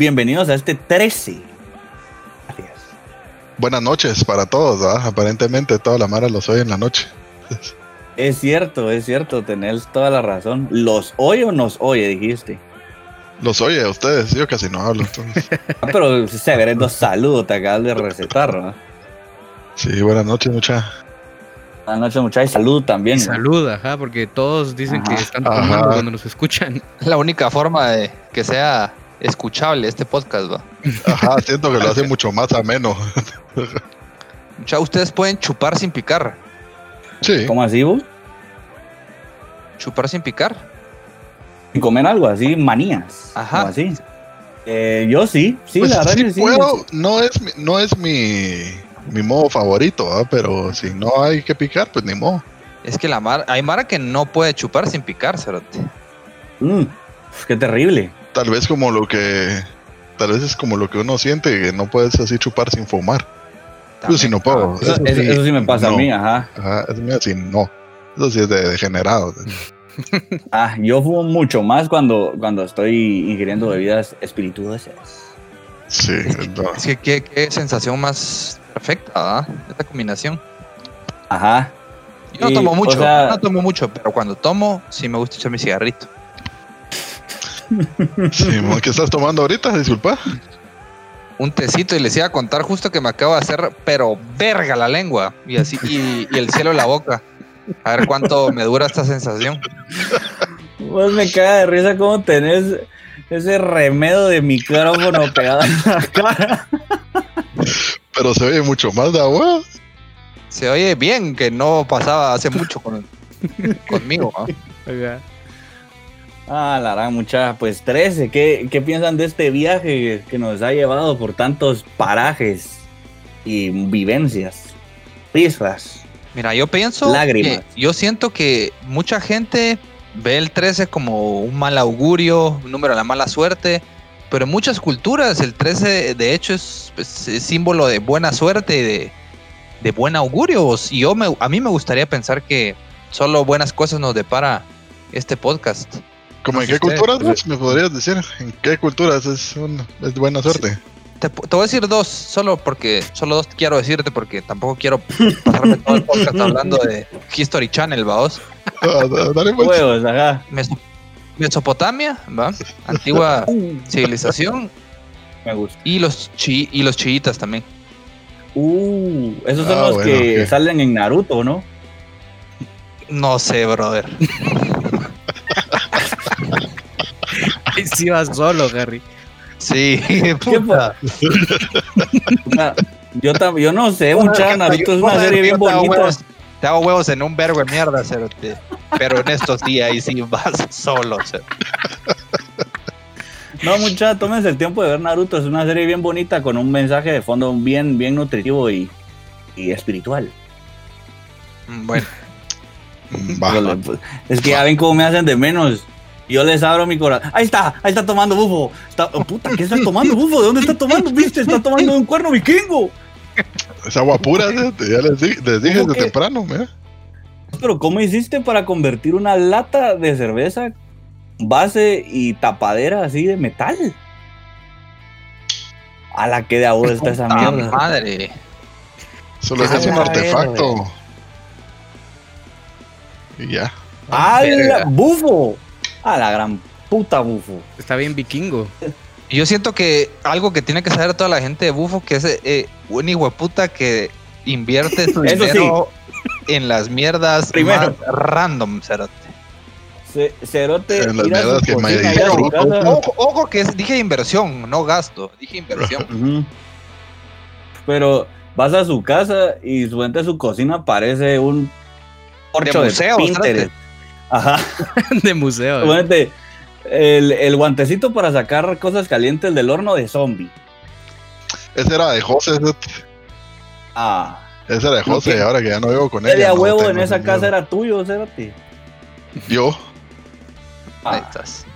bienvenidos a este 13. Gracias. Buenas noches para todos, ¿verdad? Aparentemente toda la mara los oye en la noche. Es cierto, tenés toda la razón. ¿Los oye o nos oye, dijiste? Los oye a ustedes, yo casi no hablo. Entonces. Pero severendo saludo, te acabas de recetar, ¿no? Sí, buenas noches, mucha. Buenas noches, mucha, y salud también. Y salud, ajá, porque todos dicen que están tomando cuando nos escuchan. La única forma de que sea escuchable este podcast, ¿va? Ajá, siento que lo hace mucho más ameno. Mucha, ustedes pueden chupar sin picar. Sí. ¿Cómo así, vos? Chupar sin picar. Sin comer algo, así, manías. Ajá. Así. Yo sí, pues la verdad sí que sí. Puedo, no es mi modo favorito, ¿eh? Pero si no hay que picar, pues ni modo. Es que hay mara que no puede chupar sin picar, cerote. Qué terrible. Tal vez es como lo que uno siente, que no puedes así chupar sin fumar. Yo sí no puedo. Eso sí me pasa a mí, ajá. Eso mío sí no. Eso sí es de degenerado. Yo fumo mucho más cuando estoy ingiriendo bebidas espirituosas. Sí, es que qué sensación más perfecta, ¿eh? Esta combinación. Ajá. Yo no tomo mucho, pero cuando tomo sí me gusta echar mi cigarrito. Sí, ¿qué estás tomando ahorita? Disculpa. Un tecito y les iba a contar justo que me acabo de hacer, pero verga la lengua y así y el cielo en la boca. A ver cuánto me dura esta sensación. Vos me caga de risa cómo tenés ese remedo de micrófono pegado en la cara. Pero se oye mucho más de agua. Se oye bien, que no pasaba hace mucho conmigo, ¿no? Okay. La gran muchacha, pues 13, ¿qué piensan de este viaje que nos ha llevado por tantos parajes y vivencias, risas? Mira, yo pienso, lágrimas. Yo siento que mucha gente ve el 13 como un mal augurio, un número de la mala suerte, pero en muchas culturas el 13 de hecho es símbolo de buena suerte y de buen augurio. Y a mí me gustaría pensar que solo buenas cosas nos depara este podcast. ¿Cómo en qué culturas me podrías decir? ¿En qué culturas es buena suerte? Te voy a decir dos, solo dos quiero decirte, porque tampoco quiero pasarme todo el podcast hablando de History Channel, vaos. Huevos, ajá. Mesopotamia, ¿va? Antigua civilización. Me gusta. Y los chiitas también. Esos son los que salen en Naruto, ¿no? No sé, brother. Ahí sí vas solo, Harry. Sí, puta. Yo no sé, mucha. Naruto es una serie bien bonita. Te hago huevos en un vergo de mierda, cerote. Pero en estos días ahí sí vas solo, cerote. No, mucha, tómense el tiempo de ver Naruto. Es una serie bien bonita con un mensaje de fondo bien, bien nutritivo y espiritual. Bueno. Es que ya ven cómo me hacen de menos. Yo les abro mi corazón. Ahí está tomando bufo. Puta, ¿qué está tomando bufo? ¿De dónde está tomando? ¿Viste? Está tomando un cuerno vikingo. Es agua pura, ya les dije desde temprano, mira. Pero ¿cómo hiciste para convertir una lata de cerveza base y tapadera así de metal? A la que de ahora está esa mierda. Madre. Solo es un artefacto. Y ya. ¡Hala, bufo! A la gran puta, bufo. Está bien vikingo. Yo siento que algo que tiene que saber toda la gente de bufo, que es un hijueputa que invierte su dinero en las mierdas primero más random, cerote. Cerote. En las mierdas que me disfruto. Ojo que dije inversión, no gasto. Dije inversión. Pero vas a su casa y suelta su cocina, parece un corcho de museo, Pinterest. Ajá, de museo. Ponete el guantecito para sacar cosas calientes del horno de zombie. Ese era de José. Ese era de José, que, ahora que ya no vivo con él. El de huevo en esa casa era tuyo, Cerati. Yo. Ahí estás.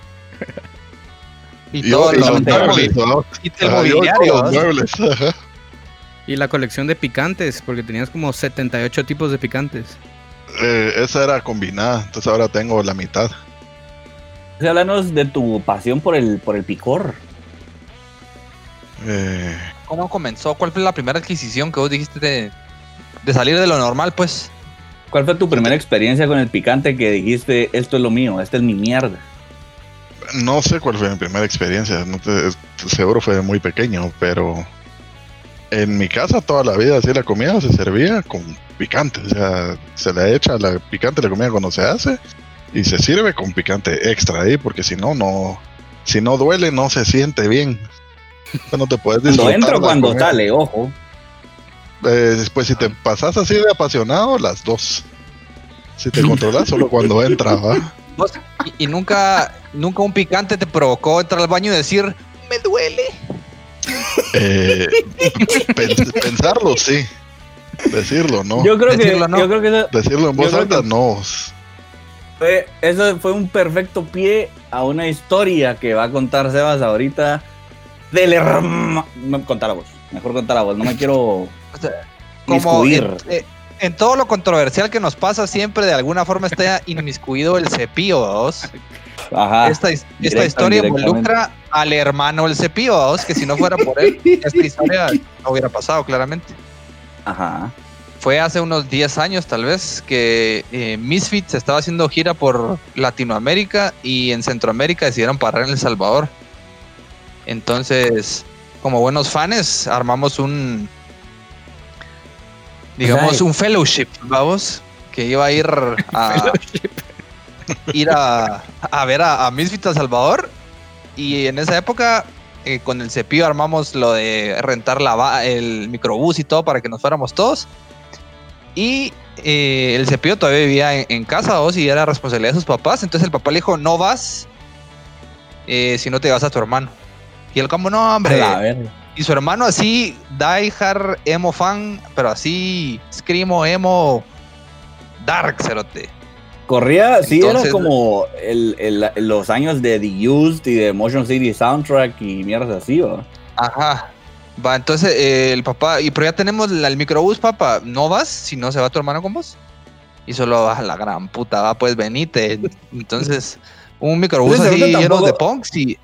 Y los muebles. Y el mobiliario. Los muebles. Y la colección de picantes, porque tenías como 78 tipos de picantes. Esa era combinada, entonces ahora tengo la mitad. Háblanos de tu pasión por el picor. ¿Cómo comenzó? ¿Cuál fue la primera adquisición que vos dijiste de salir de lo normal, pues? ¿Cuál fue tu primera experiencia con el picante que dijiste, esto es lo mío, esta es mi mierda? No sé cuál fue mi primera experiencia, seguro fue muy pequeño, pero en mi casa toda la vida así la comida se servía con picante, o sea, se le echa la picante la comida cuando se hace y se sirve con picante extra ahí, porque si no duele, no se siente bien. O sea, no te puedes disfrutar. Cuando entro, cuando comida. Sale, ojo. Después, si te pasas así de apasionado, las dos. Si te controlas, solo cuando entras, ¿va? Y nunca un picante te provocó entrar al baño y decir, me duele. Pensarlo, sí. Decirlo, no. Decirlo en voz alta, no. Eso fue un perfecto pie a una historia que va a contar Sebas ahorita. Mejor contar a vos, no me quiero inmiscuir. En todo lo controversial que nos pasa, siempre de alguna forma está inmiscuido el Cepillo, ¿vos? Ajá. Esta historia involucra al hermano del Cepillo, ¿vos? Que si no fuera por él, esta historia no hubiera pasado, claramente. Ajá. Fue hace unos 10 años, tal vez, que Misfits estaba haciendo gira por Latinoamérica y en Centroamérica decidieron parar en El Salvador. Entonces, como buenos fans, armamos un fellowship, vamos, que iba a ir a ver a Misfits El Salvador. Y en esa época, con el Cepillo armamos lo de rentar el microbús y todo para que nos fuéramos todos. Y el Cepillo todavía vivía en casa, vos, y era responsabilidad de sus papás. Entonces el papá le dijo, no vas si no te vas a tu hermano. Y él como, no, hombre. Y su hermano así, diehard emo fan, pero así, screamo, emo, dark, cerote. Corría, entonces, sí, era como los años de The Used y de Motion City Soundtrack y mierdas así, ¿o? Ajá. Va, entonces el papá, pero ya tenemos el microbús, papá, ¿no vas? Si no, se va tu hermano con vos. Y solo vas a la gran puta, va, pues venite. Entonces, un microbús así lleno de punks y...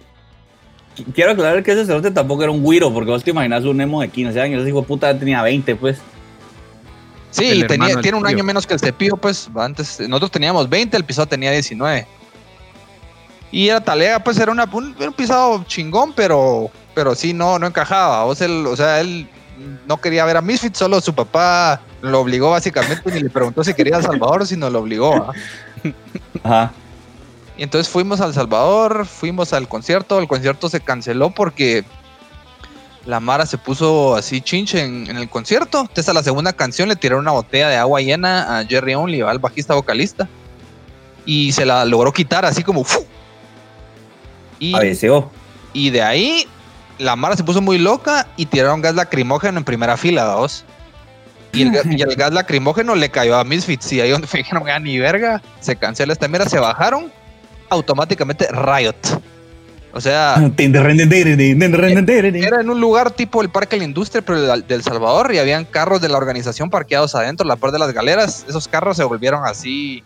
Quiero aclarar que ese cerote tampoco era un güiro, porque vos te imaginas un emo de 15 años, ese hijo de puta tenía 20, pues. Sí, tiene un año menos que el Cepillo, pues. Antes nosotros teníamos 20, el pisado tenía 19. Y era talega, pues era un pisado chingón, pero sí, no encajaba. Él no quería ver a Misfits, solo su papá lo obligó básicamente, ni le preguntó si quería a El Salvador, sino lo obligó. Ajá. Y entonces fuimos a El Salvador, fuimos al concierto. El concierto se canceló porque la mara se puso así chinche en el concierto. Entonces a la segunda canción le tiraron una botella de agua llena a Jerry Only, al bajista vocalista. Y se la logró quitar así como... ¡fu! Y de ahí la mara se puso muy loca y tiraron gas lacrimógeno en primera fila, dos. Y el gas lacrimógeno le cayó a Misfits. Y ahí donde dijeron, ah, ni verga, se cancela esta mierda, se bajaron. Automáticamente Riot. O sea, era en un lugar tipo el Parque de la Industria, pero del Salvador, y habían carros de la organización parqueados adentro, a la par de las galeras. Esos carros se volvieron así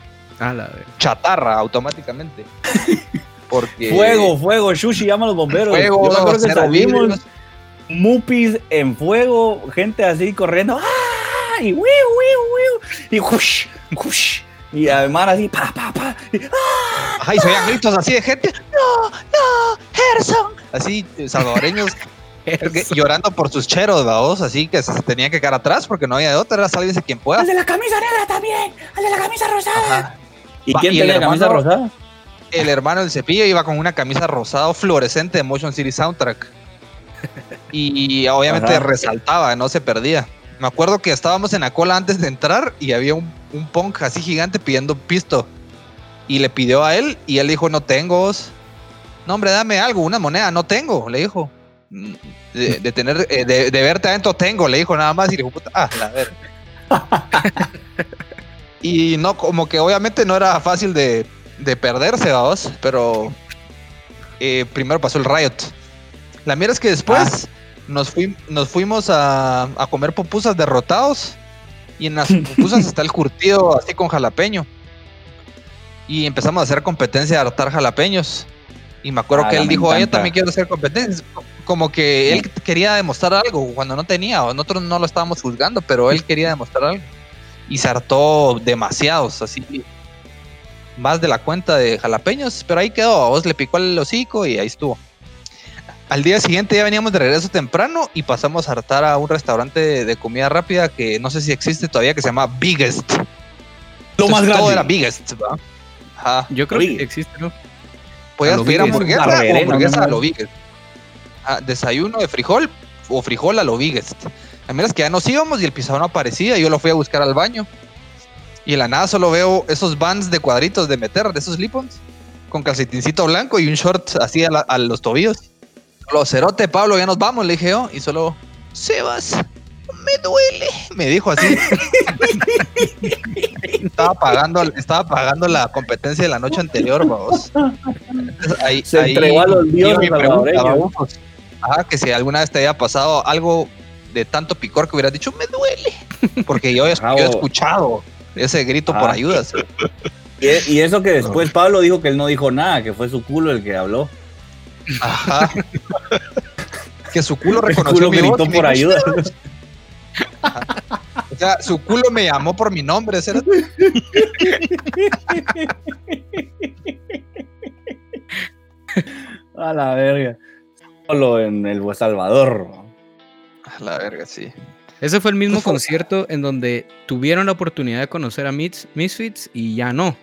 chatarra automáticamente. Porque fuego, Shushi llama a los bomberos. Fuego, yo me acuerdo que salimos mupis en fuego, gente así corriendo, ¡ah! Y wiu, y hush. Y además así, pa. ¡Ah! Ajá, y se oían gritos así de gente. No, Gerson. Así, salvadoreños llorando por sus cheros, vaos, así que se tenían que quedar atrás porque no había de otra, era sálvese quien pueda. ¡Al de la camisa negra también! ¡Al de la camisa rosada! Ajá. ¿Y quién tenía la camisa rosada? El hermano del Cepillo iba con una camisa rosada fluorescente de Motion City Soundtrack. Y obviamente resaltaba, no se perdía. Me acuerdo que estábamos en la cola antes de entrar y había un punk así gigante pidiendo pisto. Y le pidió a él y él dijo, no tengo. No, hombre, dame algo, una moneda, no tengo, le dijo. De verte adentro tengo, le dijo nada más. Y le dijo, puta, la verga. Y no, como que obviamente no era fácil de perderse, vamos. Pero primero pasó el Riot. La mierda es que después... Nos fuimos a comer pupusas derrotados y en las pupusas está el curtido así con jalapeño y empezamos a hacer competencia de hartar jalapeños y me acuerdo que él dijo, yo también quiero hacer competencia como que él quería demostrar algo cuando no tenía, o nosotros no lo estábamos juzgando, pero él quería demostrar algo y se hartó demasiados, así más de la cuenta de jalapeños, pero ahí quedó, a vos le picó el hocico y ahí estuvo. Al día siguiente ya veníamos de regreso temprano y pasamos a hartar a un restaurante de comida rápida que no sé si existe todavía, que se llama Biggest. Lo más grande. Todo era Biggest, ¿verdad? Ajá. Yo creo que existe, ¿no? Podías pedir hamburguesa o hamburguesa a lo Biggest. Ah, desayuno de frijol o frijol a lo Biggest. La mera es que ya nos íbamos y el pisado no aparecía, yo lo fui a buscar al baño. Y en la nada solo veo esos Vans de cuadritos de meter, de esos slip-ons, con calcetincito blanco y un short así a los tobillos. Lo cerote, Pablo, ya nos vamos, le dije yo, y solo, Sebas, me duele, me dijo así. estaba pagando la competencia de la noche anterior, vamos. Se entregó a los dioses. Mi pregunta, vamos, que si alguna vez te había pasado algo de tanto picor que hubieras dicho, me duele, porque yo he escuchado ese grito por ayudas. Y eso que después Pablo dijo que él no dijo nada, que fue su culo el que habló. Ajá. Que su culo reconoció, el culo mi gritó voz, por ayuda. O sea, su culo me llamó por mi nombre. ¿Será? A la verga. Solo en el Salvador. A la verga, sí. Ese fue el mismo concierto en donde tuvieron la oportunidad de conocer a Misfits y ya no.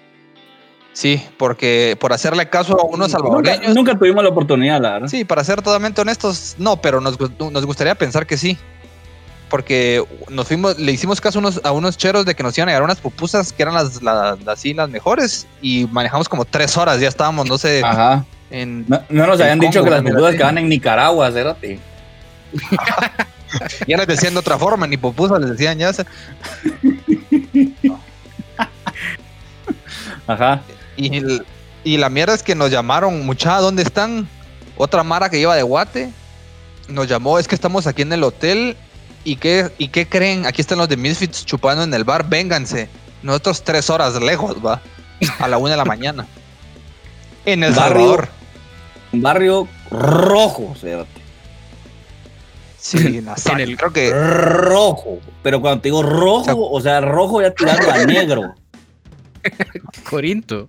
Sí, porque por hacerle caso a unos salvadoreños... Nunca tuvimos la oportunidad, la verdad. Sí, para ser totalmente honestos, no, pero nos gustaría pensar que sí. Porque le hicimos caso a unos cheros de que nos iban a llegar unas pupusas que eran las mejores, y manejamos como 3 horas, ya estábamos, no sé... Ajá. No nos habían dicho Congo, que las pupusas quedaban en Nicaragua, cérate. Ya les decían de otra forma, ni pupusas les decían ya. Ajá. Y la mierda es que nos llamaron, mucha, ¿dónde están? Otra mara que lleva de Guate nos llamó, es que estamos aquí en el hotel y qué creen, aquí están los de Misfits chupando en el bar, vénganse. Nosotros 3 horas lejos, va, a la 1:00 a.m. en El Salvador, barrio rojo, fíjate. Sí, en la sangre, en el creo que rojo, pero cuando te digo rojo, o sea rojo ya tirando a negro. Corinto.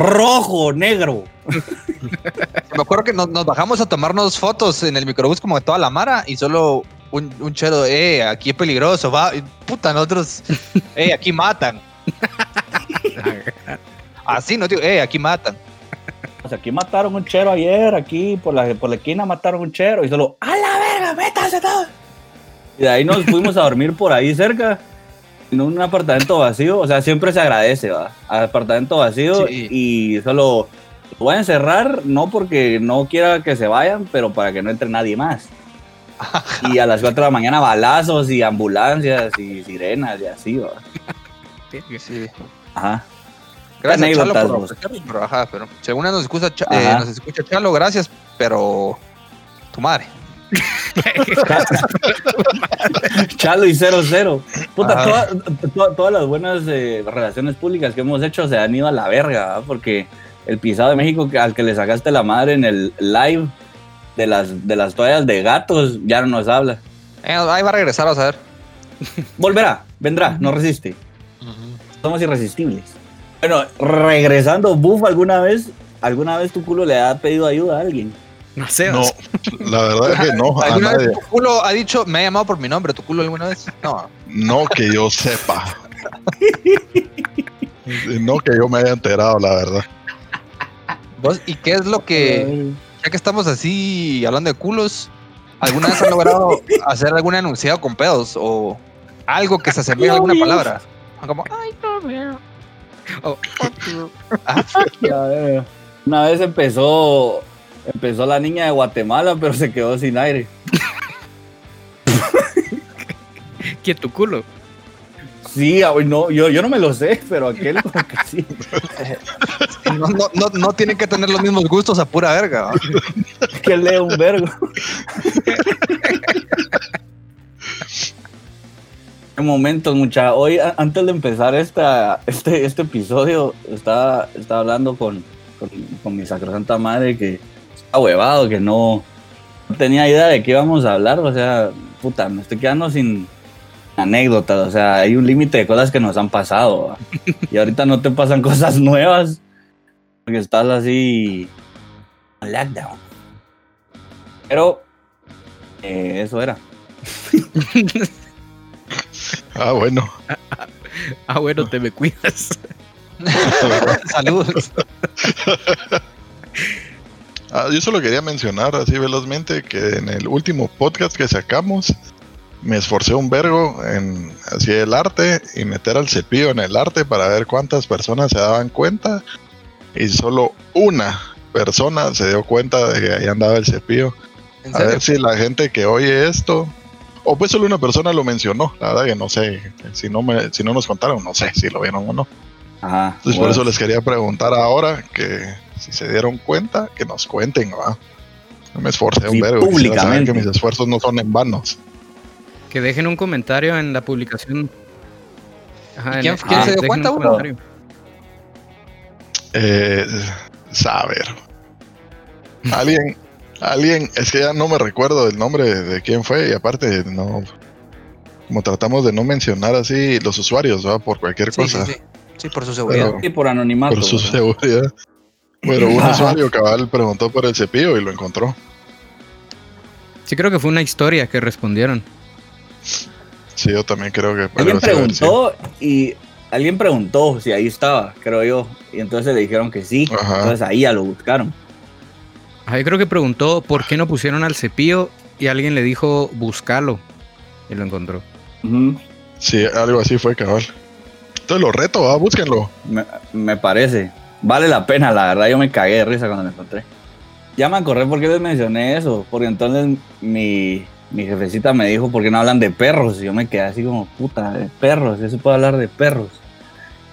Rojo, negro. Me acuerdo que nos bajamos a tomarnos fotos en el microbús como de toda la mara y solo un chero, aquí es peligroso, va, puta, nosotros, aquí matan. Así, no digo, aquí matan. O sea, aquí mataron un chero ayer, aquí por la esquina mataron un chero y solo, a la verga, métanse todos. Y de ahí nos fuimos a dormir por ahí cerca. En un apartamento vacío, o sea, siempre se agradece, va, apartamento vacío, sí. Y solo lo voy a encerrar, no porque no quiera que se vayan, pero para que no entre nadie más. Ajá. Y a las 4:00 a.m, balazos y ambulancias y sirenas y así, va. Sí. Ajá. Gracias, Chalo, pero, ajá, pero según nos escucha Chalo, gracias, pero tu madre. Chalo y 0-0. Puta, todas las buenas relaciones públicas que hemos hecho se han ido a la verga, ¿verdad? Porque el pisado de México al que le sacaste la madre en el live de las toallas de gatos ya no nos habla. Ahí va a regresar, vas a ver. Volverá, vendrá, no resiste. Somos irresistibles. Bueno, regresando, Buff, ¿alguna vez tu culo le ha pedido ayuda a alguien? No, la verdad es que no. ¿Alguna vez tu culo ha dicho, me ha llamado por mi nombre, tu culo alguna vez? No que yo sepa. No que yo me haya enterado, la verdad. ¿Vos? ¿Y qué es lo que, ya que estamos así hablando de culos, alguna vez han logrado hacer algún enunciado con pedos o algo que se asemeje a alguna palabra? Como, ay, no veo. Oh, una vez empezó la niña de Guatemala, pero se quedó sin aire. ¿Qué tu culo? Sí, no, yo no me lo sé, pero aquel como que sí. No tienen que tener los mismos gustos a pura verga, ¿no? Que lee un vergo. En momentos, mucha. Hoy, antes de empezar este episodio, estaba hablando con mi sacrosanta madre que... huevado, que no tenía idea de qué íbamos a hablar, o sea, puta, me estoy quedando sin anécdotas, o sea, hay un límite de cosas que nos han pasado, ¿va? Y ahorita no te pasan cosas nuevas, porque estás así en lockdown. Pero eso era. Ah, bueno. Ah, bueno, te me cuidas. Saludos. Yo solo quería mencionar así velozmente que en el último podcast que sacamos me esforcé un vergo en así el arte y meter al cepillo en el arte para ver cuántas personas se daban cuenta, y solo una persona se dio cuenta de que ahí andaba el cepillo. A ver si la gente que oye esto, o pues solo una persona lo mencionó, la verdad que no sé, si no nos contaron, no sé si lo vieron o no. Ajá, entonces wow. Por eso les quería preguntar ahora que si se dieron cuenta, que nos cuenten, ¿va? No me esforcé un verbo, quisiera saber que mis esfuerzos no son en vanos. Que dejen un comentario en la publicación. Ajá, ¿Quién se dio cuenta, bro? Saber. Alguien, es que ya no me recuerdo el nombre de quién fue, y aparte no, como tratamos de no mencionar así los usuarios, ¿va? Por cualquier cosa. Sí, por su seguridad. Pero, y por anonimato. Por su seguridad. Bueno, un usuario cabal preguntó por el cepillo y lo encontró. Sí, creo que fue una historia que respondieron. Sí, yo también creo que... Alguien preguntó si ahí estaba, creo yo. Y entonces le dijeron que sí. Ajá. Entonces ahí ya lo buscaron. Ahí creo que preguntó por qué no pusieron al cepillo y alguien le dijo búscalo. Y lo encontró. Uh-huh. Sí, algo así fue, cabal. Entonces lo reto, ¿va? Búsquenlo. Me parece. Vale la pena, la verdad, yo me cagué de risa cuando lo encontré. Ya me acordé por qué les mencioné eso, porque entonces mi jefecita me dijo por qué no hablan de perros, y yo me quedé así como, puta, de perros, eso puede hablar de perros.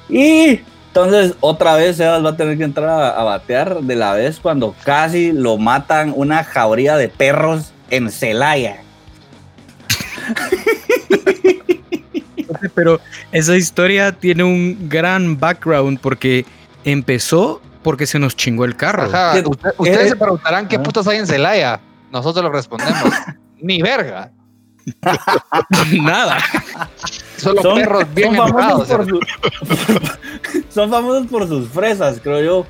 Y entonces otra vez Sebas va a tener que entrar a batear de la vez cuando casi lo matan una jauría de perros en Celaya. Pero esa historia tiene un gran background porque... empezó porque se nos chingó el carro. Ajá, ustedes se preguntarán qué putas hay en Celaya. Nosotros lo respondemos. Ni verga. Nada. Solo perros bien educados. Son famosos por sus fresas, creo yo.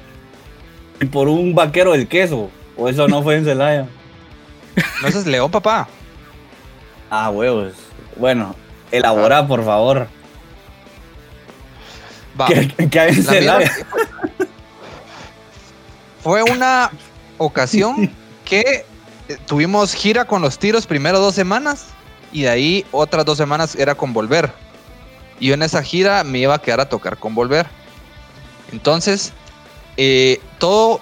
Y por un vaquero del queso. O eso no fue en Celaya. No, eso es León, papá. Ah, huevos. Bueno, elabora, por favor. Que hay en Celaya. Fue una ocasión que tuvimos gira con los tiros primero 2 semanas y de ahí otras 2 semanas era con Volver. Y yo en esa gira me iba a quedar a tocar con Volver. Entonces, todo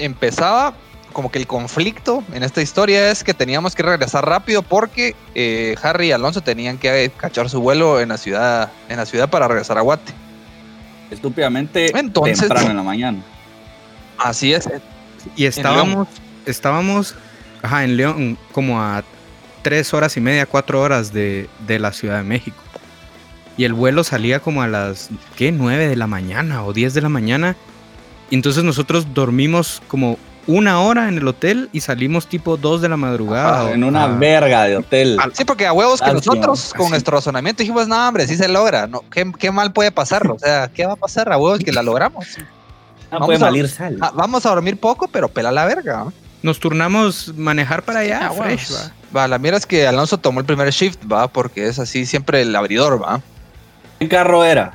empezaba como que el conflicto en esta historia es que teníamos que regresar rápido porque Harry y Alonso tenían que cachar su vuelo en la ciudad para regresar a Guate. Estúpidamente entonces, temprano en la mañana. Así es. Y estábamos en León como a 3 horas y media, 4 horas de la Ciudad de México. Y el vuelo salía como a las 9 de la mañana o 10 de la mañana. Y entonces nosotros dormimos como 1 hora en el hotel y salimos tipo 2 de la madrugada. En una verga de hotel. Sí, porque a huevos que nosotros con nuestro razonamiento dijimos, no, hombre, sí se logra. No, ¿qué mal puede pasar? O sea, ¿qué va a pasar a huevos que la logramos? No puede valer sal. Vamos a dormir poco, pero pela la verga. Nos turnamos manejar para allá. Sí, fresh, va, la mierda es que Alonso tomó el primer shift, va, porque es así siempre el abridor, va. ¿Qué carro era?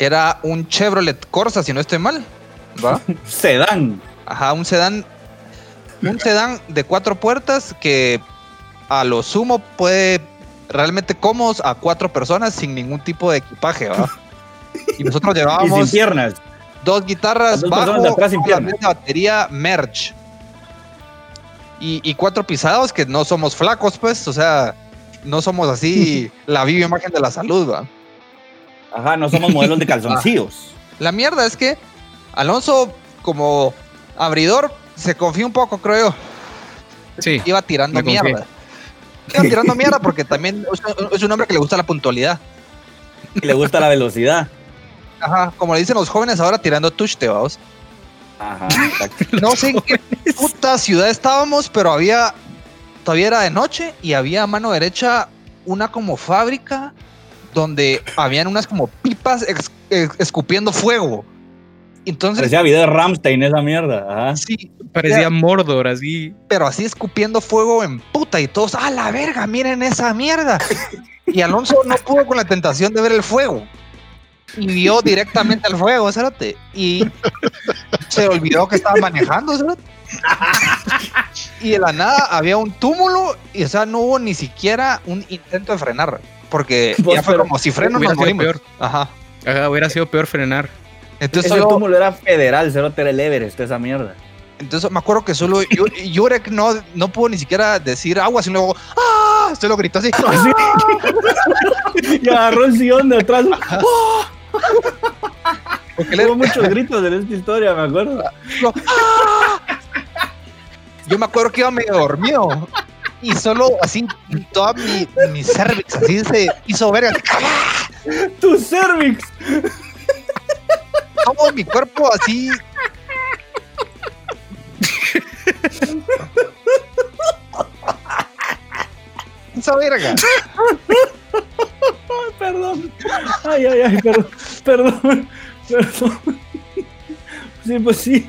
Era un Chevrolet Corsa, si no estoy mal, va. Sedán. Ajá, un sedán de 4 puertas que a lo sumo puede realmente cómodos a 4 personas sin ningún tipo de equipaje, ¿va? Y nosotros llevábamos... y sin piernas. 2 guitarras, bajo, de atrás sin piernas. Una batería, merch. Y 4 pisados que no somos flacos, pues, o sea, no somos así la viva imagen de la salud, ¿va? Ajá, no somos modelos de calzoncillos. La mierda es que Alonso, como... abridor, se confió un poco, creo yo. Sí. Iba tirando mierda. Iba tirando mierda porque también es un hombre que le gusta la puntualidad. Y le gusta la velocidad. Ajá, como le dicen los jóvenes ahora, tirando tushte, vamos. Ajá. No sé en qué puta ciudad estábamos, pero había todavía era de noche y había a mano derecha una como fábrica donde habían unas como pipas escupiendo fuego. Entonces, parecía video de Rammstein esa mierda. Ajá. Sí, parecía Mordor así. Pero así escupiendo fuego en puta y todos, ¡ah, la verga! ¡Miren esa mierda! Y Alonso no pudo con la tentación de ver el fuego. Y vio directamente al fuego, ¿sabes? Y se olvidó que estaba manejando, ¿sabes? Y de la nada había un túmulo y, o sea, no hubo ni siquiera un intento de frenar. Porque ya fue como si freno nos morimos. Peor. Ajá. Ajá, hubiera sido peor frenar. Entonces, el túmulo era federal, solo era el Everest, esa mierda. Entonces me acuerdo que solo Yurek no pudo ni siquiera decir agua, sino luego ¡ah! Se lo gritó así. ¡Ah! Y agarró el sillón de atrás. ¡Oh! Porque hubo muchos gritos en esta historia, me acuerdo. No. ¡Ah! Yo me acuerdo que iba medio dormido. Y solo así, toda mi cervix así se hizo verga. ¡Tu cervix! Todo mi cuerpo así. Esa verga. Perdón. Ay, ay, ay, perdón. Sí, pues sí.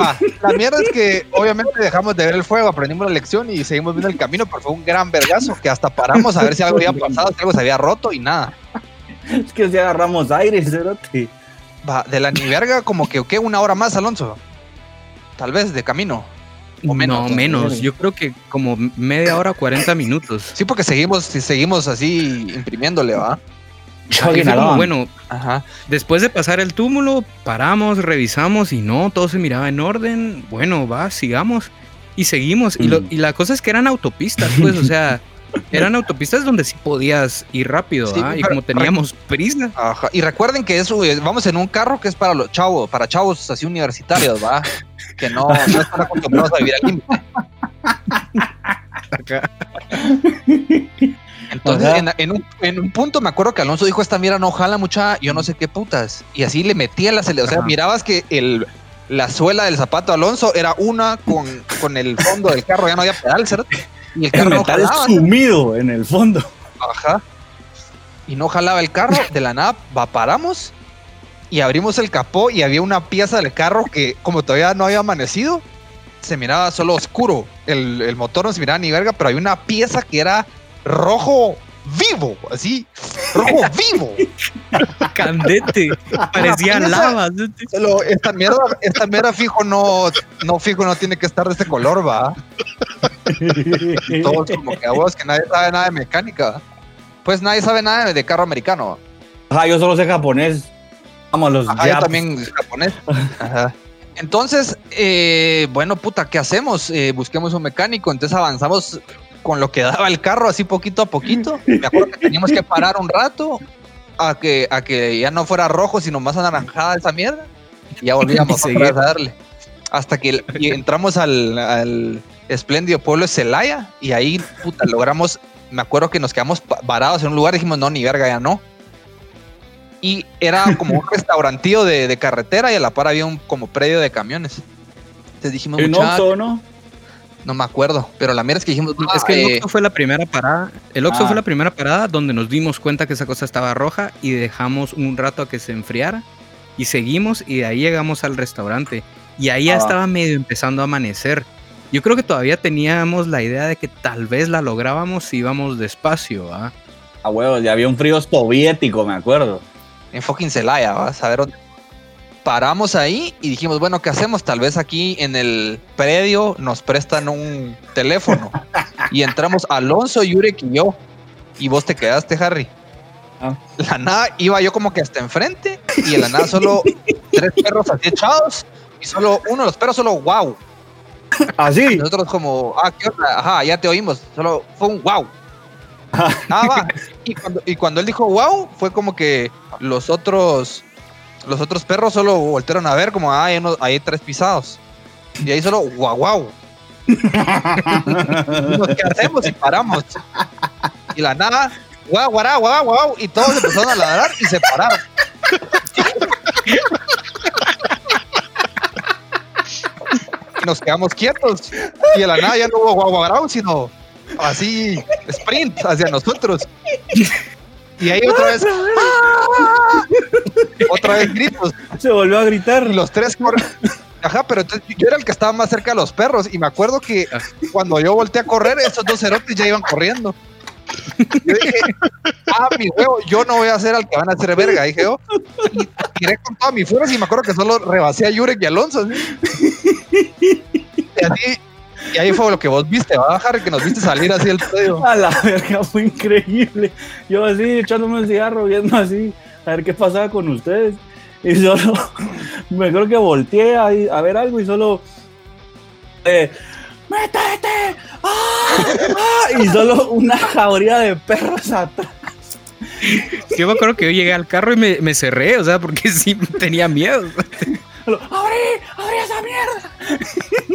Ah, la mierda es que obviamente dejamos de ver el fuego, aprendimos la lección y seguimos viendo el camino, pero fue un gran vergazo que hasta paramos a ver si algo había pasado, si algo se había roto y nada. Es que si agarramos aire, cerote. Va, de la ni verga, como que, ¿qué? ¿Una hora más, Alonso? Tal vez, de camino. O menos. No, menos. Yo creo que como media hora, 40 minutos. Sí, porque seguimos así imprimiéndole, ¿va? Como, bueno, ajá. Después de pasar el túmulo, paramos, revisamos y no, todo se miraba en orden. Bueno, va, sigamos. Y seguimos. Y la cosa es que eran autopistas, pues, o sea, eran autopistas donde sí podías ir rápido, sí, ¿ah? Y como teníamos prisa. Ajá. Y recuerden que eso, vamos en un carro que es para los chavos, así universitarios, ¿va? Que no están acostumbrados a vivir aquí. Entonces, en un punto me acuerdo que Alonso dijo, esta mierda no jala mucha, yo no sé qué putas. Y así le metía la acelerador. O sea, mirabas que la suela del zapato de Alonso era una con el fondo del carro, ya no había pedal, ¿cierto? Y el carro no jalaba, sumido en el fondo. Ajá. Y no jalaba el carro, de la nada paramos y abrimos el capó y había una pieza del carro que, como todavía no había amanecido, se miraba solo oscuro. El motor no se miraba ni verga, pero había una pieza que era rojo vivo, así, rojo vivo. Candente, parecía lava. Esta mierda fijo no tiene que estar de este color, va. Todos como que a vos que nadie sabe nada de mecánica. Pues nadie sabe nada de carro americano. Ajá, yo solo sé japonés. Vamos, los japoneses. Yo también japonés. Ajá. Entonces, bueno, puta, ¿qué hacemos? Busquemos un mecánico, entonces avanzamos con lo que daba el carro, así poquito a poquito. Me acuerdo que teníamos que parar un rato a que ya no fuera rojo, sino más anaranjada esa mierda. Y ya volvíamos a darle. Hasta que entramos al espléndido pueblo de Celaya y ahí, puta, logramos. Me acuerdo que nos quedamos varados en un lugar y dijimos, no, ni verga, ya no. Y era como un restaurantillo de carretera y a la par había un como predio de camiones. Entonces dijimos, muchachos, no me acuerdo, pero la mierda es que dijimos... es que el Oxxo fue la primera parada. El Oxxo fue la primera parada donde nos dimos cuenta que esa cosa estaba roja y dejamos un rato a que se enfriara y seguimos y de ahí llegamos al restaurante. Y ahí ya estaba medio empezando a amanecer. Yo creo que todavía teníamos la idea de que tal vez la lográbamos si íbamos despacio. A huevos, ya había un frío soviético, me acuerdo. En fucking Celaya, vas a ver dónde... Paramos ahí y dijimos, bueno, ¿qué hacemos? Tal vez aquí en el predio nos prestan un teléfono. Y entramos Alonso, Yurek y yo. Y vos te quedaste, Harry. La nada, iba yo como que hasta enfrente. Y de la nada solo tres perros así echados. Y solo uno de los perros solo wow. Así. Y nosotros como, ¿qué onda? Ajá, ya te oímos. Solo fue un wow. Nada más. Y cuando él dijo wow, fue como que los otros perros solo voltearon a ver como, hay tres pisados. Y ahí solo, guau, guau. ¿Qué hacemos? Y paramos. Y la nada, guau, guau, guau, guau. Y todos empezaron a ladrar y se pararon. Nos quedamos quietos. Y de la nada ya no hubo guau, guau, guau, sino así, sprint hacia nosotros. Y ahí otra vez, ¡ah! Otra vez gritos. Se volvió a gritar. Los tres corren. Ajá, pero entonces yo era el que estaba más cerca de los perros. Y me acuerdo que cuando yo volteé a correr, esos dos cerotes ya iban corriendo. Yo dije, ah, mi huevo, yo no voy a ser al que van a hacer verga. Dije yo, y tiré con toda mi fuerza. Y me acuerdo que solo rebasé a Yurek y Alonso. ¿Sí? Y así, y ahí fue lo que vos viste, va a bajar, que nos viste salir así el pedo. A la verga, fue increíble. Yo así, echándome el cigarro, viendo así, a ver qué pasaba con ustedes. Y solo, me creo que volteé a ver algo y solo... ¡métete! ¡Ah! ¡Ah! Y solo una jauría de perros atrás. Yo me acuerdo que yo llegué al carro y me cerré, o sea, porque sí tenía miedo. ¡Abrí! ¡Abrí esa mierda!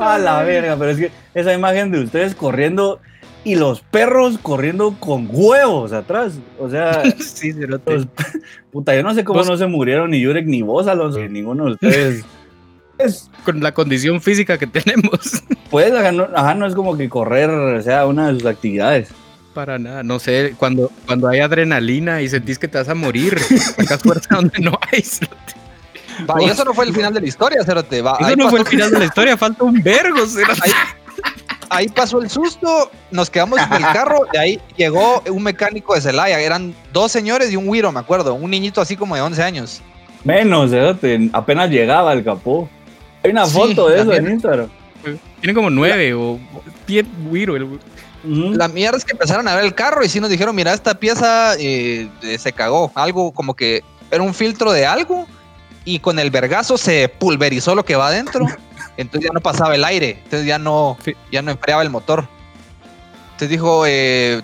A la verga, pero es que esa imagen de ustedes corriendo y los perros corriendo con huevos atrás, o sea, sí, puta, yo no sé cómo no se murieron ni Yurek ni vos, Alonso, ni ninguno de ustedes. Es con la condición física que tenemos. Pues, ajá, no es como que correr, o sea, una de sus actividades. Para nada, no sé, cuando hay adrenalina y sentís que te vas a morir, sacas fuerza donde no hay. Va, y eso no fue el final de la historia, Cerote. Va, eso no fue el final de la historia, falta un vergo, Cerote. Ahí pasó el susto, nos quedamos en el carro, y ahí llegó un mecánico de Celaya. Eran dos señores y un güiro, me acuerdo. Un niñito así como de 11 años. Menos, Cerote. Apenas llegaba el capó. Hay una foto de eso en Instagram. Tiene como 9 o 10 güiro. La mierda es que empezaron a ver el carro y sí nos dijeron, mira, esta pieza se cagó. Algo como que era un filtro de algo. Y con el vergazo se pulverizó lo que va adentro. Entonces ya no pasaba el aire. Entonces ya no enfriaba el motor. Entonces dijo,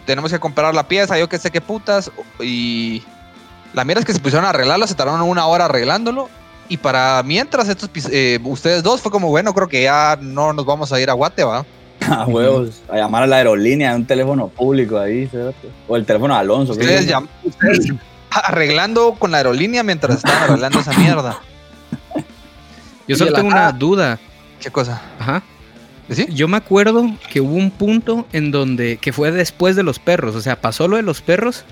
tenemos que comprar la pieza, yo qué sé qué putas. Y la mierda es que se pusieron a arreglarlo. Se tardaron 1 hora arreglándolo. Y para mientras estos ustedes dos fue como, bueno, creo que ya no nos vamos a ir a Guate, ¿va? A huevos, a llamar a la aerolínea, un teléfono público ahí. O el teléfono de Alonso. Ustedes llaman, ustedes... arreglando con la aerolínea mientras están arreglando esa mierda. Yo solo tengo una duda. ¿Qué cosa? Ajá. ¿Sí? Yo me acuerdo que hubo un punto en donde, que fue después de los perros, o sea, pasó lo de los perros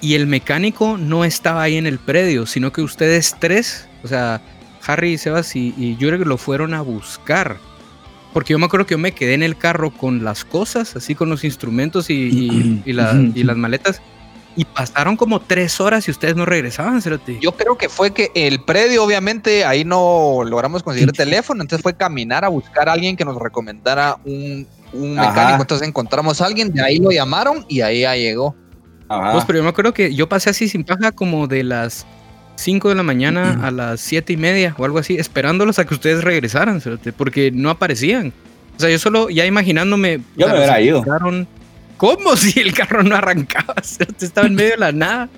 y el mecánico no estaba ahí en el predio, sino que ustedes tres, o sea, Harry, Sebas y Jurek lo fueron a buscar. Porque yo me acuerdo que yo me quedé en el carro con las cosas, así con los instrumentos y las maletas. Y pasaron como 3 horas y ustedes no regresaban, Cerote. Yo creo que fue que el predio, obviamente, ahí no logramos conseguir el teléfono. Entonces fue caminar a buscar a alguien que nos recomendara un mecánico. Ajá. Entonces encontramos a alguien, de ahí lo llamaron y ahí ya llegó. Ajá. Pues, pero yo me acuerdo que yo pasé así sin paja como de las 5 de la mañana a las 7:30 o algo así, esperándolos a que ustedes regresaran, Cerote, porque no aparecían. O sea, yo solo ya imaginándome... Yo me hubiera ido. ¿Cómo si el carro no arrancaba? Estaba en medio de la nada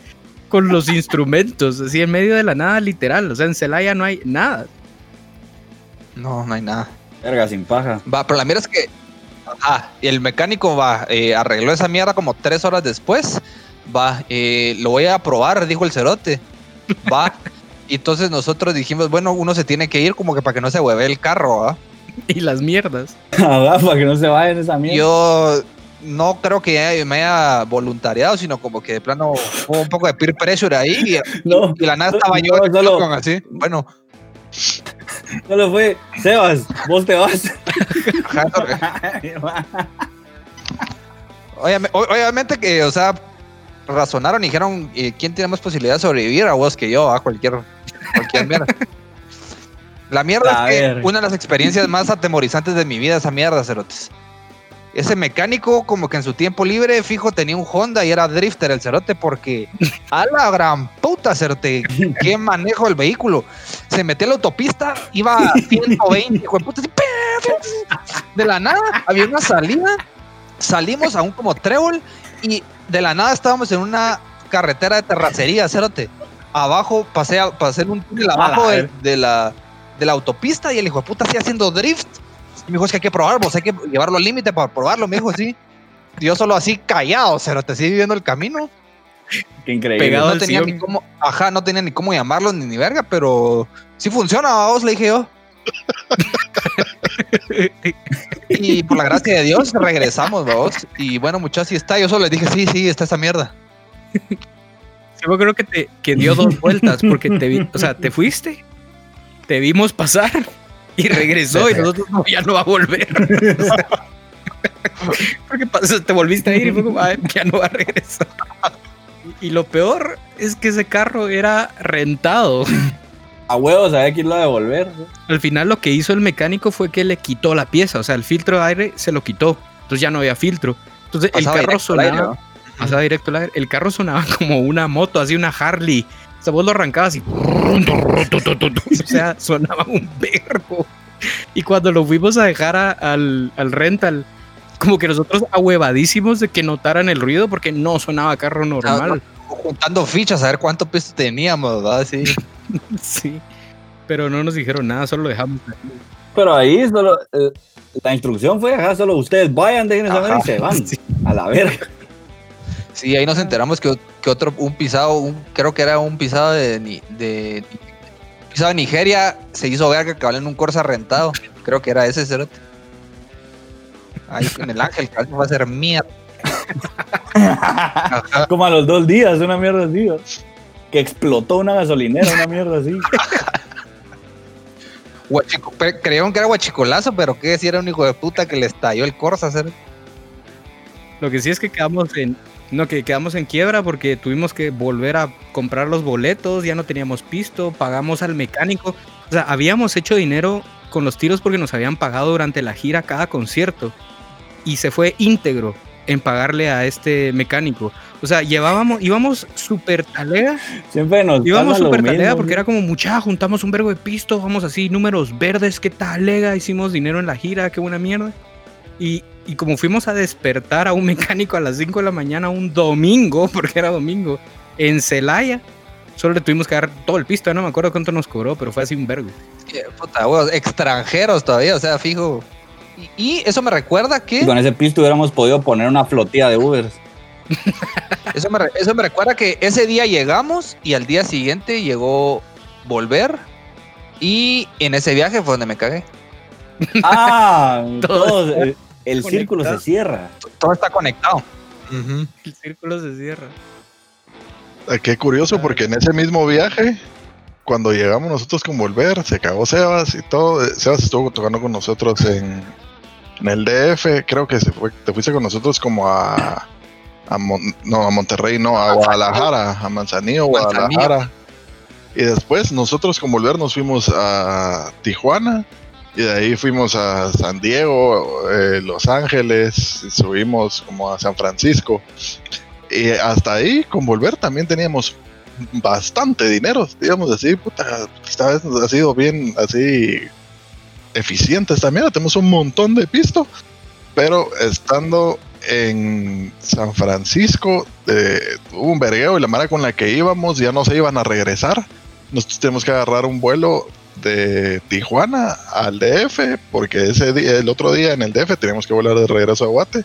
con los instrumentos, así en medio de la nada literal, o sea, en Celaya no hay nada. No hay nada. Verga, sin paja. Va, pero la mierda es que el mecánico arregló esa mierda como 3 horas después. Va, lo voy a probar, dijo el cerote. Va, y entonces nosotros dijimos, bueno, uno se tiene que ir como que para que no se hueve el carro, ¿va? Y las mierdas. Para que no se vayan esa mierda. Yo... no creo que me haya voluntariado, sino como que de plano hubo un poco de peer pressure ahí y la nada estaba yo solo con así. Bueno, solo fue Sebas, vos te vas. Obviamente que, o sea, razonaron y dijeron quién tiene más posibilidad de sobrevivir, a vos que yo, a cualquier mierda. La mierda es que una de las experiencias más atemorizantes de mi vida, esa mierda, cerotes. Ese mecánico, como que en su tiempo libre, fijo, tenía un Honda y era drifter el cerote, porque a la gran puta, cerote, qué manejo el vehículo. Se metió a la autopista, iba a 120, hijo de puta, así, de la nada, había una salida, salimos a un como trébol y de la nada estábamos en una carretera de terracería, cerote. Abajo, pasé en un túnel abajo de la autopista y el hijo de puta así haciendo drift. Me dijo, es que hay que probarlo, pues hay que llevarlo al límite para probarlo, me dijo, sí. Yo solo así callado, cerote, así viviendo el camino. Qué increíble. Pegado no tenía ni cómo llamarlo, ni verga, pero sí funciona, vamos, le dije yo. Y por la gracia de Dios regresamos, vamos. Y bueno, muchachos, sí está. Yo solo les dije, sí, está esta mierda. Yo creo que que dio dos vueltas porque te fuiste, te vimos pasar y regresó y nosotros no, ya no va a volver. Porque te volviste a ir y fue como, ya no va a regresar. Y lo peor es que ese carro era rentado. A huevos, había que irlo a devolver, ¿no? Al final lo que hizo el mecánico fue que le quitó la pieza, o sea, el filtro de aire se lo quitó. Entonces ya no había filtro. Entonces pasaba el carro sonaba, pasaba directo al aire. El carro sonaba como una moto, así una Harley. O sea, vos lo arrancabas y... O sea, sonaba un verbo. Y cuando lo fuimos a dejar al rental, como que nosotros ahuevadísimos de que notaran el ruido porque no sonaba carro normal. Juntando fichas a ver cuánto peso teníamos, ¿verdad? Sí. Sí, pero no nos dijeron nada, solo lo dejamos. Pero ahí solo la instrucción fue dejar solo ustedes vayan, dejen esa mano y se van, sí, a la verga. Sí, ahí nos enteramos que otro, creo que era un pisado de Nigeria, se hizo verga que en un Corsa rentado, creo que era ese cerote. Ahí con el Ángel, que va a ser mierda. Como a los 2 días, una mierda así, ¿no? Que explotó una gasolinera, una mierda así. Creyeron que era guachicolazo, pero que si era un hijo de puta que le estalló el Corsa. Lo que sí es que quedamos en quiebra porque tuvimos que volver a comprar los boletos, ya no teníamos pisto, pagamos al mecánico. O sea, habíamos hecho dinero con los tiros porque nos habían pagado durante la gira cada concierto y se fue íntegro en pagarle a este mecánico. O sea, íbamos súper talega. Siempre nos íbamos súper talega porque era como mucha, juntamos un vergo de pisto, vamos así, números verdes, qué talega, hicimos dinero en la gira, qué buena mierda. Y como fuimos a despertar a un mecánico a las 5 de la mañana un domingo, porque era domingo, en Celaya, solo le tuvimos que dar todo el pisto, no me acuerdo cuánto nos cobró, pero fue así un vergo. Puta, huevos, extranjeros todavía, o sea, fijo. Y eso me recuerda que... Y con ese pisto hubiéramos podido poner una flotilla de Ubers. Eso me recuerda que ese día llegamos y al día siguiente llegó Volver y en ese viaje fue donde me cagué. Ah, todo el círculo se cierra. Todo está conectado. Uh-huh. El círculo se cierra. Qué curioso porque en ese mismo viaje, cuando llegamos nosotros con Volver, se cagó Sebas y todo. Sebas estuvo tocando con nosotros en el DF, creo que te fuiste con nosotros como a Monterrey, no, a Guadalajara, a Manzanillo, Guadalajara. Y después nosotros con Volver nos fuimos a Tijuana y de ahí fuimos a San Diego, Los Ángeles, y subimos como a San Francisco. Y hasta ahí con Volver también teníamos bastante dinero, digamos así, puta, esta vez nos ha sido bien así eficiente esta mierda, tenemos un montón de pisto, pero estando en San Francisco hubo un vergueo y la mara con la que íbamos ya no se iban a regresar. Nosotros tenemos que agarrar un vuelo de Tijuana al DF porque ese día, el otro día en el DF teníamos que volar de regreso a Guate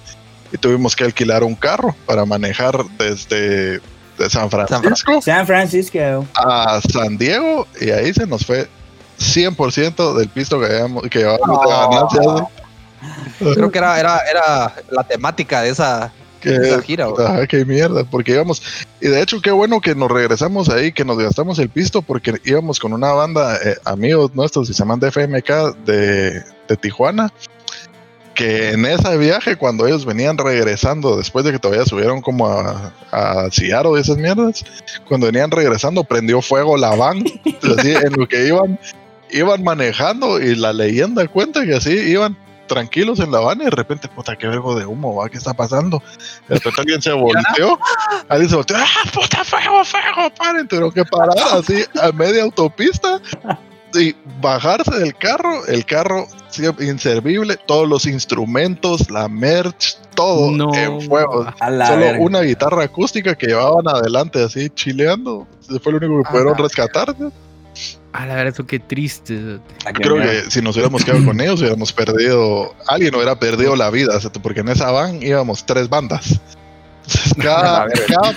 y tuvimos que alquilar un carro para manejar desde San Francisco a San Diego y ahí se nos fue 100% del pisto que llevábamos de ganancias. Creo que era la temática de esa gira. Qué mierda, porque íbamos, y de hecho qué bueno que nos regresamos ahí, que nos gastamos el pisto, porque íbamos con una banda, amigos nuestros que se llaman FMK de Tijuana, que en ese viaje cuando ellos venían regresando, después de que todavía subieron como a Seattle y esas mierdas, cuando venían regresando prendió fuego la van, así, en lo que iban manejando, y la leyenda cuenta que así iban tranquilos en la habana y de repente, puta, qué vergo de humo, ¿va? ¿Qué está pasando? De repente alguien se volteó, ¡ah, puta, fuego! ¡Paren! Tuvieron que parar así a media autopista y bajarse del carro, el carro inservible, todos los instrumentos, la merch, todo en fuego. Solo una guitarra acústica que llevaban adelante así chileando, fue lo único que pudieron rescatar. A la verdad, eso qué triste. Creo que si nos hubiéramos quedado con ellos, hubiéramos perdido. Alguien hubiera perdido la vida, porque en esa van íbamos 3 bandas. Entonces, cada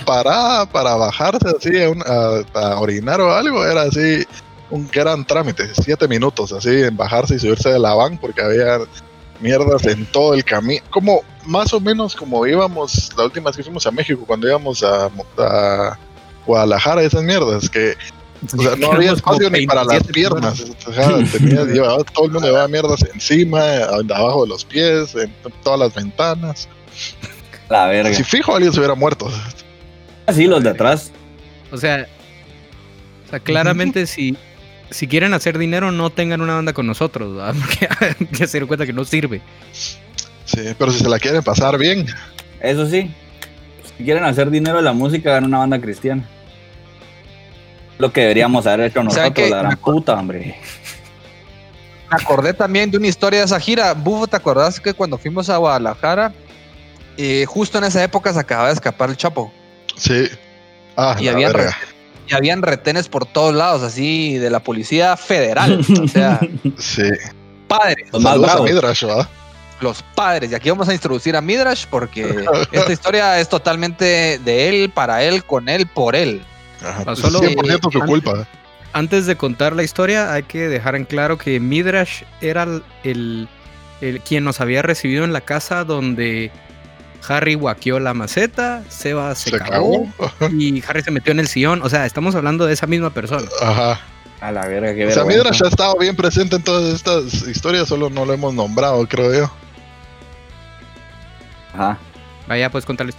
parada para bajarse así a orinar o algo era así un gran trámite, 7 minutos así en bajarse y subirse de la van, porque había mierdas en todo el camino, como más o menos como íbamos la última vez que fuimos a México, cuando íbamos a Guadalajara, esas mierdas que, o sea, no había espacio ni para las piernas, o sea, todo el mundo llevaba mierdas encima, abajo de los pies, en todas las ventanas. La verga. Si fijo, alguien se hubiera muerto. Así los de atrás. O sea, claramente si quieren hacer dinero, no tengan una banda con nosotros, ¿verdad? Porque hay que se den cuenta que no sirve. Sí, pero si se la quieren pasar bien. Eso sí. Si quieren hacer dinero de la música, hagan una banda cristiana. Lo que deberíamos haber hecho nosotros, la gran puta, hombre. Me acordé también de una historia de esa gira. Bufo, ¿te acordás que cuando fuimos a Guadalajara, justo en esa época se acababa de escapar el Chapo? Sí. Ah, y habían retenes por todos lados, así, de la policía federal. O sea, sí. Padres. Saludos a Midrash, ¿verdad? Los padres. Y aquí vamos a introducir a Midrash porque esta historia es totalmente de él, para él, con él, por él. Ajá, solo, 100% su culpa. Antes de contar la historia, hay que dejar en claro que Midrash era el quien nos había recibido en la casa donde Harry guaqueó la maceta, Seba se cagó y Harry se metió en el sillón. O sea, estamos hablando de esa misma persona. Ajá. A la verga, qué vergüenza. O sea, Midrash ha estado bien presente en todas estas historias, solo no lo hemos nombrado, creo yo. Ajá. Vaya, pues contarles.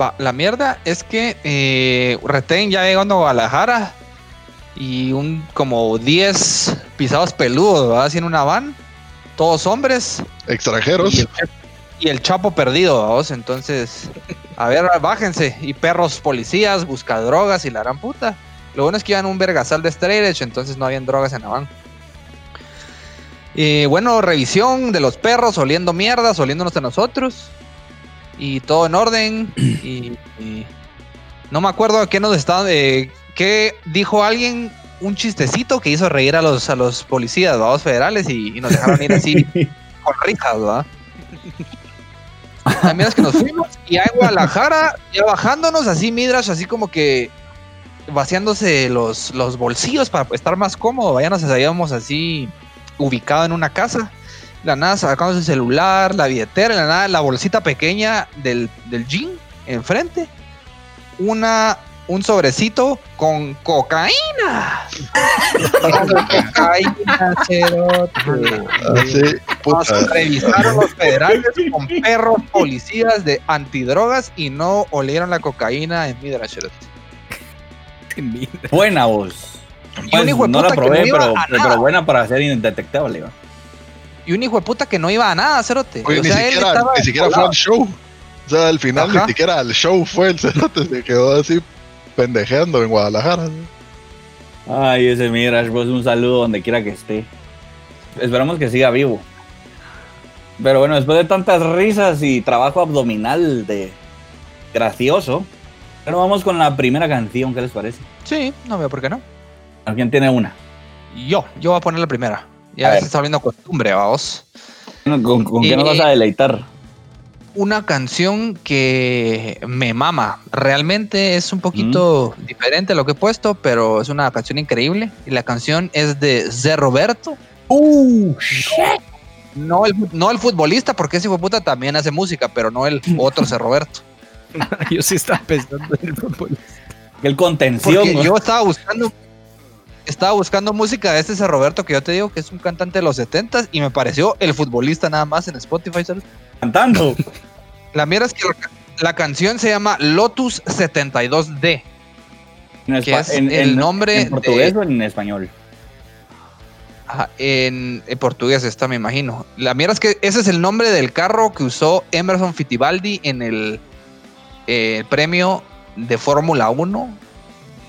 Va, la mierda es que retén ya llegando a Guadalajara y como 10 pisados peludos, ¿verdad? Así en una van, todos hombres. Extranjeros. Y el Chapo perdido, ¿verdad? Entonces, a ver, bájense. Y perros policías, busca drogas y la gran puta. Lo bueno es que iban un vergasal de straight edge, entonces no habían drogas en la van. Bueno, revisión de los perros, oliendo mierdas, oliéndonos a nosotros. Y todo en orden. Y no me acuerdo a qué nos estaban. ¿Qué dijo alguien? Un chistecito que hizo reír a los policías, ¿verdad? Los federales, y nos dejaron ir así con risas, ¿verdad? También es que nos fuimos. Y a Guadalajara, ya bajándonos así, Midrash, así como que vaciándose los bolsillos para estar más cómodo. Ya nos habíamos así ubicado en una casa. La nada sacamos el celular, la billetera, la nada, la bolsita pequeña del jean enfrente, un sobrecito con cocaína. Cocaína, cerote. Sí, nos revisaron los federales con perros policías de antidrogas y no olieron la cocaína en Midrash. Buena voz. Pues, no la probé, pero buena para ser indetectable, ¿no? Y un hijo de puta que no iba a nada, cerote. Oye, o sea, ni siquiera fue al show. O sea, al final, ajá, ni siquiera al show fue el cerote. Se quedó así pendejeando en Guadalajara, ¿sí? Ay, ese Midrash, vos un saludo donde quiera que esté. Esperamos que siga vivo. Pero bueno, después de tantas risas y trabajo abdominal de gracioso, pero vamos con la primera canción, ¿qué les parece? Sí, no veo por qué no. ¿Alguien tiene una? Yo voy a poner la primera. Ya se está volviendo costumbre, vamos. ¿Con qué nos vas a deleitar? Una canción que me mama. Realmente es un poquito diferente a lo que he puesto, pero es una canción increíble. Y la canción es de Zé Roberto. ¡Shit! No el futbolista, porque ese hijo de puta también hace música, pero no el otro Zé Roberto. Yo sí estaba pensando en el futbolista. El contención. Porque yo estaba buscando música de Zé Roberto, que yo te digo que es un cantante de los 70s, y me pareció el futbolista nada más en Spotify. ¿Sabes? Cantando. La mierda es que la canción se llama Lotus 72D. Que es el nombre. ¿En portugués o en español? Ajá, en portugués está, me imagino. La mierda es que ese es el nombre del carro que usó Emerson Fittipaldi en el premio de Fórmula 1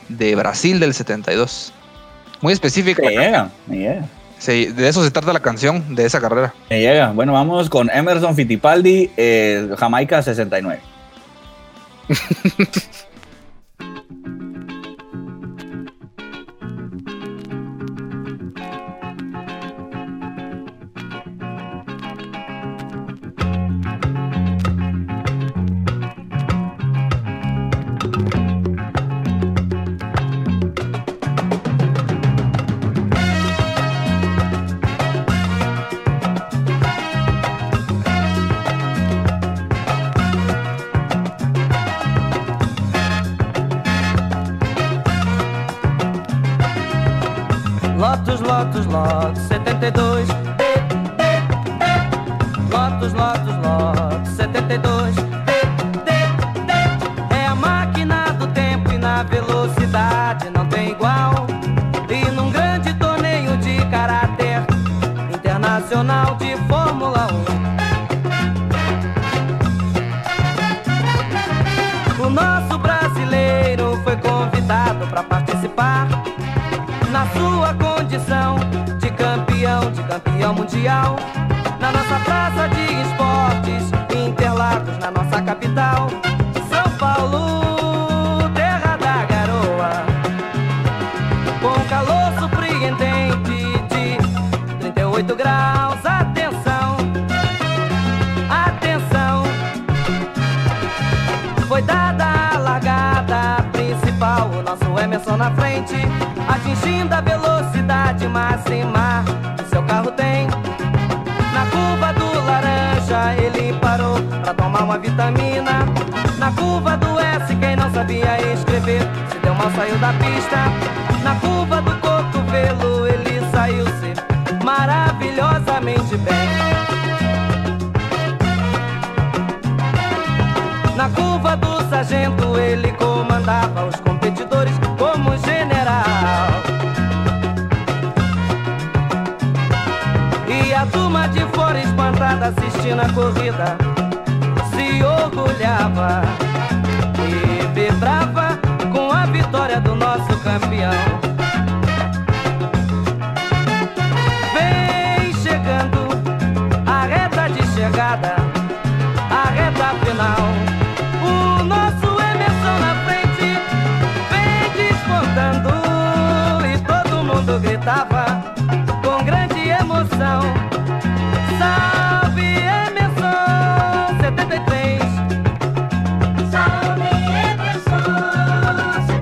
de Brasil del 72. Muy específica. Me llega. Sí, de eso se trata la canción, de esa carrera. Me llega. Bueno, vamos con Emerson Fittipaldi, Jamaica 69. Lotus 72D. Lotus 72D. É a máquina do tempo e na velocidade não tem igual. E num grande torneio de caráter internacional de Fórmula 1, o nosso brasileiro foi convidado para participar. Na sua condição de campeão mundial, na nossa praça de esportes, Interlagos, na nossa capital, São Paulo, terra da garoa, com calor surpreendente de 38 graus. Atenção, atenção, foi dada a largada principal, o nosso Emerson na frente, atingindo a velocidade máxima que seu carro tem. Na curva do laranja ele parou pra tomar uma vitamina. Na curva do S quem não sabia escrever se deu mal, saiu da pista. Na curva do cotovelo ele saiu-se maravilhosamente bem. Na curva do sargento ele comandava os competidores como general. E a turma de fora espantada assistindo a corrida se orgulhava e vibrava com a vitória do nosso campeão. Vem chegando a reta de chegada, a reta final. Gritava com grande emoção: salve Emerson 73, salve Emerson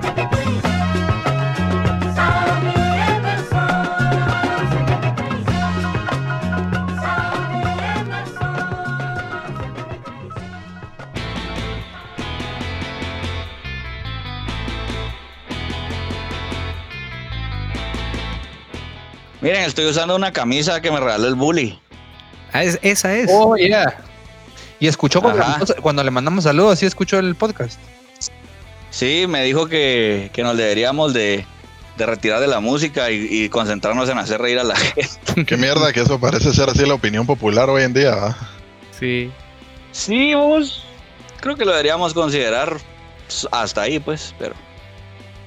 73, salve Emerson 73, salve Emerson 73. Miren, estoy usando una camisa que me regaló el Bully. Ah, esa es. Oh, yeah. Y escuchó cuando le mandamos saludos, sí escuchó el podcast. Sí, me dijo que nos deberíamos de retirar de la música y concentrarnos en hacer reír a la gente. Qué mierda que eso parece ser así la opinión popular hoy en día, ¿verdad? Sí. Sí, vos. Creo que lo deberíamos considerar hasta ahí, pues, pero...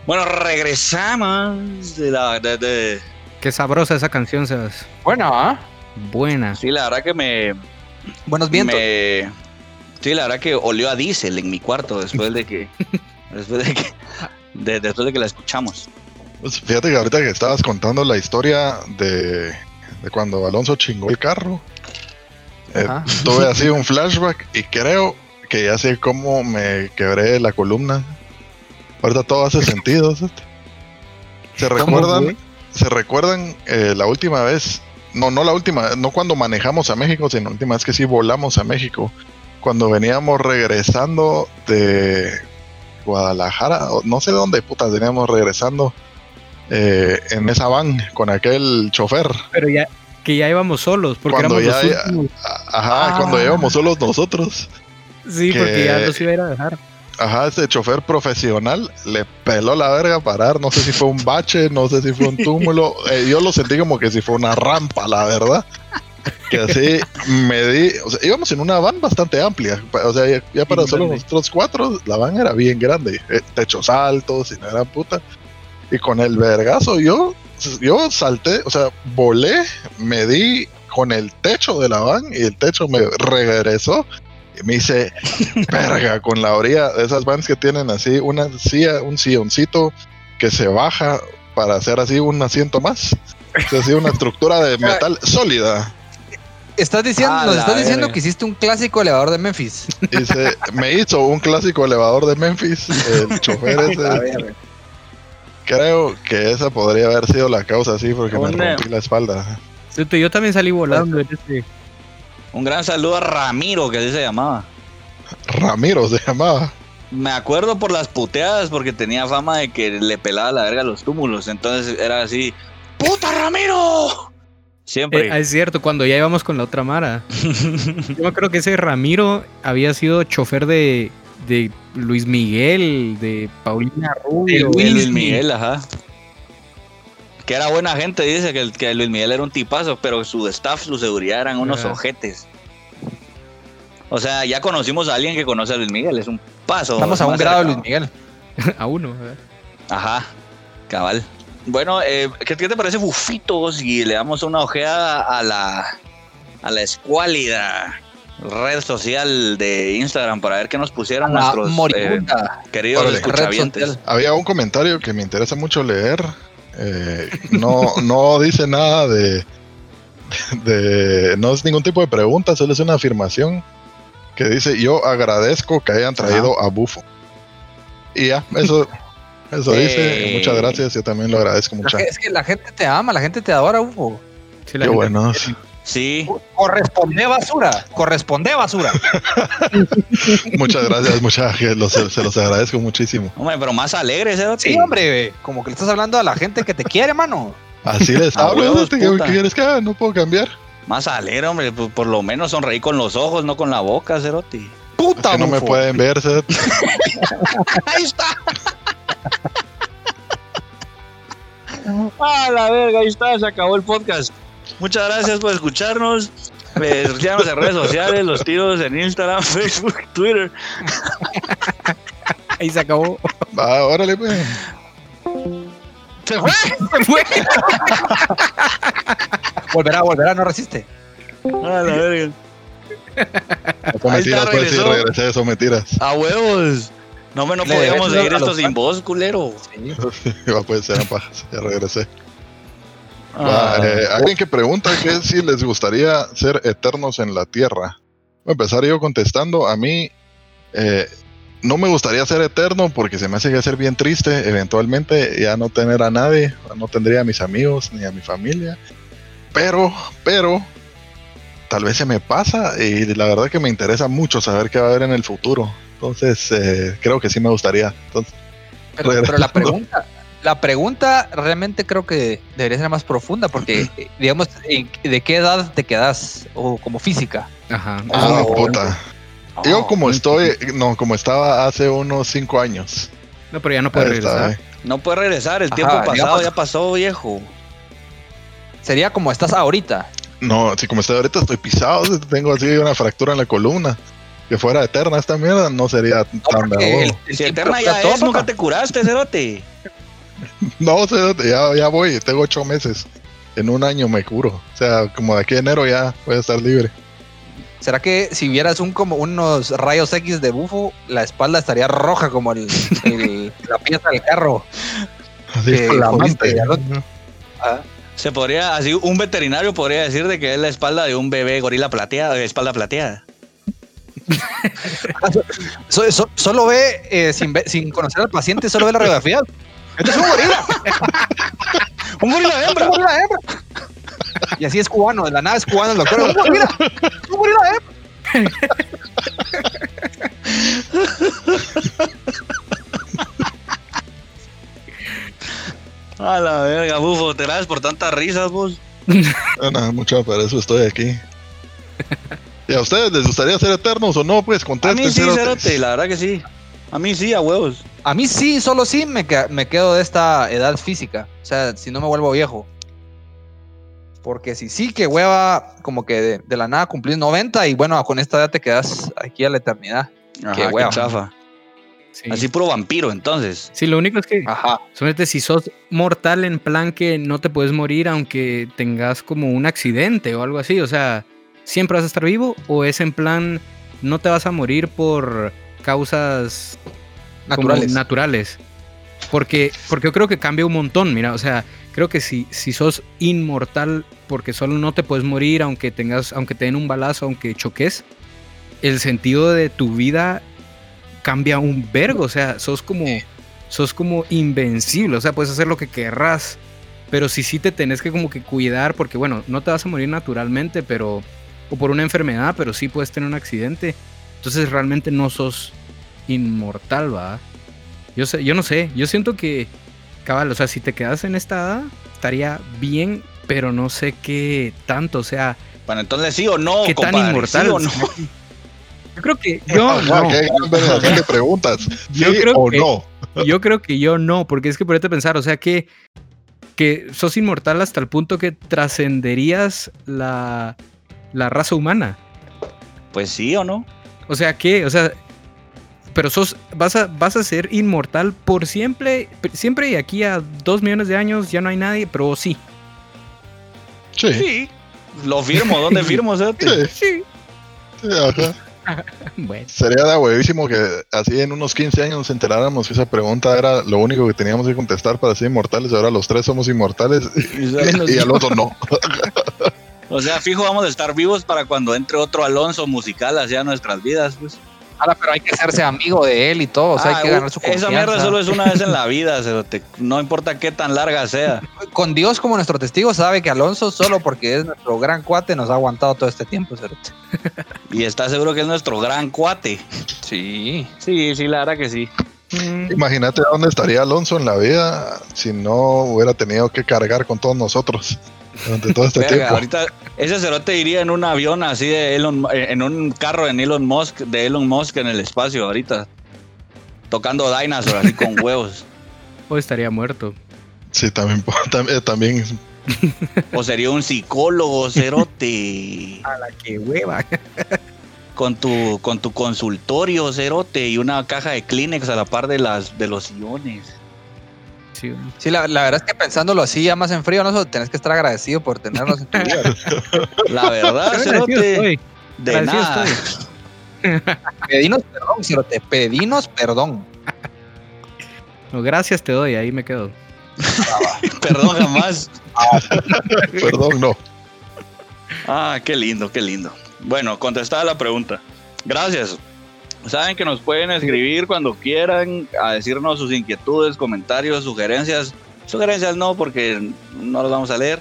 Bueno, regresamos Qué sabrosa esa canción, Sebas. Buena, ¿ah? Buena. Sí, la verdad que me... Buenos vientos. Sí, la verdad que olió a diésel en mi cuarto después de que la escuchamos. Pues fíjate que ahorita que estabas contando la historia de cuando Alonso chingó el carro, tuve así un flashback y creo que ya sé cómo me quebré la columna. Ahorita todo hace sentido. ¿Se recuerdan? ¿Se recuerdan la última vez? No la última, no cuando manejamos a México, sino la última vez que sí volamos a México. Cuando veníamos regresando de Guadalajara, no sé de dónde putas veníamos regresando en esa van con aquel chofer. Pero ya, que ya íbamos solos, porque cuando ya íbamos solos nosotros. Sí, porque ya los iba a ir a dejar. Ajá, ese chofer profesional le peló la verga a parar, no sé si fue un bache, no sé si fue un túmulo, yo lo sentí como que si fue una rampa, la verdad, que así me di, o sea, íbamos en una van bastante amplia, o sea, ya para solo nosotros cuatro, la van era bien grande, techos altos y la gran puta, y con el vergazo yo salté, o sea, volé, me di con el techo de la van y el techo me regresó. Y me hice verga con la orilla de esas vans que tienen así una silla, un silloncito que se baja para hacer así un asiento más. Es así una estructura de metal sólida. Nos estás diciendo que hiciste un clásico elevador de Memphis. Me hizo un clásico elevador de Memphis, el chofer ese. Creo que esa podría haber sido la causa, sí, porque me rompí la espalda. Yo también salí volando en este... Un gran saludo a Ramiro, que así se llamaba. Ramiro se llamaba. Me acuerdo por las puteadas, porque tenía fama de que le pelaba la verga a los túmulos. Entonces era así, ¡puta Ramiro. Siempre. Es cierto, cuando ya íbamos con la otra Mara. Yo creo que ese Ramiro había sido chofer de Luis Miguel, de Paulina Rubio. De Luis Miguel, ajá. Que era buena gente, dice que Luis Miguel era un tipazo, pero su staff, su seguridad eran unos ojetes. O sea, ya conocimos a alguien que conoce a Luis Miguel, es un paso. Estamos a un grado de Luis Miguel. A uno, a ver. Ajá, cabal. Bueno, ¿qué te parece, Bufitos? Y le damos una ojeada a la escuálida red social de Instagram para ver qué nos pusieron nuestros queridos escuchavientes. Había un comentario que me interesa mucho leer. No dice nada de... No es ningún tipo de pregunta, solo es una afirmación que dice: yo agradezco que hayan traído a Bufo. Y ya, eso dice, muchas gracias, yo también lo agradezco mucho. Es que la gente te ama, la gente te adora, Bufo. Sí, qué buenos. Sí. Corresponde basura. Muchas gracias, muchachos. Se los agradezco muchísimo. Hombre, pero más alegre, ¿eh? Sí, hombre, ve. Como que le estás hablando a la gente que te quiere, mano. Así les hablo, ¿qué quieres que haga? No puedo cambiar. Más alegre, hombre, por lo menos sonreí con los ojos, no con la boca, Ceroti. Puta, es que no me pueden ver, Ceroti. Ahí está. A la verga, ahí está, se acabó el podcast. Muchas gracias por escucharnos. Síganos en redes sociales, los tiros en Instagram, Facebook, Twitter. Ahí se acabó. Va, órale, pues. Se fue. Volverá, no resiste. A la verga. Son mentiras, pues sí, regresé, son mentiras. A huevos. No podíamos seguir esto sin vos, culero. Sí, pues eran pajas, ya regresé. Alguien que pregunta que si les gustaría ser eternos en la tierra. Voy a empezar yo contestando. A mí no me gustaría ser eterno porque se me hace que ser bien triste eventualmente ya no tener a nadie, no tendría a mis amigos ni a mi familia, pero tal vez se me pasa y la verdad que me interesa mucho saber qué va a haber en el futuro, entonces creo que sí me gustaría. Entonces, pero la pregunta realmente creo que debería ser más profunda porque, digamos, ¿de qué edad te quedas? O como física. Ajá. Puta. Yo como estaba hace unos 5 años. No, pero ya no puede regresar. No puede regresar, el tiempo pasado ya pasó, viejo. Sería como estás ahorita. No, si como estoy ahorita estoy pisado, tengo así una fractura en la columna. Que fuera eterna esta mierda no sería tan bravo. Si eterna ya es, nunca te curaste, Cerote. No, o sea, ya voy, tengo 8 meses. En un año me curo. O sea, como de aquí a enero ya voy a estar libre. ¿Será que si vieras unos rayos X de Bufo, la espalda estaría roja como la pieza del carro? Así flamante. Se podría, así un veterinario podría decir de que es la espalda de un bebé gorila plateada, de espalda plateada. Solo ve, sin conocer al paciente, solo ve la radiografía. ¡Este es un gorila! ¡Un gorila hembra! ¡Un gorila hembra! Y así es cubano, de la nada es cubano el doctor. ¡Un gorila! ¡Un gorila hembra! A la verga, Bufo, te das por tantas risas, vos. No, mucho, para eso estoy aquí. ¿Y a ustedes les gustaría ser eternos o no? Pues contesten. A mí sí, Cerote, la verdad que sí. A mí sí, a huevos. A mí sí, solo sí me quedo de esta edad física. O sea, si no me vuelvo viejo. Porque si sí que hueva, como que de la nada cumplís 90 y bueno, con esta edad te quedas aquí a la eternidad. Ajá, qué hueva. Qué chafa. Sí. Así puro vampiro, entonces. Sí, lo único es que, suerte, si sos mortal en plan que no te puedes morir aunque tengas como un accidente o algo así. O sea, ¿siempre vas a estar vivo? ¿O es en plan no te vas a morir por causas naturales? Porque yo creo que cambia un montón, mira, o sea, creo que si sos inmortal porque solo no te puedes morir aunque te den un balazo, aunque choques, el sentido de tu vida cambia un vergo, o sea, sos como invencible, o sea, puedes hacer lo que querrás, pero sí te tenés que como que cuidar porque bueno, no te vas a morir naturalmente, pero o por una enfermedad, pero sí puedes tener un accidente, entonces realmente no sos inmortal, va. Yo no sé, yo siento que cabal, o sea, si te quedas en esta edad estaría bien pero no sé qué tanto, o sea... Bueno, entonces sí o no, ¿qué compadre, tan inmortal? ¿Sí o no? Yo creo que yo no. ¿Qué le preguntas? ¿Sí o no? Yo creo que yo no, porque es que ponete a pensar, o sea que sos inmortal hasta el punto que trascenderías la raza humana. Pues sí o no. O sea que, o sea, pero vas a ser inmortal por siempre y aquí a 2 millones de años ya no hay nadie, pero vos sí. Sí. Sí. Lo firmo, ¿dónde firmo? Sí. Sí. Sí, ajá. Bueno. Sería de huevísimo que así en unos 15 años nos enteráramos que esa pregunta era lo único que teníamos que contestar para ser inmortales. Ahora los tres somos inmortales y Alonso no. O sea, fijo, vamos a estar vivos para cuando entre otro Alonso musical hacia nuestras vidas, pues. Ahora, pero hay que hacerse amigo de él y todo, o sea, hay que ganar su confianza. Esa mierda solo es una vez en la vida, no importa qué tan larga sea. Con Dios como nuestro testigo, sabe que Alonso, solo porque es nuestro gran cuate, nos ha aguantado todo este tiempo, cerote. Y está seguro que es nuestro gran cuate. Sí. Sí, la verdad que sí. Imagínate dónde estaría Alonso en la vida si no hubiera tenido que cargar con todos nosotros durante todo este tiempo. Ahorita ese cerote iría en un avión así de Elon, en un carro de Elon Musk en el espacio ahorita, tocando Dinosaur así con huevos. O estaría muerto. Sí, también. O sería un psicólogo, cerote. A la que hueva. Con tu consultorio, cerote, y una caja de Kleenex a la par de los sillones. Sí, la verdad es que pensándolo así, ya más en frío, ¿no? Tenés que estar agradecido por tenernos en tu vida. La verdad, cerote, estoy. De nada. Estoy. Pedinos perdón, cerote, pedinos perdón. No, gracias te doy, ahí me quedo. Perdón jamás. Perdón no. Ah, qué lindo. Bueno, contestada la pregunta. Gracias. Saben que nos pueden escribir cuando quieran a decirnos sus inquietudes, comentarios, sugerencias. Sugerencias no, porque no las vamos a leer.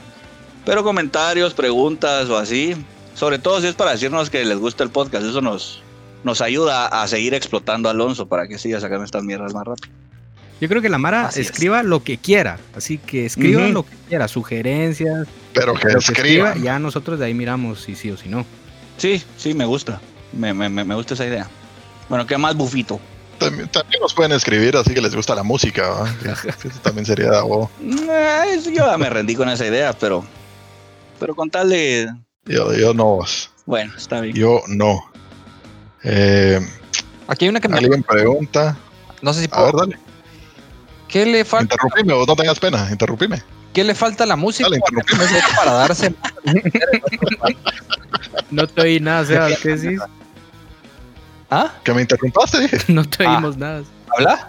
Pero comentarios, preguntas o así. Sobre todo si es para decirnos que les gusta el podcast. Eso nos ayuda a seguir explotando a Alonso para que siga sacando estas mierdas más rápido. Yo creo que la Mara escriba lo que quiera. Así que escriban lo que quiera. Sugerencias. Pero que escriba. Ya nosotros de ahí miramos si sí o si no. Sí, me gusta. Me gusta esa idea. Bueno, ¿qué más, Bufito? También nos pueden escribir, así que les gusta la música, ¿verdad? Eso también sería de huevo. Yo ya me rendí con esa idea, pero contale. Yo no. Bueno, está bien. Yo no. Aquí hay una que me... Alguien pregunta. No sé si puedo. A ver, dale. ¿Qué le falta? Interrumpime, vos no tengas pena, interrumpime. ¿Qué le falta a la música? Dale, interrumpime. Para darse... No te oí nada, Sebas, ¿qué decís? ¿Ah? ¿Que me interrumpaste? No te oímos nada. ¿Habla?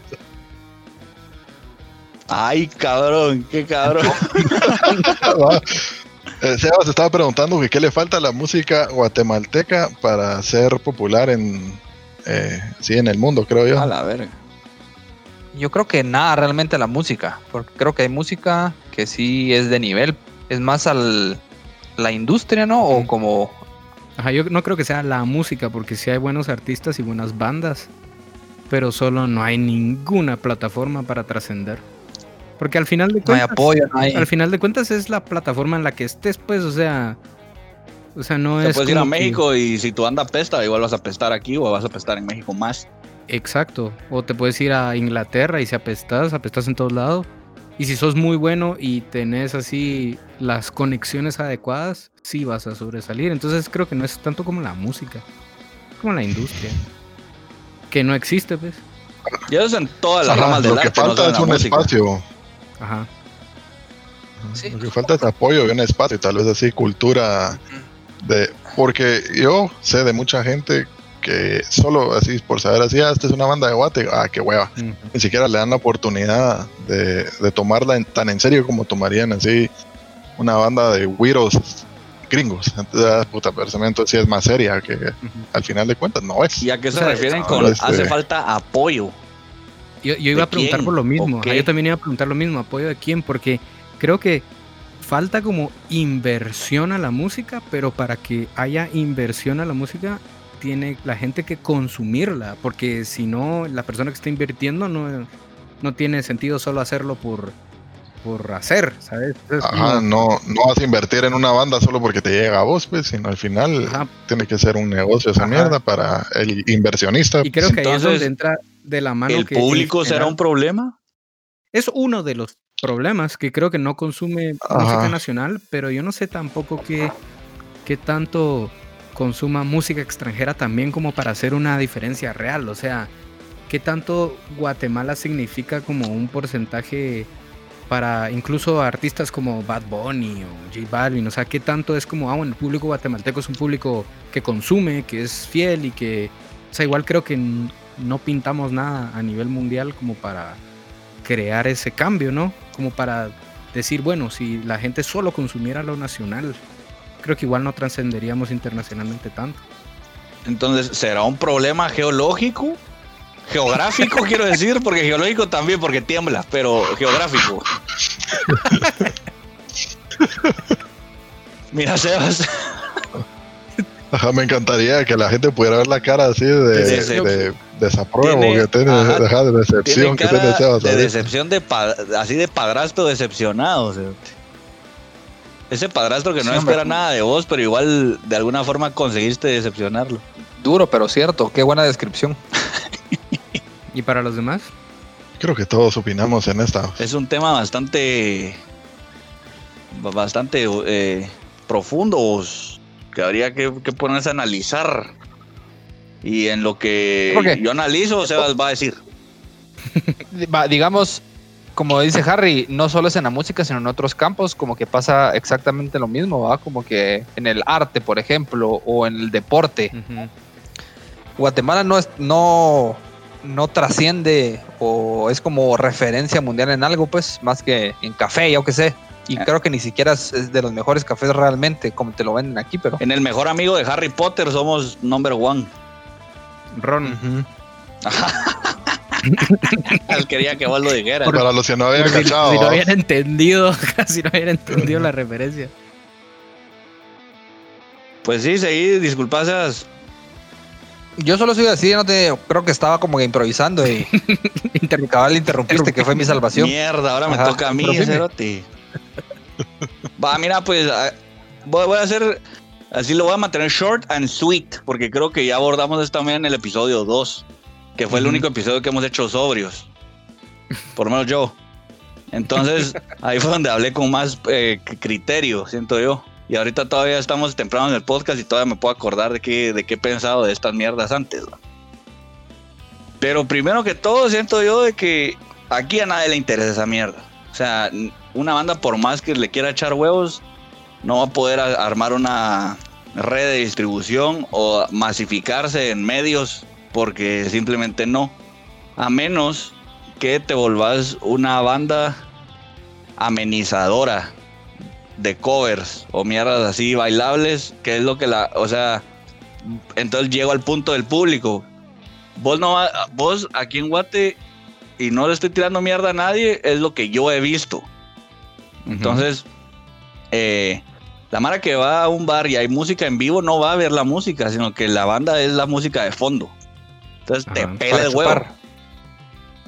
Ay, cabrón, qué cabrón. Sebas estaba preguntando que qué le falta a la música guatemalteca para ser popular en el mundo, creo yo. A la verga. Yo creo que nada realmente a la música, porque creo que hay música que sí es de nivel, es más la industria, ¿no? O como... Ajá, yo no creo que sea la música, porque sí hay buenos artistas y buenas bandas, pero solo no hay ninguna plataforma para trascender. Porque al final de cuentas, no hay apoyo. Al final de cuentas es la plataforma en la que estés, pues, o sea, no es... Te puedes ir a México y si tu banda apesta, igual vas a apestar aquí o vas a apestar en México más. Exacto, o te puedes ir a Inglaterra y si apestas en todos lados. Y si sos muy bueno y tenés así las conexiones adecuadas, sí vas a sobresalir. Entonces creo que no es tanto como la música, como la industria, que no existe, pues. Y eso es en todas las ramas del arte. Lo que falta es un espacio. Ajá. Sí. Lo que falta es apoyo y un espacio, tal vez así cultura de... Porque yo sé de mucha gente que solo así por saber así, esta es una banda de Guate, qué hueva. Uh-huh. Ni siquiera le dan la oportunidad de tomarla tan en serio como tomarían así una banda de güiros gringos. Entonces, puta, pensamiento sí es más seria que al final de cuentas no es. ¿Y a qué se refieren con hace falta apoyo? Yo iba a preguntar quién? Por lo mismo. Yo también iba a preguntar lo mismo, apoyo de quién, porque creo que falta como inversión a la música, pero para que haya inversión a la música tiene la gente que consumirla, porque si no, la persona que está invirtiendo no tiene sentido solo hacerlo por por hacer, ¿sabes? Entonces, ajá, no vas a invertir en una banda solo porque te llega a vos, pues, sino al final ajá. tiene que ser un negocio esa mierda para el inversionista. Y creo que entonces, ahí es donde entra de la mano el que público será un problema. Es uno de los problemas que creo que no consume música nacional, pero yo no sé tampoco qué tanto consuma música extranjera también como para hacer una diferencia real, o sea, ¿qué tanto Guatemala significa como un porcentaje para incluso artistas como Bad Bunny o J Balvin? O sea, ¿qué tanto es como, bueno, el público guatemalteco es un público que consume, que es fiel y que, o sea, igual creo que no pintamos nada a nivel mundial como para crear ese cambio, ¿no? Como para decir, bueno, si la gente solo consumiera lo nacional, creo que igual no trascenderíamos internacionalmente tanto. Entonces, ¿será un problema geológico? Geográfico, quiero decir, porque geológico también, porque tiembla, pero geográfico. Mira, Sebas. Ajá, me encantaría que la gente pudiera ver la cara así de desapruebo que tiene, de decepción que tiene Sebas. De decepción, así de padrastro decepcionado. O sea. Ese padrastro que no espera nada de vos, pero igual de alguna forma conseguiste decepcionarlo. Duro, pero cierto. Qué buena descripción. ¿Y para los demás? Creo que todos opinamos en esta. Es un tema bastante profundo, que habría que ponerse a analizar. Y en lo que yo analizo, Sebas va a decir. Digamos, como dice Harry, no solo es en la música, sino en otros campos, como que pasa exactamente lo mismo, ¿va? Como que en el arte, por ejemplo, o en el deporte. Uh-huh. Guatemala no trasciende o es como referencia mundial en algo, pues, más que en café, yo qué sé. Y creo que ni siquiera es de los mejores cafés realmente, como te lo venden aquí, pero... En el mejor amigo de Harry Potter somos number one. Ron. Uh-huh. Quería que vos lo dijeras. Para los que no habían cachado. Si no habían entendido, casi no habían entendido la referencia. Pues sí, seguí, disculpas esas... Yo solo soy así, creo que estaba como que improvisando y cabal interrumpiste, que fue mi salvación. Mierda, ahora me toca a mí, Cerote. Va, mira, pues voy a hacer, así lo voy a mantener short and sweet, porque creo que ya abordamos esto también en el episodio 2, que fue el único episodio que hemos hecho sobrios, por lo menos yo. Entonces, ahí fue donde hablé con más criterio, siento yo. Y ahorita todavía estamos temprano en el podcast y todavía me puedo acordar de qué he pensado de estas mierdas antes, ¿no? Pero primero que todo siento yo de que aquí a nadie le interesa esa mierda. O sea, una banda por más que le quiera echar huevos, no va a poder armar una red de distribución o masificarse en medios porque simplemente no. A menos que te volvás una banda amenizadora de covers o mierdas así bailables, que es lo que o sea, entonces llego al punto del público. Vos aquí en Guate, y no le estoy tirando mierda a nadie, es lo que yo he visto. Uh-huh. Entonces, la mara que va a un bar y hay música en vivo no va a ver la música, sino que la banda es la música de fondo. Entonces te pela el huevo.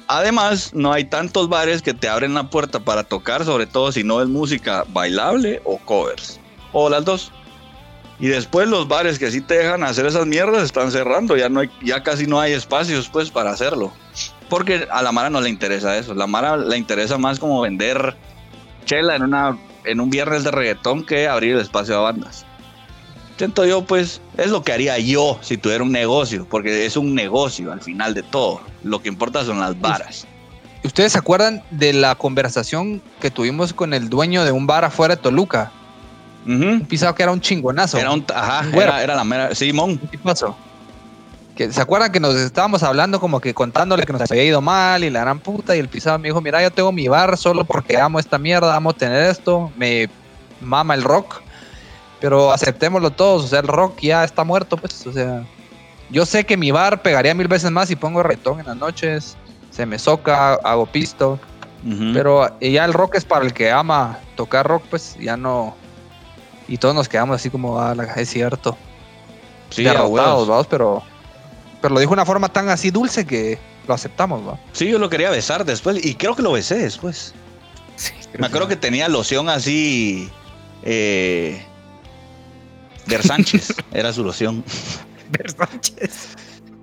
Además, no hay tantos bares que te abren la puerta para tocar, sobre todo si no es música bailable o covers, o las dos. Y después los bares que sí te dejan hacer esas mierdas están cerrando, ya casi no hay espacios, pues, para hacerlo. Porque a la mara no le interesa eso, la mara le interesa más como vender chela en un viernes de reggaetón que abrir el espacio a bandas. Siento yo, pues, es lo que haría yo si tuviera un negocio, porque es un negocio al final de todo. Lo que importa son las varas. ¿Ustedes se acuerdan de la conversación que tuvimos con el dueño de un bar afuera de Toluca? Uh-huh. Un pisado que era un chingonazo. Era la mera... Simón. ¿Qué pasó? ¿Se acuerdan que nos estábamos hablando como que contándole que nos había ido mal y la gran puta? Y el pisado me dijo, mira, yo tengo mi bar solo porque amo esta mierda, amo tener esto, me mama el rock. Pero aceptémoslo todos, o sea, el rock ya está muerto, pues, o sea, yo sé que mi bar pegaría 1000 veces más si pongo retón en las noches, se me soca, hago pisto, uh-huh. Pero ya el rock es para el que ama tocar rock, pues, ya no, y todos nos quedamos así como, es cierto, sí, derrotados, vamos, pero lo dijo de una forma tan así dulce que lo aceptamos, ¿va? Sí, yo lo quería besar después, y creo que lo besé después. Sí, me acuerdo que tenía loción así. Der Sánchez era su loción. Der Sánchez.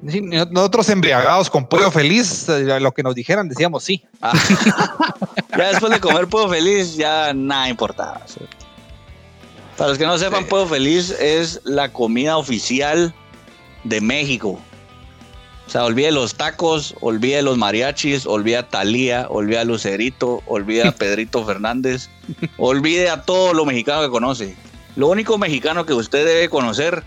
Sí, nosotros embriagados con Pollo Feliz, lo que nos dijeran decíamos sí. Ah. Ya después de comer Pollo Feliz ya nada importaba. ¿Sí? Para los que no sepan, Pollo Feliz es la comida oficial de México. O sea, olvide los tacos, olvide los mariachis, olvide a Thalía, olvide a Lucerito, olvide a Pedrito Fernández, olvide a todo lo mexicano que conoce. Lo único mexicano que usted debe conocer,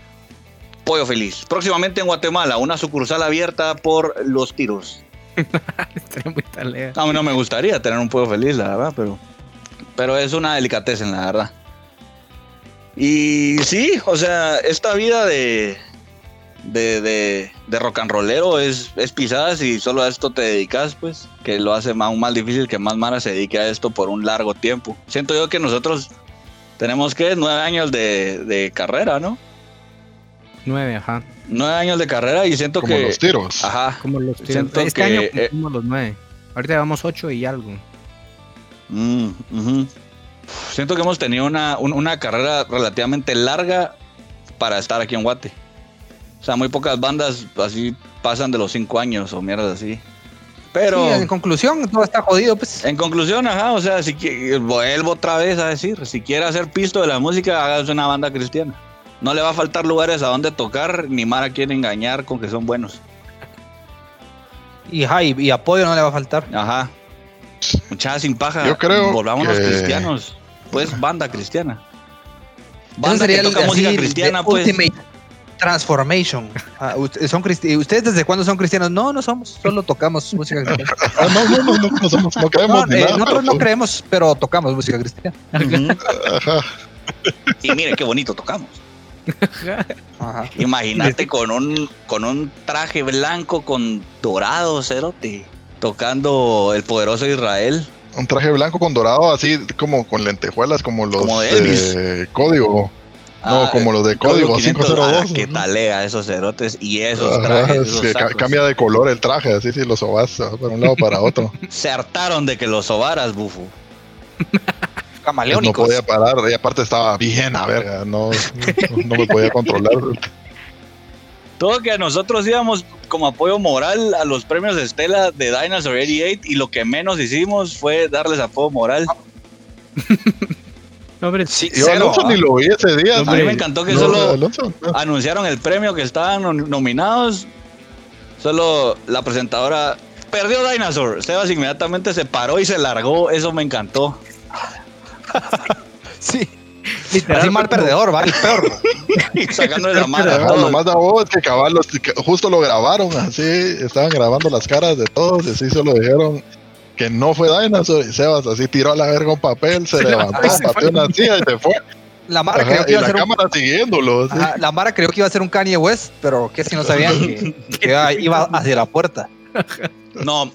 Pollo Feliz. Próximamente en Guatemala, una sucursal abierta por Los Tiros. Estoy muy talea. A mí no me gustaría tener un Pollo Feliz, la verdad, pero es una delicatessen, la verdad. Y sí, o sea, esta vida de rock and rollero es pisadas, y solo a esto te dedicas, pues, que lo hace aún más difícil que más Mara se dedique a esto por un largo tiempo. Siento yo que nosotros tenemos, ¿qué? 9 años de carrera, ¿no? 9, ajá. 9 años de carrera y siento como que... Como Los Tiros. Ajá. Como Los Tiros. Siento este que, año cumplimos los 9. Ahorita llevamos 8 y algo. Uh-huh. Siento que hemos tenido una carrera relativamente larga para estar aquí en Guate. O sea, muy pocas bandas así pasan de los 5 años o mierdas así. Pero... Sí, en conclusión, todo está jodido, pues. En conclusión, ajá, o sea, si vuelvo otra vez a decir, si quiere hacer pisto de la música, hágase una banda cristiana. No le va a faltar lugares a donde tocar, ni Mara quiere engañar con que son buenos. Y apoyo no le va a faltar. Ajá. Muchachas sin paja. Yo creo volvámonos cristianos. Pues banda cristiana. Banda sería que toca música cristiana, pues. Ultimate Transformation. Ah, ¿ustedes desde cuándo son cristianos? No somos. Solo tocamos música cristiana. No somos. No creemos. Nosotros no creemos, pero tocamos música cristiana. Ajá. Y miren qué bonito tocamos. Ajá. Imagínate con un traje blanco con dorado, cerote, tocando El Poderoso Israel. Un traje blanco con dorado, así como con lentejuelas, como los de Código. Ah, no, como los de Código 502. Que talea esos cerotes y esos trajes. Esos cambia de color el traje, así si lo sobas para un lado para otro. Se hartaron de que lo sobaras, bufo. Pues no podía parar, y aparte estaba bien a verga, no me podía controlar. Todo que nosotros íbamos como apoyo moral a los premios Estela de Dinosaur 88, y lo que menos hicimos fue darles apoyo moral. No, hombre, sí, yo Alonso ni lo vi ese día. A mí me encantó que anunciaron el premio que estaban nominados. Solo la presentadora perdió Dinosaur. Sebas inmediatamente se paró y se largó. Eso me encantó. Sí, literal mal perdedor, va el perro. Sacándole la mano. Lo más da vos es que cabal, justo lo grabaron así, estaban grabando las caras de todos, y así solo dijeron que no fue Dinosaur, y Sebas así tiró a la verga un papel, se levantó, pateó una silla y se fue. La Mara creyó que iba a ser siguiéndolo. Ajá, la Mara creyó que iba a ser un Kanye West, pero que si no sabían que iba hacia la puerta. No,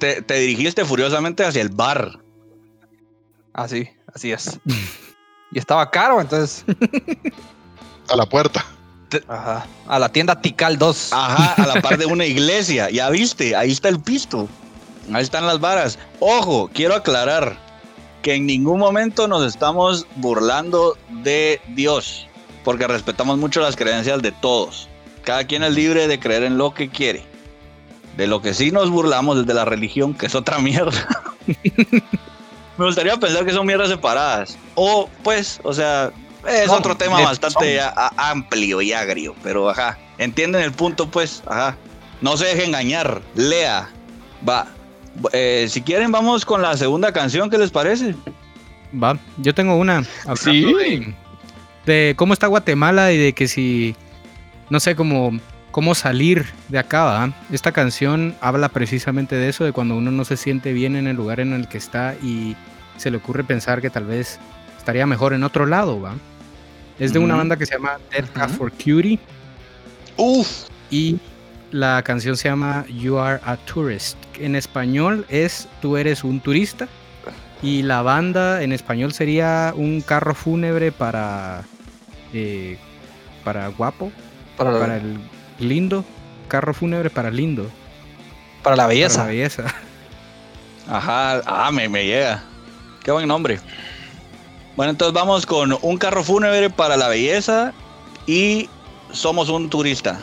te dirigiste furiosamente hacia el bar. Así es. Y estaba caro, entonces. A la puerta. Ajá. A la tienda Tical 2. Ajá, a la par de una iglesia. Ya viste, ahí está el pisto. Ahí están las varas. Ojo, quiero aclarar que en ningún momento nos estamos burlando de Dios, porque respetamos mucho las creencias de todos. Cada quien es libre de creer en lo que quiere. De lo que sí nos burlamos es de la religión, que es otra mierda. Me gustaría pensar que son mierdas separadas. O, pues, o sea, es otro tema bastante amplio y agrio. Pero, ajá, entienden el punto, pues, ajá. No se deje engañar, lea. Va. Si quieren, vamos con la segunda canción, ¿qué les parece? Va, yo tengo una. Sí. De cómo está Guatemala y de que si, no sé, cómo salir de acá, ¿verdad? Esta canción habla precisamente de eso, de cuando uno no se siente bien en el lugar en el que está y se le ocurre pensar que tal vez estaría mejor en otro lado, ¿va? Es de una banda que se llama Dead Cat for Cutie. ¡Uf! Y la canción se llama You Are a Tourist. En español es Tú Eres un Turista. Y la banda en español sería un carro fúnebre para guapo. Para el lindo, carro fúnebre para lindo. Para la belleza. Ajá, me llega. Qué buen nombre. Bueno, entonces vamos con un carro fúnebre para la belleza y somos un turista.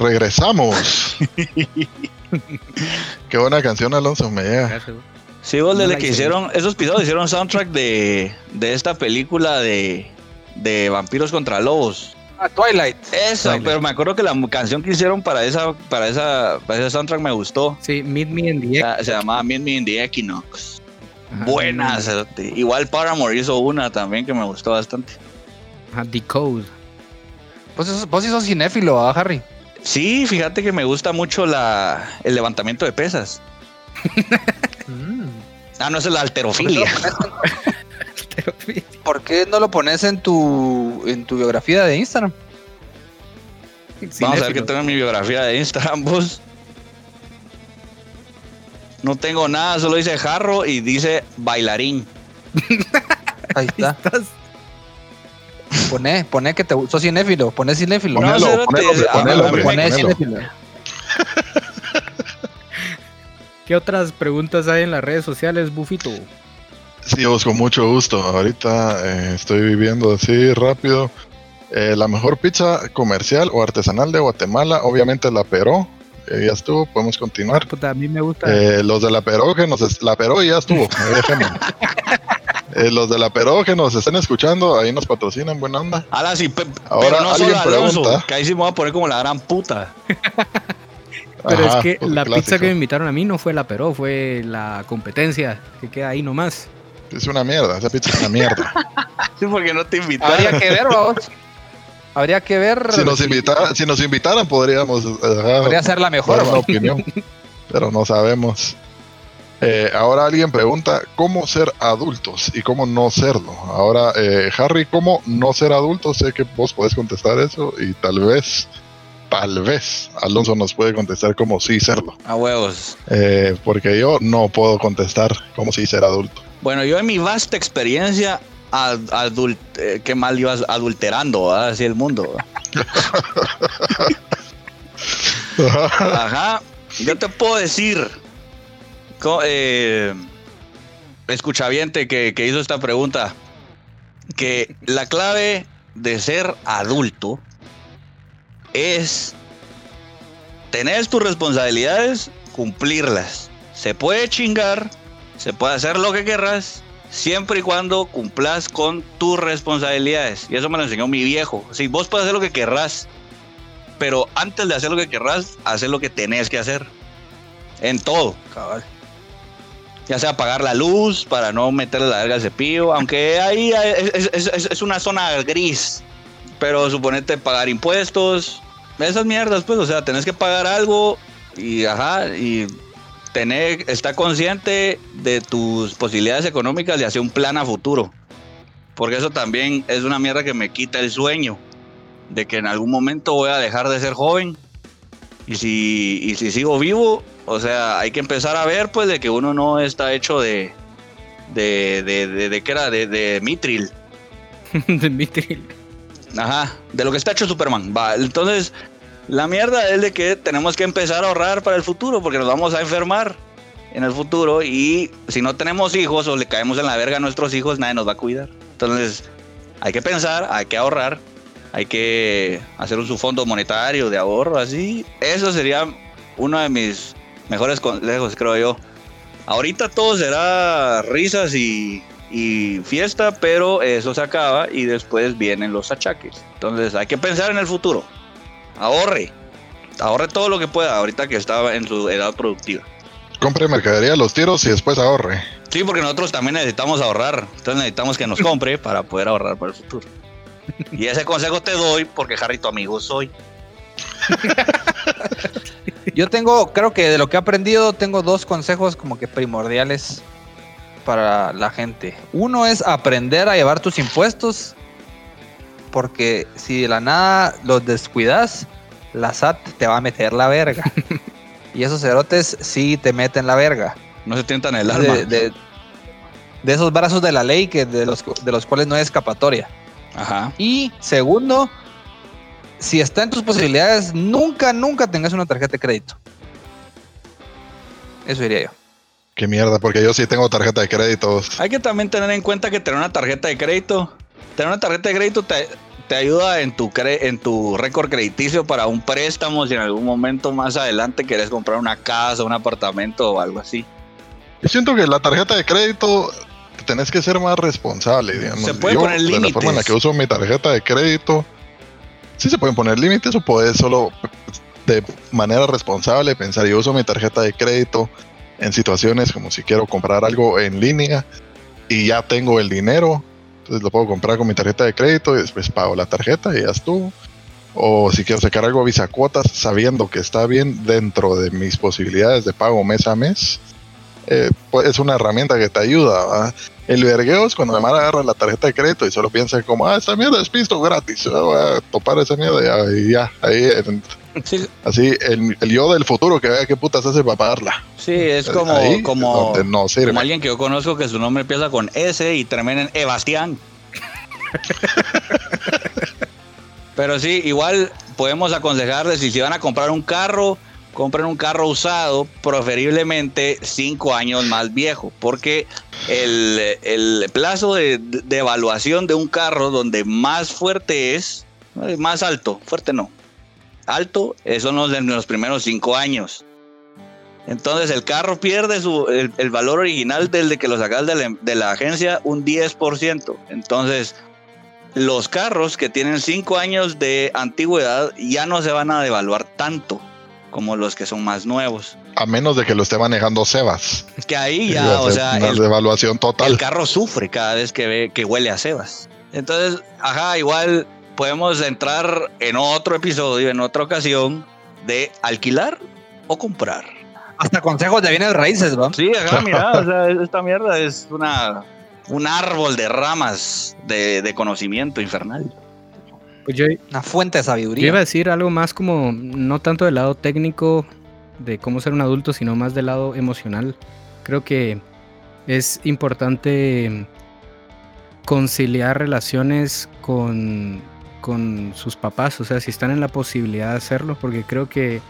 Regresamos. Qué buena canción, Alonso, me llega. Sí, vos desde que hicieron esos episodios, hicieron soundtrack de esta película de vampiros contra lobos. Ah, Twilight. Eso, Twilight. Pero me acuerdo que la canción que hicieron para esa soundtrack me gustó. Sí, Meet Me in the Equinox. Se llamaba Meet Me in the Equinox. Ajá, buenas. Igual Paramore hizo una también que me gustó bastante. Ajá, Decode. Vos sí sos cinéfilo, ¿ah, Harry? Sí, fíjate que me gusta mucho el levantamiento de pesas. Ah, no, es la alterofilia. ¿Por qué no lo pones en tu biografía de Instagram? Cinéfilo. Vamos a ver qué tengo en mi biografía de Instagram, vos. No tengo nada, solo dice jarro y dice bailarín. Ahí está. Poné que te sos cinéfilo, poné cinéfilo. Poné cinéfilo. ¿Qué otras preguntas hay en las redes sociales, Bufito? Sí, os con mucho gusto. Ahorita estoy viviendo así rápido. La mejor pizza comercial o artesanal de Guatemala, obviamente la Peró. Ya estuvo, podemos continuar. Pues a mí me gusta. Los de la Peró que la Peró ya estuvo. Los de la Peró que nos están escuchando, ahí nos patrocinan, buena onda. Ahora sí, pero no solo Alonso, que ahí sí me voy a poner como la gran puta. Pero ajá, es que pues la clásico. Pizza que me invitaron a mí no fue la Peró, fue la competencia que queda ahí nomás. Es una mierda, esa pizza es una mierda. Sí, porque no te invitaron. Habría que ver, vamos. Habría que ver. Si nos invitaran podríamos. Podría ser la mejor. Una opinión, pero no sabemos. Ahora alguien pregunta cómo ser adultos y cómo no serlo. Ahora, Harry, ¿cómo no ser adulto? Sé que vos podés contestar eso y tal vez Alonso nos puede contestar cómo sí serlo. A huevos. Porque yo no puedo contestar cómo sí ser adulto. Bueno, yo en mi vasta experiencia, qué mal ibas adulterando, ¿verdad? Así el mundo. Ajá, yo te puedo decir... escuchaviente que hizo esta pregunta, que la clave de ser adulto es tener tus responsabilidades, cumplirlas. Se puede chingar, se puede hacer lo que querrás, siempre y cuando cumplas con tus responsabilidades. Y eso me lo enseñó mi viejo. Si vos puedes hacer lo que querrás, pero antes de hacer lo que querrás, hacer lo que tenés que hacer. En todo, cabal. Ya sea apagar la luz para no meterle la verga al cepillo, aunque ahí es una zona gris, pero suponete pagar impuestos, esas mierdas, pues, o sea, tenés que pagar algo y ajá, y estar consciente de tus posibilidades económicas y hacer un plan a futuro, porque eso también es una mierda que me quita el sueño de que en algún momento voy a dejar de ser joven y si sigo vivo. O sea, hay que empezar a ver, pues, de que uno no está hecho de ¿qué era? De mitril. De mitril. Ajá, de lo que está hecho Superman. Va, entonces, la mierda es de que tenemos que empezar a ahorrar para el futuro, porque nos vamos a enfermar en el futuro, y si no tenemos hijos o le caemos en la verga a nuestros hijos, nadie nos va a cuidar. Entonces, hay que pensar, hay que ahorrar, hay que hacer un subfondo monetario de ahorro, así. Eso sería uno de mis mejores consejos, creo yo. Ahorita todo será risas y fiesta, pero eso se acaba y después vienen los achaques. Entonces hay que pensar en el futuro. Ahorre todo lo que pueda ahorita que está en su edad productiva. Compre mercadería a los tiros y después ahorre. Sí, porque nosotros también necesitamos ahorrar. Entonces necesitamos que nos compre para poder ahorrar para el futuro. Y ese consejo te doy porque Harry, tu amigo soy. Yo creo que de lo que he aprendido, tengo dos consejos como que primordiales para la gente. Uno es aprender a llevar tus impuestos, porque si de la nada los descuidas, la SAT te va a meter la verga. Y esos cerotes sí te meten la verga. No se tientan el alma. De esos brazos de la ley de los cuales no hay escapatoria. Ajá. Y segundo... Si está en tus posibilidades, nunca tengas una tarjeta de crédito. Eso diría yo. Qué mierda, porque yo sí tengo tarjeta de crédito. Hay que también tener en cuenta que tener una tarjeta de crédito te ayuda en tu récord crediticio para un préstamo si en algún momento más adelante quieres comprar una casa, un apartamento o algo así. Yo siento que la tarjeta de crédito tenés que ser más responsable, digamos. Se puede poner límites. La forma en la que uso mi tarjeta de crédito Sí se pueden poner límites o puedes solo de manera responsable pensar, yo uso mi tarjeta de crédito en situaciones como si quiero comprar algo en línea y ya tengo el dinero, entonces lo puedo comprar con mi tarjeta de crédito y después pago la tarjeta y ya estuvo. O si quiero sacar algo a visa cuotas, sabiendo que está bien dentro de mis posibilidades de pago mes a mes, pues es una herramienta que te ayuda, ¿verdad? El vergueo es cuando la mara agarra la tarjeta de crédito y solo piensa como, esta mierda es pisto gratis, voy a topar esa mierda y ya, ahí, sí. Así, el yo del futuro que vea qué putas hace para pagarla. Sí, es como alguien que yo conozco que su nombre empieza con S y termina en Ebastián. Pero sí, igual podemos aconsejarles, si van a comprar un carro, compren un carro usado, preferiblemente 5 años más viejo, porque el plazo de evaluación de un carro donde más fuerte es, más alto, fuerte no, alto, son los primeros 5 años. Entonces el carro pierde el valor original desde que lo sacas de la agencia un 10%. Entonces, los carros que tienen 5 años de antigüedad ya no se van a devaluar tanto como los que son más nuevos. A menos de que lo esté manejando Sebas. Es que ahí ya, o sea, una devaluación total. El carro sufre cada vez que ve que huele a Sebas. Entonces, igual podemos entrar en otro episodio, en otra ocasión, de alquilar o comprar. Hasta consejos de bienes raíces, ¿no? Sí, mira, o sea, esta mierda es un árbol de ramas de conocimiento infernal. Una fuente de sabiduría. Yo iba a decir algo más como, no tanto del lado técnico de cómo ser un adulto, sino más del lado emocional. Creo que es importante conciliar relaciones con sus papás, o sea, si están en la posibilidad de hacerlo, porque creo que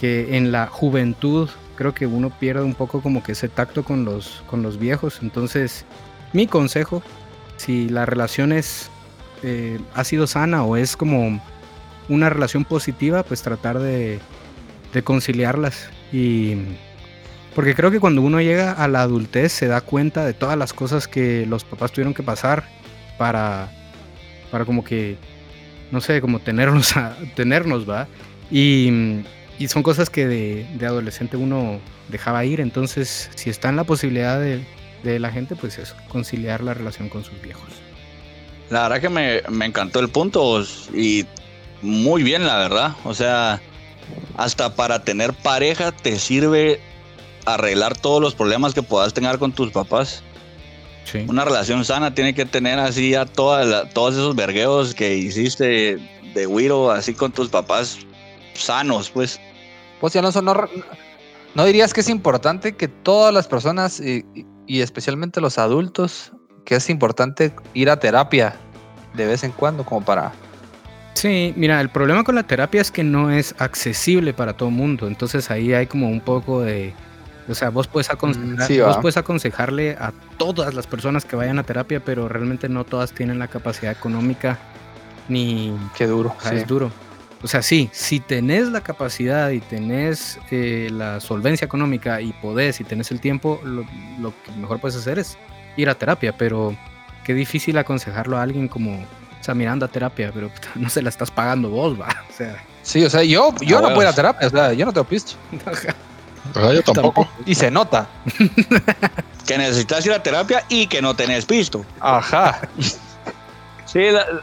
en la juventud, creo que uno pierde un poco como que ese tacto con los viejos. Entonces, mi consejo, si la relación ha sido sana o es como una relación positiva, pues tratar de conciliarlas, y porque creo que cuando uno llega a la adultez se da cuenta de todas las cosas que los papás tuvieron que pasar para como que, no sé, como tenernos, ¿va? Y son cosas que de adolescente uno dejaba ir. Entonces, si está en la posibilidad de la gente, pues eso, conciliar la relación con sus viejos. La verdad que me encantó el punto, y muy bien, la verdad. O sea, hasta para tener pareja te sirve arreglar todos los problemas que puedas tener con tus papás. Sí. Una relación sana tiene que tener así a todos esos vergueos que hiciste de güiro, así con tus papás, sanos, pues. Pues ya no dirías que es importante que todas las personas, y especialmente los adultos, que es importante ir a terapia de vez en cuando, como para... Sí, mira, el problema con la terapia es que no es accesible para todo mundo, entonces ahí hay como un poco de... O sea, vos puedes aconsejarle a todas las personas que vayan a terapia, pero realmente no todas tienen la capacidad económica, ni... Qué duro. O sea, sí. Es duro. O sea, sí, si tenés la capacidad y tenés la solvencia económica y tenés el tiempo, lo que mejor puedes hacer es ir a terapia, pero qué difícil aconsejarlo a alguien como, o sea, mirando a terapia, pero no se la estás pagando vos, va. O sea, sí, o sea, yo no puedo ir a terapia, o sea, yo no tengo pisto. Yo tampoco. Y se nota. Que necesitas ir a terapia y que no tenés pisto. Ajá. Sí,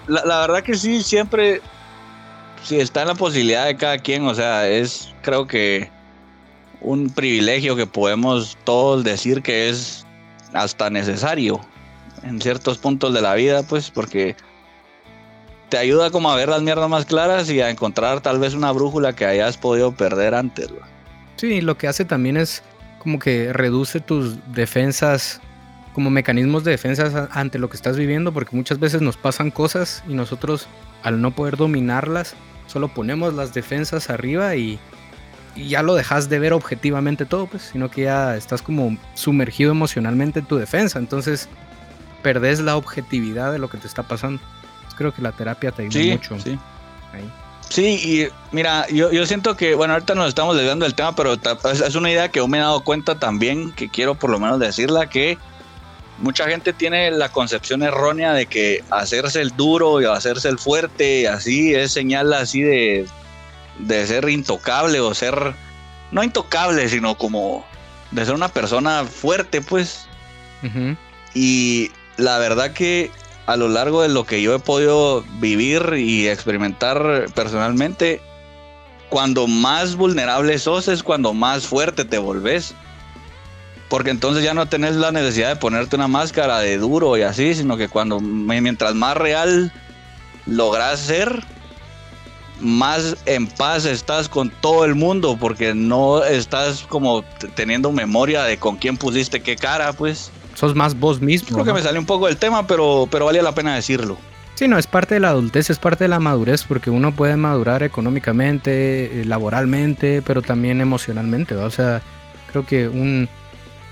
la verdad que sí, siempre, si está en la posibilidad de cada quien, o sea, es, creo que un privilegio que podemos todos decir que es hasta necesario en ciertos puntos de la vida, pues, porque te ayuda como a ver las mierdas más claras y a encontrar tal vez una brújula que hayas podido perder antes. Sí, lo que hace también es como que reduce tus defensas, como mecanismos de defensa ante lo que estás viviendo, porque muchas veces nos pasan cosas y nosotros, al no poder dominarlas, solo ponemos las defensas arriba y ya lo dejas de ver objetivamente todo, pues, sino que ya estás como sumergido emocionalmente en tu defensa, entonces perdés la objetividad de lo que te está pasando. Pues creo que la terapia te ayuda mucho. Sí. Ahí. Sí, y mira, yo siento que, bueno, ahorita nos estamos desviando del tema, pero es una idea que yo me he dado cuenta también, que quiero por lo menos decirla, que mucha gente tiene la concepción errónea de que hacerse el duro y hacerse el fuerte así es señal así de ser intocable o ser, no intocable, sino como de ser una persona fuerte, pues. Uh-huh. Y la verdad que a lo largo de lo que yo he podido vivir y experimentar personalmente, cuando más vulnerable sos es cuando más fuerte te volvés. Porque entonces ya no tenés la necesidad de ponerte una máscara de duro y así, sino que cuando, mientras más real lográs ser, más en paz estás con todo el mundo, porque no estás como teniendo memoria de con quién pusiste qué cara, pues. Sos más vos mismo. Creo que me salió un poco del tema, pero valía la pena decirlo. Sí, no, es parte de la adultez, es parte de la madurez, porque uno puede madurar económicamente, laboralmente, pero también emocionalmente, ¿va? O sea, creo que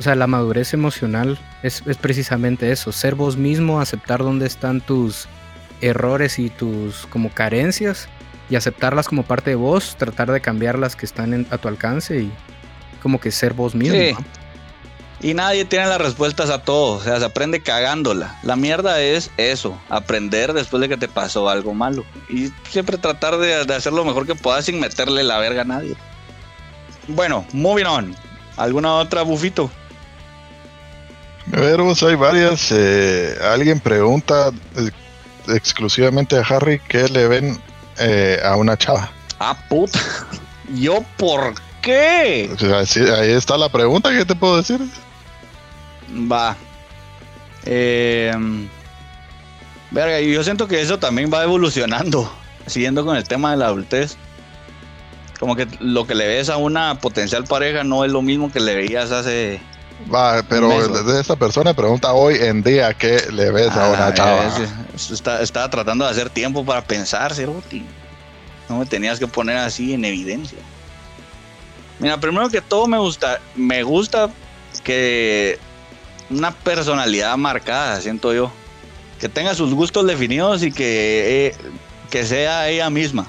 la madurez emocional es precisamente eso, ser vos mismo, aceptar dónde están tus errores y tus como carencias, y aceptarlas como parte de vos, tratar de cambiar las que están a tu alcance y como que ser vos mismo. Sí. Y nadie tiene las respuestas a todo, o sea, se aprende cagándola. La mierda es eso, aprender después de que te pasó algo malo. Y siempre tratar de hacer lo mejor que puedas sin meterle la verga a nadie. Bueno, moving on. ¿Alguna otra, Bufito? A ver, vos, hay varias. Alguien pregunta exclusivamente a Harry qué le ven a una chava. Ah, puta. ¿Yo por qué? Ahí está la pregunta, ¿qué te puedo decir? Va. Verga, yo siento que eso también va evolucionando, siguiendo con el tema de la adultez. Como que lo que le ves a una potencial pareja no es lo mismo que le veías hace... Va, pero de esta persona pregunta hoy en día qué le ves a una chava. Estaba tratando de hacer tiempo para pensar, Cerotti. No me tenías que poner así en evidencia. Mira, primero que todo me gusta que una personalidad marcada, siento yo, que tenga sus gustos definidos y que sea ella misma.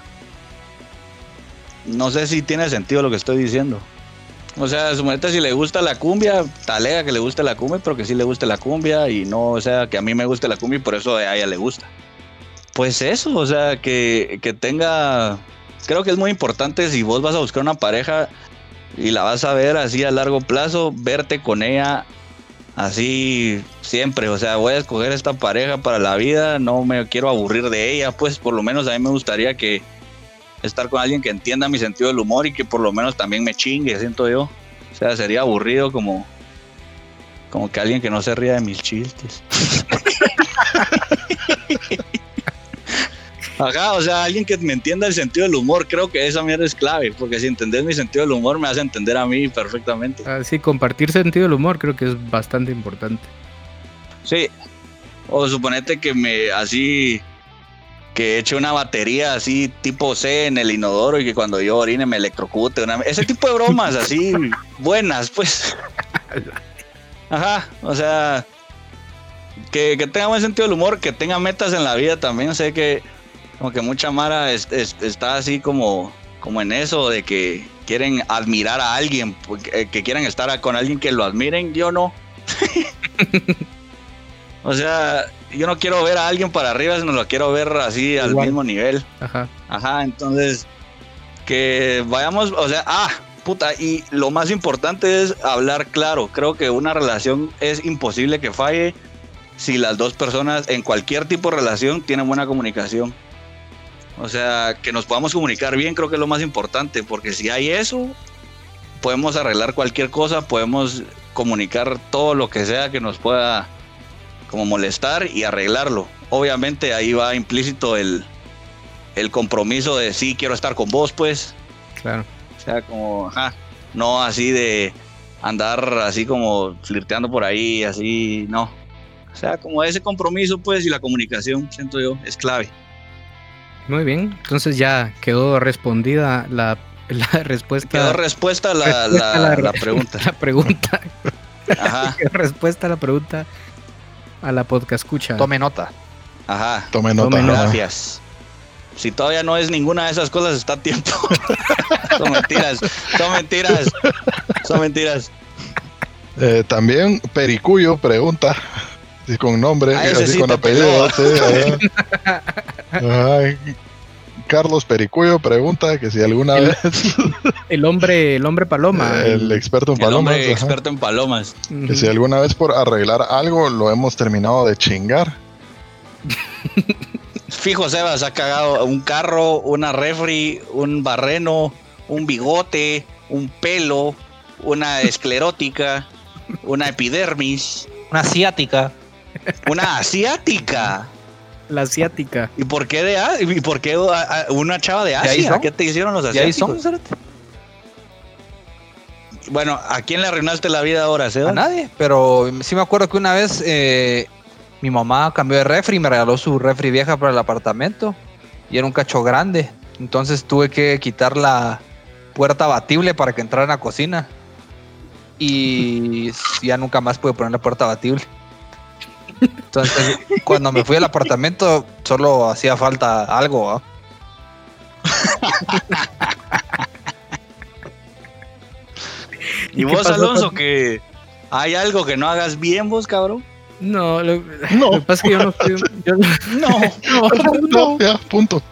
No sé si tiene sentido lo que estoy diciendo. O sea, suponete, si le gusta la cumbia, talega que le guste la cumbia, pero que sí le guste la cumbia y no, o sea, que a mí me guste la cumbia y por eso a ella le gusta. Pues eso, o sea, que tenga... Creo que es muy importante, si vos vas a buscar una pareja y la vas a ver así a largo plazo, verte con ella así siempre. O sea, voy a escoger esta pareja para la vida, no me quiero aburrir de ella, pues por lo menos a mí me gustaría que estar con alguien que entienda mi sentido del humor y que por lo menos también me chingue, siento yo. O sea, sería aburrido como que alguien que no se ría de mis chistes. Ajá, o sea, alguien que me entienda el sentido del humor, creo que esa mierda es clave, porque si entendés mi sentido del humor me hace entender a mí perfectamente. Ah, sí, compartir sentido del humor creo que es bastante importante. Sí, o suponete que que eche una batería así tipo C en el inodoro y que cuando yo orine me electrocute, ese tipo de bromas así buenas, pues. Ajá, o sea, que tenga buen sentido del humor, que tenga metas en la vida también, sé que... Como que mucha mara está así como en eso de que quieren admirar a alguien, que quieren estar con alguien que lo admiren. Yo no. O sea, yo no quiero ver a alguien para arriba, sino lo quiero ver así al mismo nivel. Ajá, entonces que vayamos, o sea, y lo más importante es hablar claro. Creo que una relación es imposible que falle si las dos personas en cualquier tipo de relación tienen buena comunicación. O sea, que nos podamos comunicar bien, creo que es lo más importante, porque si hay eso, podemos arreglar cualquier cosa, podemos comunicar todo lo que sea que nos pueda como molestar y arreglarlo. Obviamente ahí va implícito el compromiso de sí, quiero estar con vos, pues. Claro. O sea, como, no así de andar así como flirteando por ahí, así, no. O sea, como ese compromiso, pues, y la comunicación, siento yo, es clave. Muy bien, entonces ya quedó respondida la respuesta. Quedó respuesta a la pregunta. La pregunta. Ajá. Quedó respuesta a la pregunta a la podcast escucha. Tome nota. Ajá. Tome nota. Gracias. Si todavía no es ninguna de esas cosas, está a tiempo. Son mentiras. También Pericuyo pregunta. Sí, con nombre, así sí con apellido. Sí, ajá. Ajá. Carlos Pericuyo pregunta que si alguna vez... El hombre paloma. El experto en palomas. El hombre experto en palomas. Que si alguna vez por arreglar algo lo hemos terminado de chingar. Fijo, Sebas ha cagado un carro, una refri, un barreno, un bigote, un pelo, una esclerótica, una epidermis. Una asiática. La asiática. ¿Y por qué una chava de Asia? ¿Qué te hicieron los asiáticos? Bueno, ¿a quién le arruinaste la vida ahora, Sebas? A nadie, pero sí me acuerdo que una vez mi mamá cambió de refri y me regaló su refri vieja para el apartamento y era un cacho grande, entonces tuve que quitar la puerta abatible para que entrara en la cocina y ya nunca más pude poner la puerta abatible. Entonces, cuando me fui al apartamento, solo hacía falta algo, ¿eh? ¿Y vos, Alonso, que hay algo que no hagas bien vos, cabrón? No, lo que pasa es que yo no fui... Ya, punto.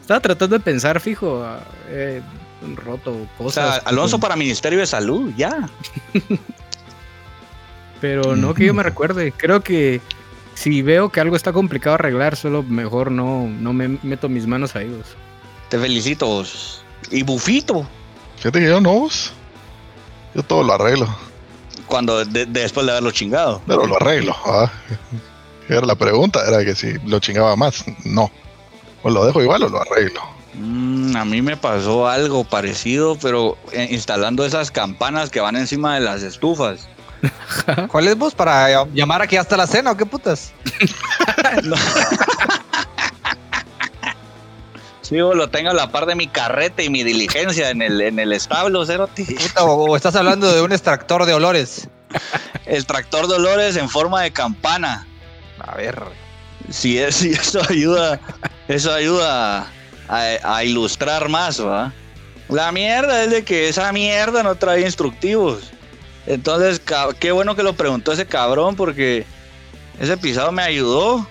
Estaba tratando de pensar, fijo, un roto, cosas... O sea, Alonso para Ministerio de Salud, ya. Pero no que yo me recuerde. Creo que si veo que algo está complicado arreglar, solo mejor no me meto mis manos ahí, vos. Te felicito, vos. Y Bufito. Fíjate que yo no, vos. Yo todo lo arreglo. Cuando después de haberlo chingado. Pero lo arreglo, ¿ah? Era la pregunta, era que si lo chingaba más. No. O lo dejo igual o lo arreglo. A mí me pasó algo parecido, pero instalando esas campanas que van encima de las estufas. ¿Cuál es vos para llamar aquí hasta la cena o qué putas? Sí, vos lo tengo a la par de mi carreta y mi diligencia en el establo, cerote. Puta, o estás hablando de un extractor de olores. El tractor de olores en forma de campana. A ver. Sí, eso ayuda a ilustrar más, ¿va? La mierda es de que esa mierda no trae instructivos. Entonces, qué bueno que lo preguntó ese cabrón, porque ese pisado me ayudó.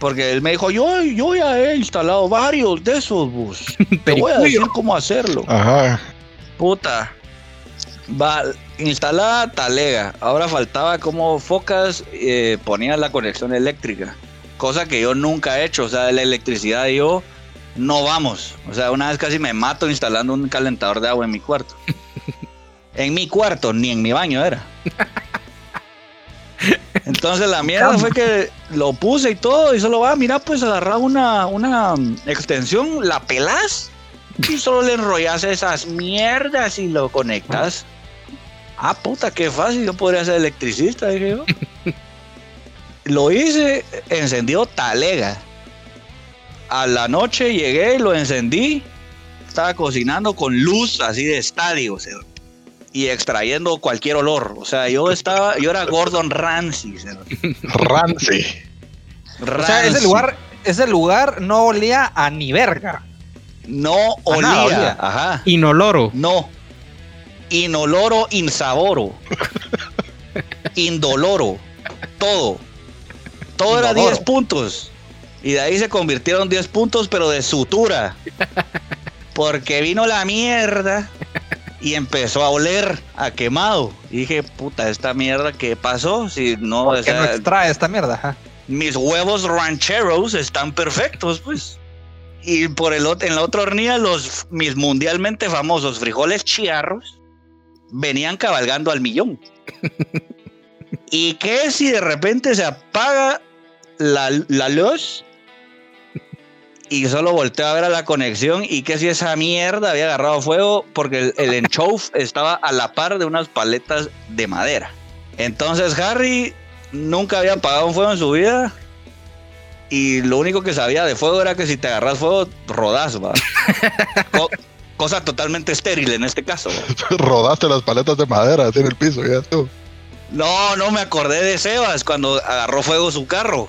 Porque él me dijo, yo ya he instalado varios de esos, bus. Te voy a decir cómo hacerlo. Ajá. Puta. Va, instalada talega. Ahora faltaba cómo focas ponías la conexión eléctrica. Cosa que yo nunca he hecho. O sea, de la electricidad yo no vamos. O sea, una vez casi me mato instalando un calentador de agua en mi cuarto. En mi cuarto, ni en mi baño era. Entonces la mierda fue que lo puse y todo, y solo mira, pues agarraba una extensión, la pelás, y solo le enrollas esas mierdas y lo conectas. Ah, puta, qué fácil, yo podría ser electricista, dije yo. Lo hice, encendió talega. A la noche llegué y lo encendí, estaba cocinando con luz así de estadio, o sea, y extrayendo cualquier olor. O sea, yo era Gordon Ramsay. Ramsay. O sea, ese lugar no olía a ni verga. No olía. Ajá. Inoloro. No. Inoloro, insaboro. Indoloro. Todo era 10 puntos. Y de ahí se convirtieron 10 puntos, pero de sutura. Porque vino la mierda. Y empezó a oler a quemado. Y dije, puta, esta mierda, ¿qué pasó? Si no, ¿por qué no extrae esta mierda? ¿Eh? Mis huevos rancheros están perfectos, pues. Y en la otra hornilla, mis mundialmente famosos frijoles chiarros venían cabalgando al millón. ¿Y qué si de repente se apaga la luz? Y solo volteé a ver a la conexión y que si esa mierda había agarrado fuego porque el enchufe estaba a la par de unas paletas de madera. Entonces Harry nunca había apagado un fuego en su vida y lo único que sabía de fuego era que si te agarras fuego, rodás, va. Cosa totalmente estéril en este caso. Rodaste las paletas de madera así en el piso, ya tú. No me acordé de Sebas cuando agarró fuego su carro.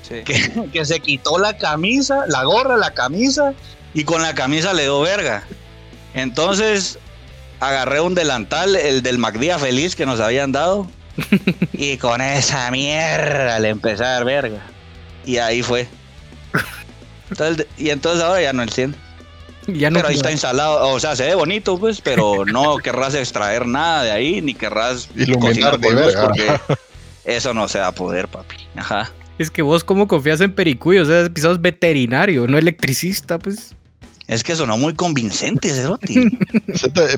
Sí. Que se quitó la camisa, la gorra, la camisa, y con la camisa le dio verga. Entonces agarré un delantal, el del McDía Feliz que nos habían dado, Y con esa mierda le empecé a dar verga. Y ahí fue. Entonces, y entonces ahora ya no enciende. Ya no, pero ahí está instalado, o sea, se ve bonito, pues, pero no querrás extraer nada de ahí, ni querrás iluminar de verga, porque eso no se va a poder, papi. Ajá. Es que vos, ¿cómo confías en Pericuyo? O sea, sos veterinario, no electricista, pues. Es que sonó muy convincente ese Roti.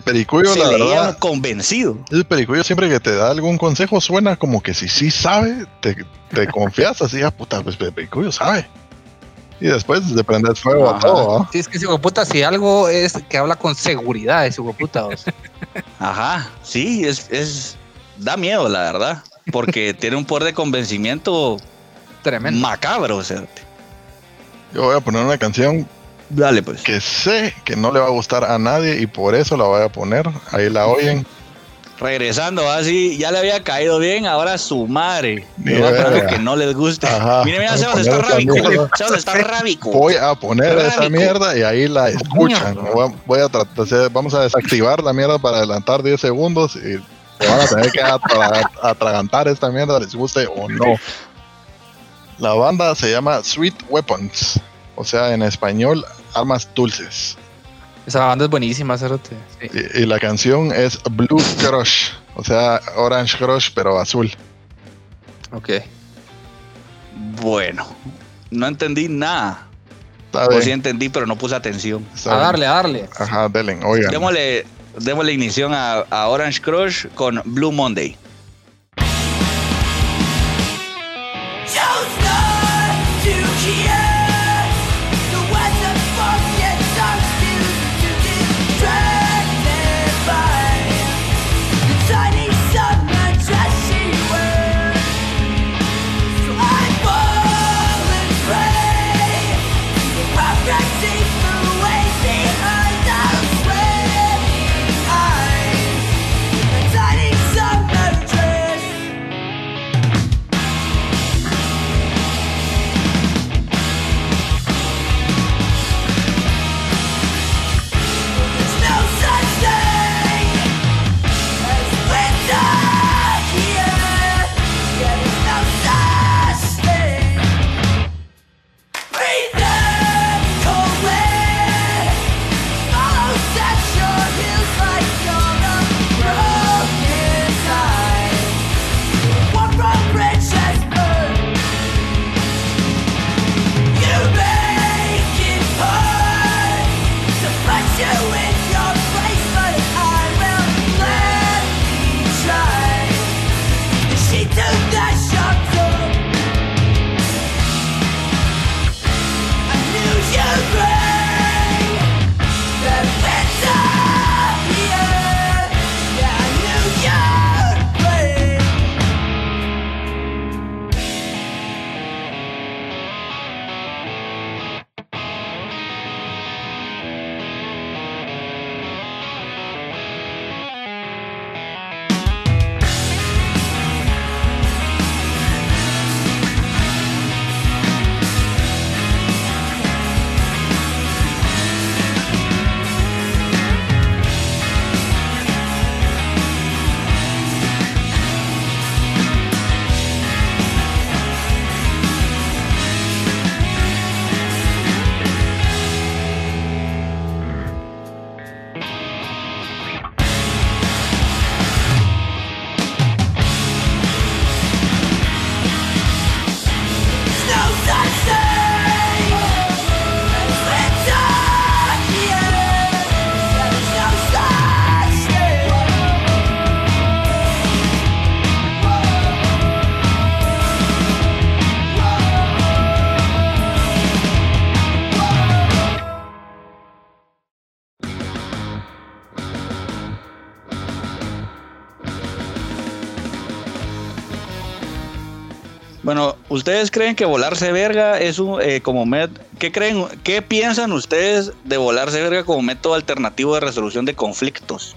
Pericuyo, la verdad, convencido. El Pericuyo siempre que te da algún consejo suena como que si sí sabe, te confías así, ah, puta, pues Pericuyo sabe. Y después de prender fuego a todo, ¿eh? Sí, es que ese hueputa, si algo es que habla con seguridad, ese hueputa. O sea. Ajá, sí, es da miedo, la verdad, porque tiene un poder de convencimiento tremendo, macabro, o sea. Yo voy a poner una canción. Dale, pues. Que sé que no le va a gustar a nadie y por eso la voy a poner. Ahí la oyen. Regresando, así ya le había caído bien, ahora su madre. No va a poner que no les guste. Ajá. Mira, Sebas está rábico. Sebas está rábico. Voy a poner esa mierda y ahí la escuchan. Voy a tratar, vamos a desactivar la mierda para adelantar 10 segundos y se van a tener que atragantar esta mierda, les guste o no. La banda se llama Sweet Weapons. O sea, en español, Armas Dulces. Esa banda es buenísima, Cerote. Sí. Y la canción es Blue Crush. O sea, Orange Crush, pero azul. Ok. Bueno, no entendí nada. O sí entendí, pero no puse atención. A darle, a darle. Ajá, delen, oigan. Démosle inición a Orange Crush con Blue Monday. Bueno, ¿ustedes creen que volarse verga es un como ¿qué creen? ¿Qué piensan ustedes de volarse verga como método alternativo de resolución de conflictos?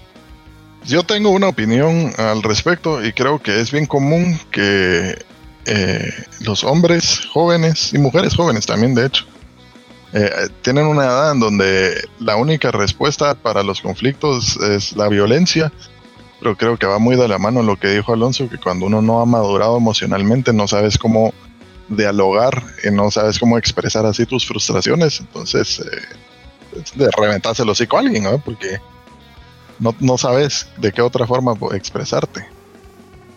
Yo tengo una opinión al respecto y creo que es bien común que los hombres jóvenes y mujeres jóvenes también, de hecho, tienen una edad en donde la única respuesta para los conflictos es la violencia. pero creo que va muy de la mano lo que dijo Alonso, que cuando uno no ha madurado emocionalmente no sabes cómo dialogar, no sabes cómo expresar así tus frustraciones, entonces de reventarse el hocico a alguien, ¿no? Porque no sabes de qué otra forma expresarte.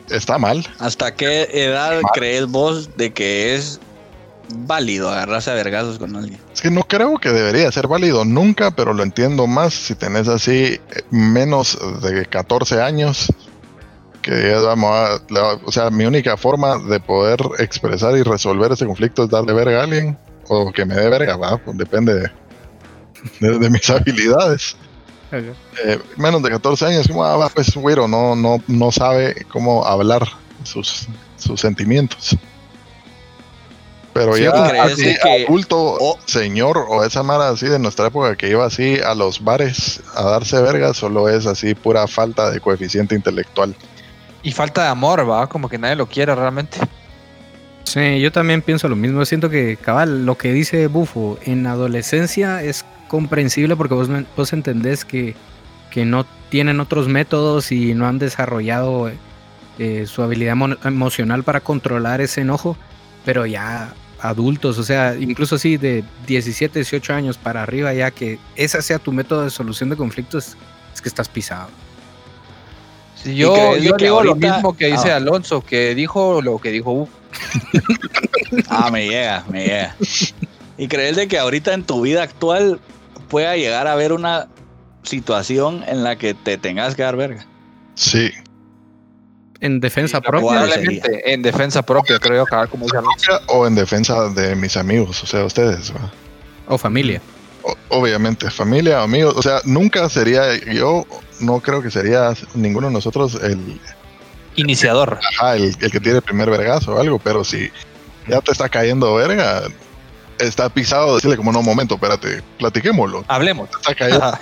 Está mal. ¿Hasta qué edad crees vos de que es válido agarrarse a vergazos con alguien? Es que no creo que debería ser válido nunca, pero lo entiendo más si tenés así menos de 14 años, que o sea, mi única forma de poder expresar y resolver ese conflicto es darle verga a alguien, o que me dé verga, va, pues depende de mis habilidades. Okay. Menos de 14 años, como pues güero, no sabe cómo hablar sus sentimientos. Pero sí, ya así, adulto, señor, o esa mara así de nuestra época que iba así a los bares a darse verga, solo es así pura falta de coeficiente intelectual. Y falta de amor, va, como que nadie lo quiere realmente. Sí, yo también pienso lo mismo. Siento que, cabal, lo que dice Bufo, en adolescencia es comprensible porque vos entendés que no tienen otros métodos y no han desarrollado su habilidad emocional para controlar ese enojo, pero ya adultos, o sea, incluso así de 17, 18 años para arriba, ya que esa sea tu método de solución de conflictos, es que estás pisado. Sí, yo digo lo mismo que dice Alonso, que dijo lo que dijo Bufo. Me llega. ¿Y crees de que ahorita en tu vida actual pueda llegar a haber una situación en la que te tengas que dar verga? Sí. En defensa propia. En defensa propia, creo que como o en defensa de mis amigos, o sea, ustedes, ¿va? O familia. Obviamente, familia, amigos, o sea, nunca sería, yo no creo que sería ninguno de nosotros el iniciador. Ajá, el que tiene el primer vergazo o algo, pero si ya te está cayendo verga, está pisado, decirle como, no, momento, espérate, platiquémoslo. Hablemos. Te está cayendo verga,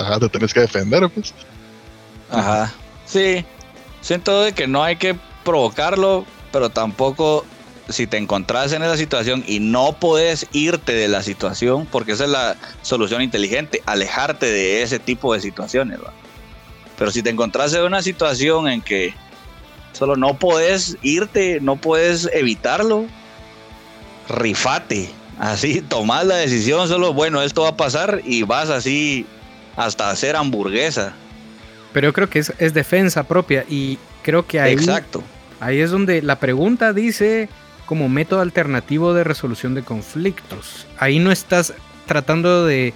ajá, te tenés que defender, pues. Ajá, sí. Siento de que no hay que provocarlo, pero tampoco si te encontrás en esa situación y no podés irte de la situación, porque esa es la solución inteligente, alejarte de ese tipo de situaciones, ¿va? Pero si te encontrás en una situación en que solo no podés irte, no podés evitarlo, rifate, así tomás la decisión, solo bueno, esto va a pasar y vas así hasta hacer hamburguesa. Pero yo creo que es defensa propia y creo que ahí, exacto, ahí es donde la pregunta dice como método alternativo de resolución de conflictos. Ahí no estás tratando de...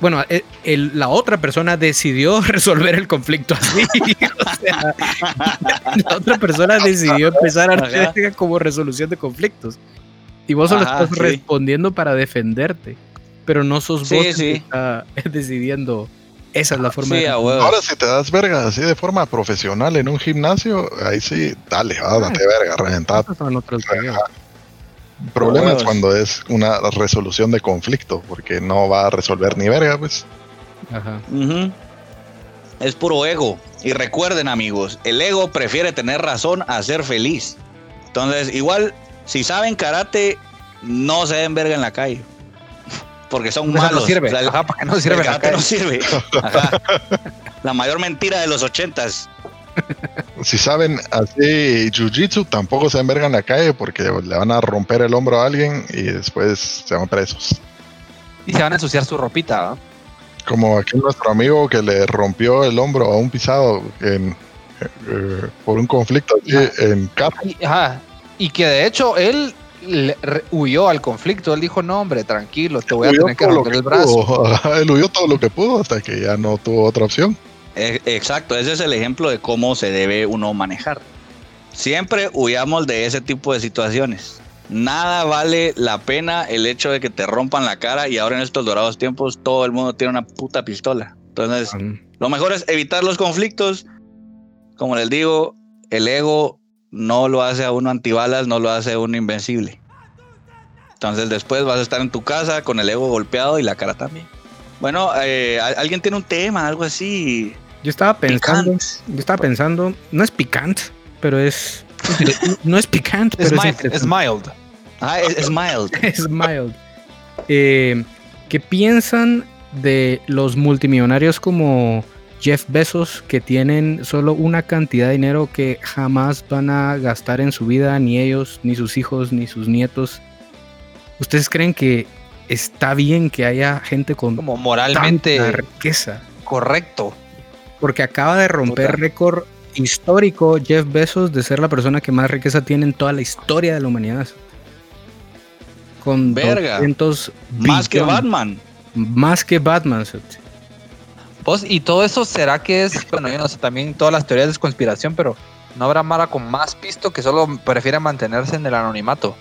Bueno, la otra persona decidió resolver el conflicto así. O sea, la otra persona decidió empezar a hacer como resolución de conflictos. Y vos solo estás respondiendo para defenderte. Pero no sos vos que estás decidiendo... Esa es la forma de... Ahora, si te das verga así de forma profesional en un gimnasio, ahí sí, dale, date verga, reventate. El problema es cuando es una resolución de conflicto, porque no va a resolver ni verga, pues. Ajá. Uh-huh. Es puro ego. Y recuerden, amigos, el ego prefiere tener razón a ser feliz. Entonces, igual, si saben karate, no se den verga en la calle. Porque son malos. No sirve. Ajá, para que no sirve. El karate no sirve. Ajá. La mayor mentira de los 80s. Si saben así jiu-jitsu, tampoco se envergan en la calle porque le van a romper el hombro a alguien y después se van presos. Y se van a ensuciar su ropita, ¿no? Como aquel nuestro amigo que le rompió el hombro a un pisado por un conflicto en carro. Ajá. Y que de hecho él... huyó al conflicto, él dijo, no hombre, tranquilo, te voy a tener que romper el brazo. Él huyó todo lo que pudo hasta que ya no tuvo otra opción. Exacto, ese es el ejemplo de cómo se debe uno manejar. Siempre huyamos de ese tipo de situaciones. Nada vale la pena el hecho de que te rompan la cara, y ahora en estos dorados tiempos todo el mundo tiene una puta pistola. Entonces, lo mejor es evitar los conflictos. Como les digo, el ego no lo hace a uno antibalas, no lo hace a uno invencible. Entonces después vas a estar en tu casa con el ego golpeado y la cara también. Bueno, alguien tiene un tema, algo así. Yo estaba pensando, no es picante, pero es... No es picante, pero es mild. Ah, es mild. Es mild. ¿Qué piensan de los multimillonarios como Jeff Bezos, que tienen solo una cantidad de dinero que jamás van a gastar en su vida, ni ellos, ni sus hijos, ni sus nietos. ¿Ustedes creen que está bien que haya gente con como moralmente tanta riqueza? Correcto. Porque acaba de romper récord histórico Jeff Bezos de ser la persona que más riqueza tiene en toda la historia de la humanidad. Con verga, 200 más billones. Que Batman. Más que Batman. Y todo eso, ¿será que es? Bueno, yo no sé, también todas las teorías de conspiración, pero ¿no habrá mara con más pisto que solo prefiere mantenerse en el anonimato?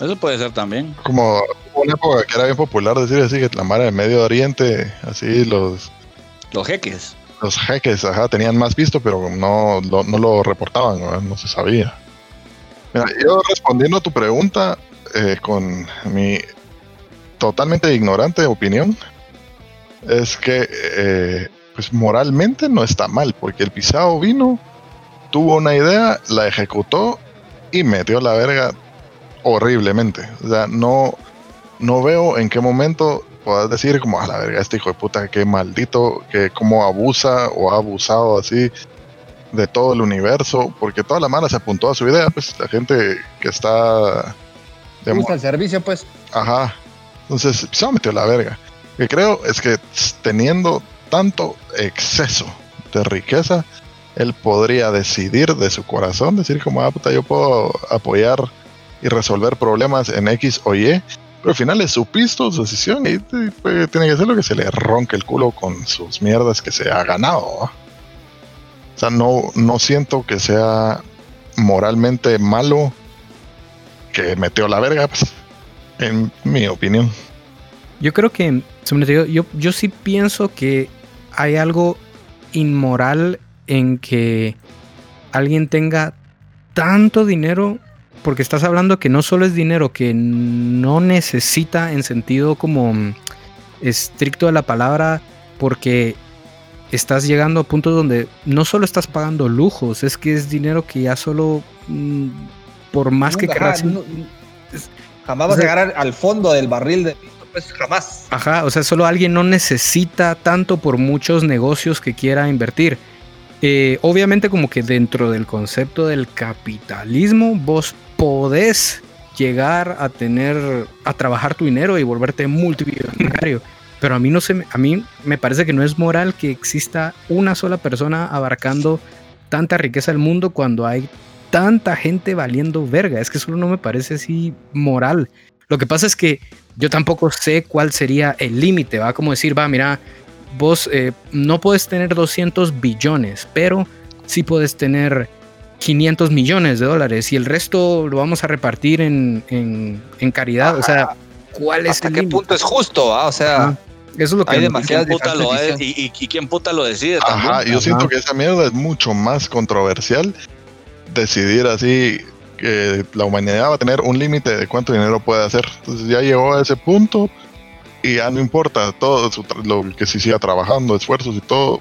Eso puede ser también. Como una época que era bien popular decir así, que la mara del Medio Oriente, así los jeques. Los jeques, ajá, tenían más pisto, pero no lo reportaban, no se sabía. Mira, yo respondiendo a tu pregunta, con mi totalmente ignorante opinión, es que pues moralmente no está mal, porque el pisado vino, tuvo una idea, la ejecutó y metió la verga horriblemente. O sea, no veo en qué momento puedas decir como a la verga, este hijo de puta, qué maldito, que cómo abusa o ha abusado así de todo el universo, porque toda la mala se apuntó a su idea, pues la gente que está de gusta el servicio, pues. Ajá. Entonces se metió la verga. Que creo es que teniendo tanto exceso de riqueza, él podría decidir de su corazón, decir como, ah, puta, yo puedo apoyar y resolver problemas en X o Y, pero al final es su pisto, su decisión, y pues, tiene que ser lo que se le ronque el culo con sus mierdas que se ha ganado, ¿no? O sea, no siento que sea moralmente malo que metió la verga, pues, en mi opinión. Yo creo que, yo sí pienso que hay algo inmoral en que alguien tenga tanto dinero, porque estás hablando que no solo es dinero que no necesita en sentido como estricto de la palabra, porque estás llegando a puntos donde no solo estás pagando lujos, es que es dinero que ya solo por más que creas, jamás vas a llegar al fondo del barril de... Pues jamás. Ajá, o sea, solo alguien no necesita tanto por muchos negocios que quiera invertir. Obviamente como que dentro del concepto del capitalismo vos podés llegar a tener, a trabajar tu dinero y volverte multimillonario. Pero a mí me parece que no es moral que exista una sola persona abarcando tanta riqueza del mundo cuando hay tanta gente valiendo verga. Es que solo no me parece así moral. Lo que pasa es que yo tampoco sé cuál sería el límite, va, como decir, va, mira, vos no podés tener 200 billones, pero sí podés tener 500 millones de dólares y el resto lo vamos a repartir en caridad. Ajá. O sea, ¿cuál es el límite? ¿Hasta qué punto es justo, va? O sea, ajá, eso es lo que hay demasiadas puta lo es, y quién puta lo decide. Ajá, también. Yo siento que esa mierda es mucho más controversial, decidir así... la humanidad va a tener un límite de cuánto dinero puede hacer. Entonces ya llegó a ese punto y ya no importa todo lo que se siga trabajando, esfuerzos y todo,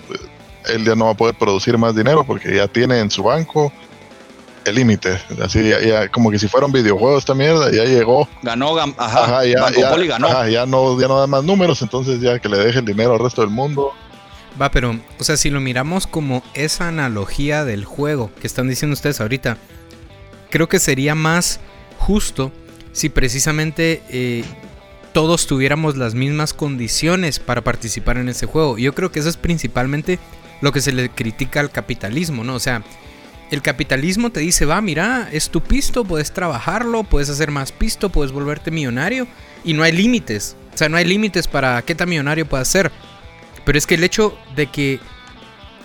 él ya no va a poder producir más dinero porque ya tiene en su banco el límite. Así ya como que si fuera un videojuego esta mierda, ya llegó. Ganó, ajá, Bancopoli ganó. Ajá, ya no da más números, entonces ya que le deje el dinero al resto del mundo. Va, pero, o sea, si lo miramos como esa analogía del juego que están diciendo ustedes ahorita, creo que sería más justo si precisamente todos tuviéramos las mismas condiciones para participar en ese juego. Yo creo que eso es principalmente lo que se le critica al capitalismo, ¿no? O sea, el capitalismo te dice, va, mira, es tu pisto, puedes trabajarlo, puedes hacer más pisto, puedes volverte millonario y no hay límites. O sea, no hay límites para qué tan millonario puedas ser. Pero es que el hecho de que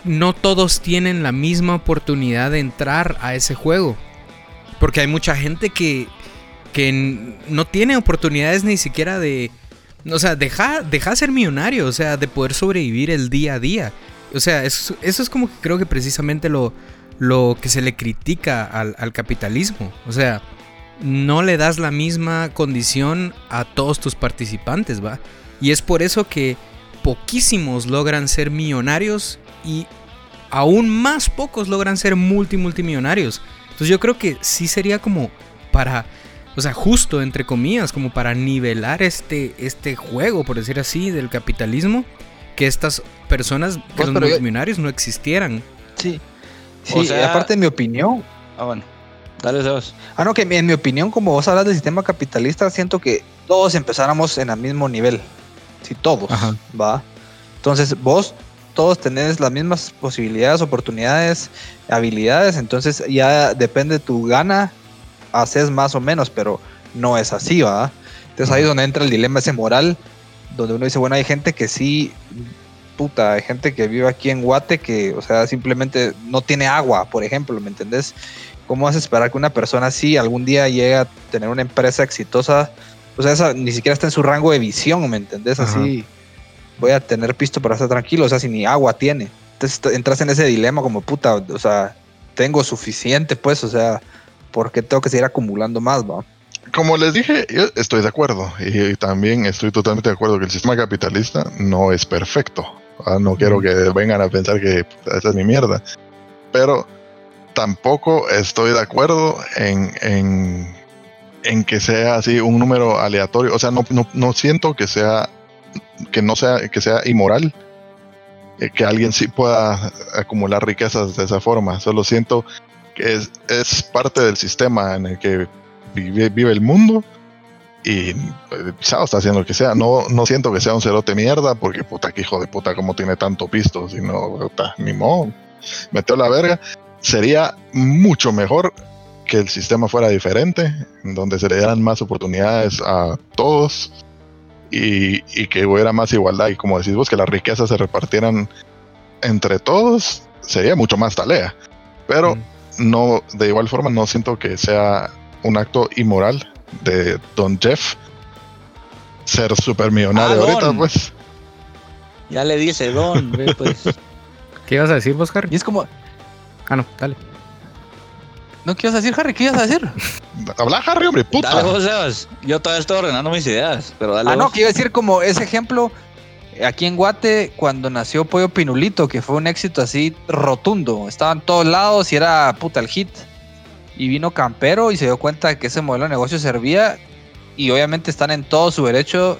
no todos tienen la misma oportunidad de entrar a ese juego... Porque hay mucha gente que no tiene oportunidades ni siquiera de... O sea, deja ser millonario, o sea, de poder sobrevivir el día a día. O sea, eso es como que creo que precisamente lo que se le critica al capitalismo. O sea, no le das la misma condición a todos tus participantes, ¿va? Y es por eso que poquísimos logran ser millonarios y aún más pocos logran ser multimillonarios. Entonces yo creo que sí sería como para, o sea, justo, entre comillas, como para nivelar este juego, por decir así, del capitalismo. que estas personas, que los multimillonarios no existieran. Sí, sí, o sea, aparte de mi opinión. Ah, bueno, dale dos. Ah, no, que en mi opinión, como vos hablas del sistema capitalista, siento que todos empezáramos en el mismo nivel. Sí, todos, ajá, va. Entonces vos, todos tenés las mismas posibilidades, oportunidades, habilidades, entonces ya depende de tu gana, haces más o menos, pero no es así, ¿verdad? Entonces ahí es donde entra el dilema ese moral, donde uno dice, bueno, hay gente que sí, puta, hay gente que vive aquí en Guate que, o sea, simplemente no tiene agua, por ejemplo, ¿me entendés? ¿Cómo vas a esperar que una persona así algún día llegue a tener una empresa exitosa? O sea, esa ni siquiera está en su rango de visión, ¿me entendés? Ajá. Así voy a tener pisto para estar tranquilo, o sea, si ni agua tiene. Entonces entras en ese dilema como, puta, o sea, tengo suficiente, pues, o sea, ¿por qué tengo que seguir acumulando más, va? Como les dije, yo estoy de acuerdo, y también estoy totalmente de acuerdo que el sistema capitalista no es perfecto. No quiero que vengan a pensar que esa es mi mierda, pero tampoco estoy de acuerdo en que sea así un número aleatorio. O sea, no siento que sea, que no sea, que sea inmoral, que alguien sí pueda acumular riquezas de esa forma. Solo siento que es parte del sistema en el que vive el mundo, y Pisao está haciendo lo que sea. No siento que sea un cerote mierda, porque puta, que hijo de puta, como tiene tanto pisto, sino puta, ni modo, metió la verga. Sería mucho mejor que el sistema fuera diferente, donde se le dieran más oportunidades a todos, y que hubiera más igualdad, y como decís vos, que las riquezas se repartieran entre todos. Sería mucho más tarea, pero no, de igual forma no siento que sea un acto inmoral de Don Jeff ser supermillonario ahorita, pues. Ya le dice Don, pues. ¿Qué ibas a decir, Oscar? Y es como... Ah, no, dale. ¿No? ¿Qué ibas a decir, Harry? ¿Qué ibas a decir? Habla, Harry, hombre, puta. Dale vos, Sebas. Yo todavía estoy ordenando mis ideas, pero dale vos. No, que iba a decir como ese ejemplo, aquí en Guate, cuando nació Pollo Pinulito, que fue un éxito así rotundo. Estaba en todos lados y era puta el hit. Y vino Campero y se dio cuenta de que ese modelo de negocio servía, y obviamente están en todo su derecho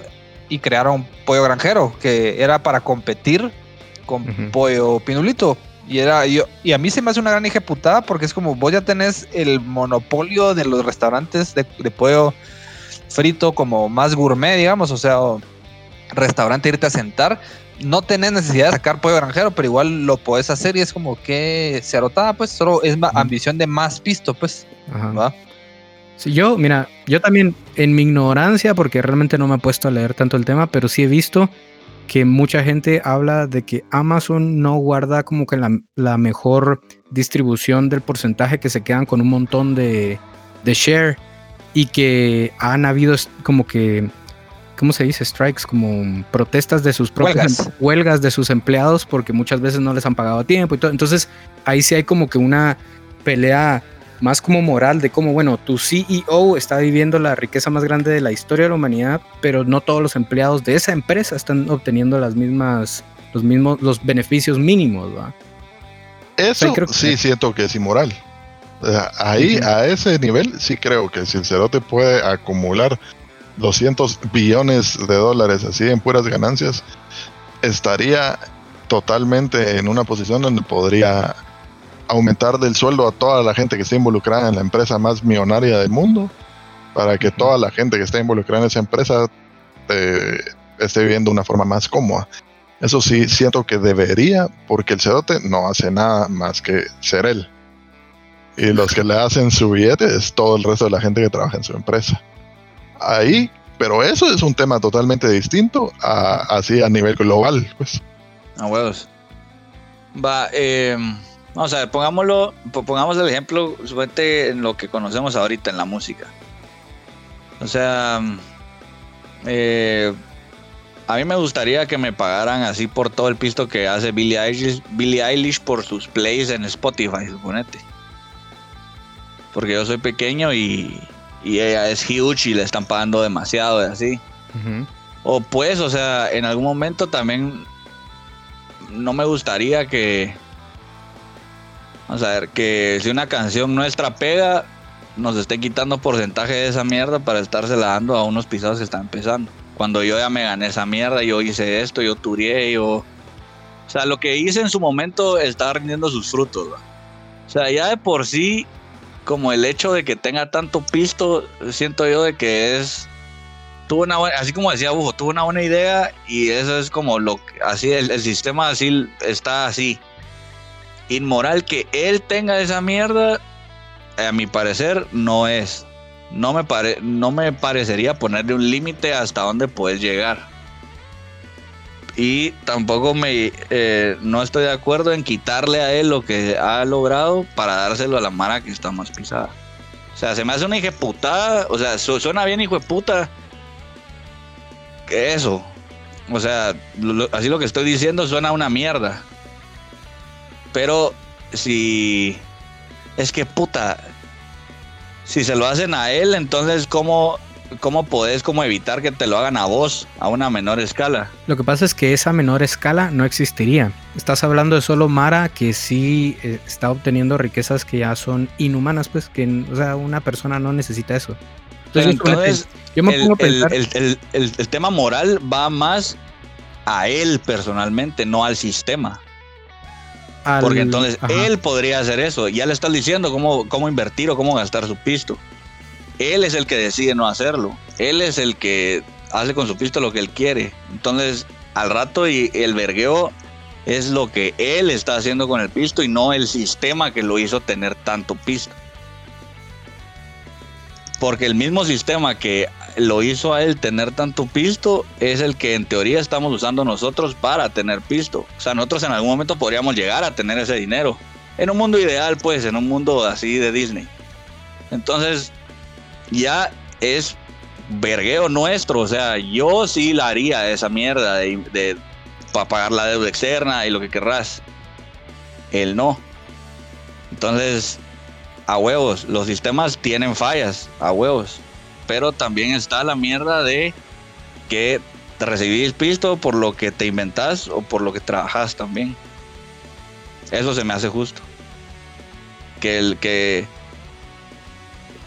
y crearon Pollo Granjero, que era para competir con Pollo Pinulito. Y a mí se me hace una gran ejecutada, porque es como, vos ya tenés el monopolio de los restaurantes de pollo frito como más gourmet, digamos, o sea, restaurante, irte a sentar. No tenés necesidad de sacar Pollo Granjero, pero igual lo podés hacer, y es como que se arrotaba, pues, solo es ambición de más pisto, pues. Ajá. Sí, yo también, en mi ignorancia, porque realmente no me he puesto a leer tanto el tema, pero sí he visto que mucha gente habla de que Amazon no guarda como que la mejor distribución del porcentaje, que se quedan con un montón de share, y que han habido como que... ¿Cómo se dice? Strikes, como protestas de sus propias huelgas de sus empleados, porque muchas veces no les han pagado a tiempo y todo. Entonces ahí sí hay como que una pelea más como moral, de como, bueno, tu CEO está viviendo la riqueza más grande de la historia de la humanidad, pero no todos los empleados de esa empresa están obteniendo los beneficios mínimos, ¿va? Eso sí siento que es inmoral. O sea, ahí a ese nivel sí creo que si el cerote puede acumular 200 billones de dólares así en puras ganancias, estaría totalmente en una posición donde podría aumentar del sueldo a toda la gente que esté involucrada en la empresa más millonaria del mundo, para que toda la gente que esté involucrada en esa empresa esté viviendo de una forma más cómoda. Eso sí siento que debería, porque el cerote no hace nada más que ser él, y los que le hacen su billete es todo el resto de la gente que trabaja en su empresa. Ahí, pero eso es un tema totalmente distinto así a nivel global, pues. A huevos. Va, vamos a ver, pongamos el ejemplo, suerte en lo que conocemos ahorita en la música. O sea, a mí me gustaría que me pagaran así por todo el pisto que hace Billie Eilish por sus plays en Spotify, suponete. Porque yo soy pequeño y ella es huge y le están pagando demasiado, y así. O pues, o sea, en algún momento también no me gustaría que... Vamos a ver, que si una canción nuestra pega, nos esté quitando porcentaje de esa mierda para estársela dando a unos pisados que están empezando. cuando yo ya me gané esa mierda, yo hice esto, yo tureé, yo... O sea, lo que hice en su momento está rindiendo sus frutos, ¿va? O sea, ya de por sí, como el hecho de que tenga tanto pisto, siento yo de que es... Tuvo una buena, así como decía Bujo, tuvo una buena idea, y eso es como lo que, así el sistema así está así. Inmoral que él tenga esa mierda, a mi parecer no es. No me parecería ponerle un límite hasta dónde puedes llegar. Y tampoco no estoy de acuerdo en quitarle a él lo que ha logrado para dárselo a la mara que está más pisada. O sea, se me hace una hijueputada, o sea, suena bien hijueputa. Eso, o sea, así lo que estoy diciendo suena una mierda. Pero si... Es que puta... Si se lo hacen a él, entonces ¿cómo podés como evitar que te lo hagan a vos a una menor escala? Lo que pasa es que esa menor escala no existiría. Estás hablando de solo mara que sí está obteniendo riquezas que ya son inhumanas, pues, que, o sea, una persona no necesita eso. Entonces yo me pongo a pensar... el tema moral va más a él personalmente, no al sistema. Porque entonces ajá, él podría hacer eso. Ya le estás diciendo cómo invertir o cómo gastar su pisto. Él es el que decide no hacerlo. Él es el que hace con su pisto lo que él quiere. Entonces, al rato y el vergueo es lo que él está haciendo con el pisto y no el sistema que lo hizo tener tanto pisto. Porque el mismo sistema que lo hizo a él tener tanto pisto es el que en teoría estamos usando nosotros para tener pisto. O sea, nosotros en algún momento podríamos llegar a tener ese dinero. En un mundo ideal, pues, en un mundo así de Disney. Entonces, ya es vergueo nuestro. O sea, yo sí la haría esa mierda de para pagar la deuda externa y lo que querrás. Él no. Entonces... A huevos, los sistemas tienen fallas, a huevos. Pero también está la mierda de que recibís pisto por lo que te inventás o por lo que trabajás también. Eso se me hace justo. Que el que...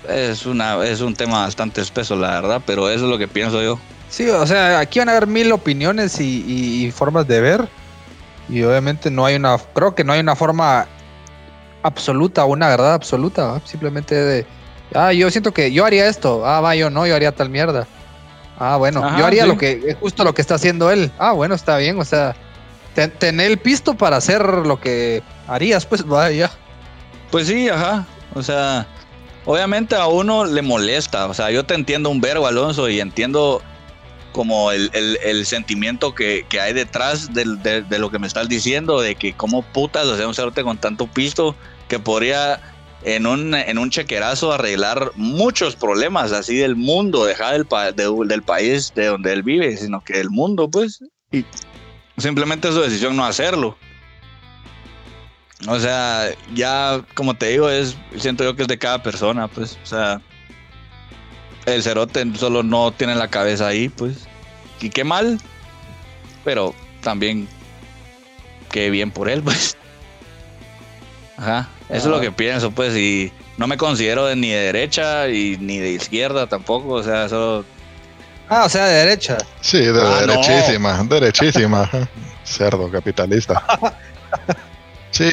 Es un tema bastante espeso, la verdad, pero eso es lo que pienso yo. Sí, o sea, aquí van a haber mil opiniones y formas de ver. Y obviamente creo que no hay una forma... absoluta, una verdad absoluta, ¿va? Simplemente yo siento que yo haría esto, yo no, yo haría tal mierda, bueno, ajá, yo haría sí. Lo que es justo lo que está haciendo él, bueno, está bien, o sea, tener el pisto para hacer lo que harías, pues, vaya. Pues sí, ajá, o sea, obviamente a uno le molesta, o sea, yo te entiendo un verbo, Alonso, y entiendo como el sentimiento que hay detrás de lo que me estás diciendo, de que cómo putas hacer un cerote con tanto pisto que podría en un chequerazo arreglar muchos problemas así del mundo, dejar del país de donde él vive, sino que del mundo, pues, y simplemente es su decisión no hacerlo. O sea, ya como te digo, siento yo que es de cada persona, pues, o sea, el cerote solo no tiene la cabeza ahí, pues. Y qué mal, pero también qué bien por él, pues. Ajá, eso es lo que pienso, pues. Y no me considero ni de derecha y ni de izquierda tampoco, o sea, solo... o sea, de derecha. Sí, derechísima, no. Derechísima. Cerdo capitalista. Sí,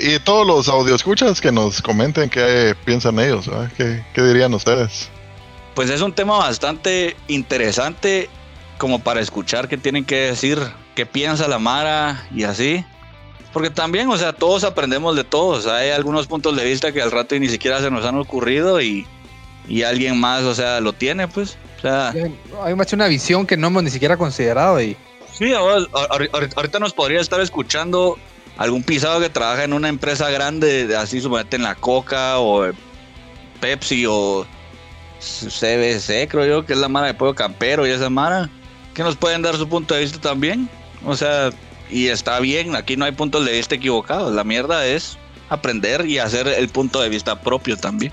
y todos los audioscuchas que nos comenten qué piensan ellos, ¿Qué dirían ustedes? Pues es un tema bastante interesante como para escuchar qué tienen que decir, qué piensa la mara y así. Porque también, o sea, todos aprendemos de todos. Hay algunos puntos de vista que al rato ni siquiera se nos han ocurrido y alguien más, o sea, lo tiene, pues. O sea, hay más una visión que no hemos ni siquiera considerado. Sí, ahorita nos podría estar escuchando algún pisado que trabaja en una empresa grande, así suponete en la Coca o Pepsi o... CBC, creo yo, que es la mara de Pollo Campero y esa mara, que nos pueden dar su punto de vista también, o sea, y está bien, aquí no hay puntos de vista equivocados, la mierda es aprender y hacer el punto de vista propio también.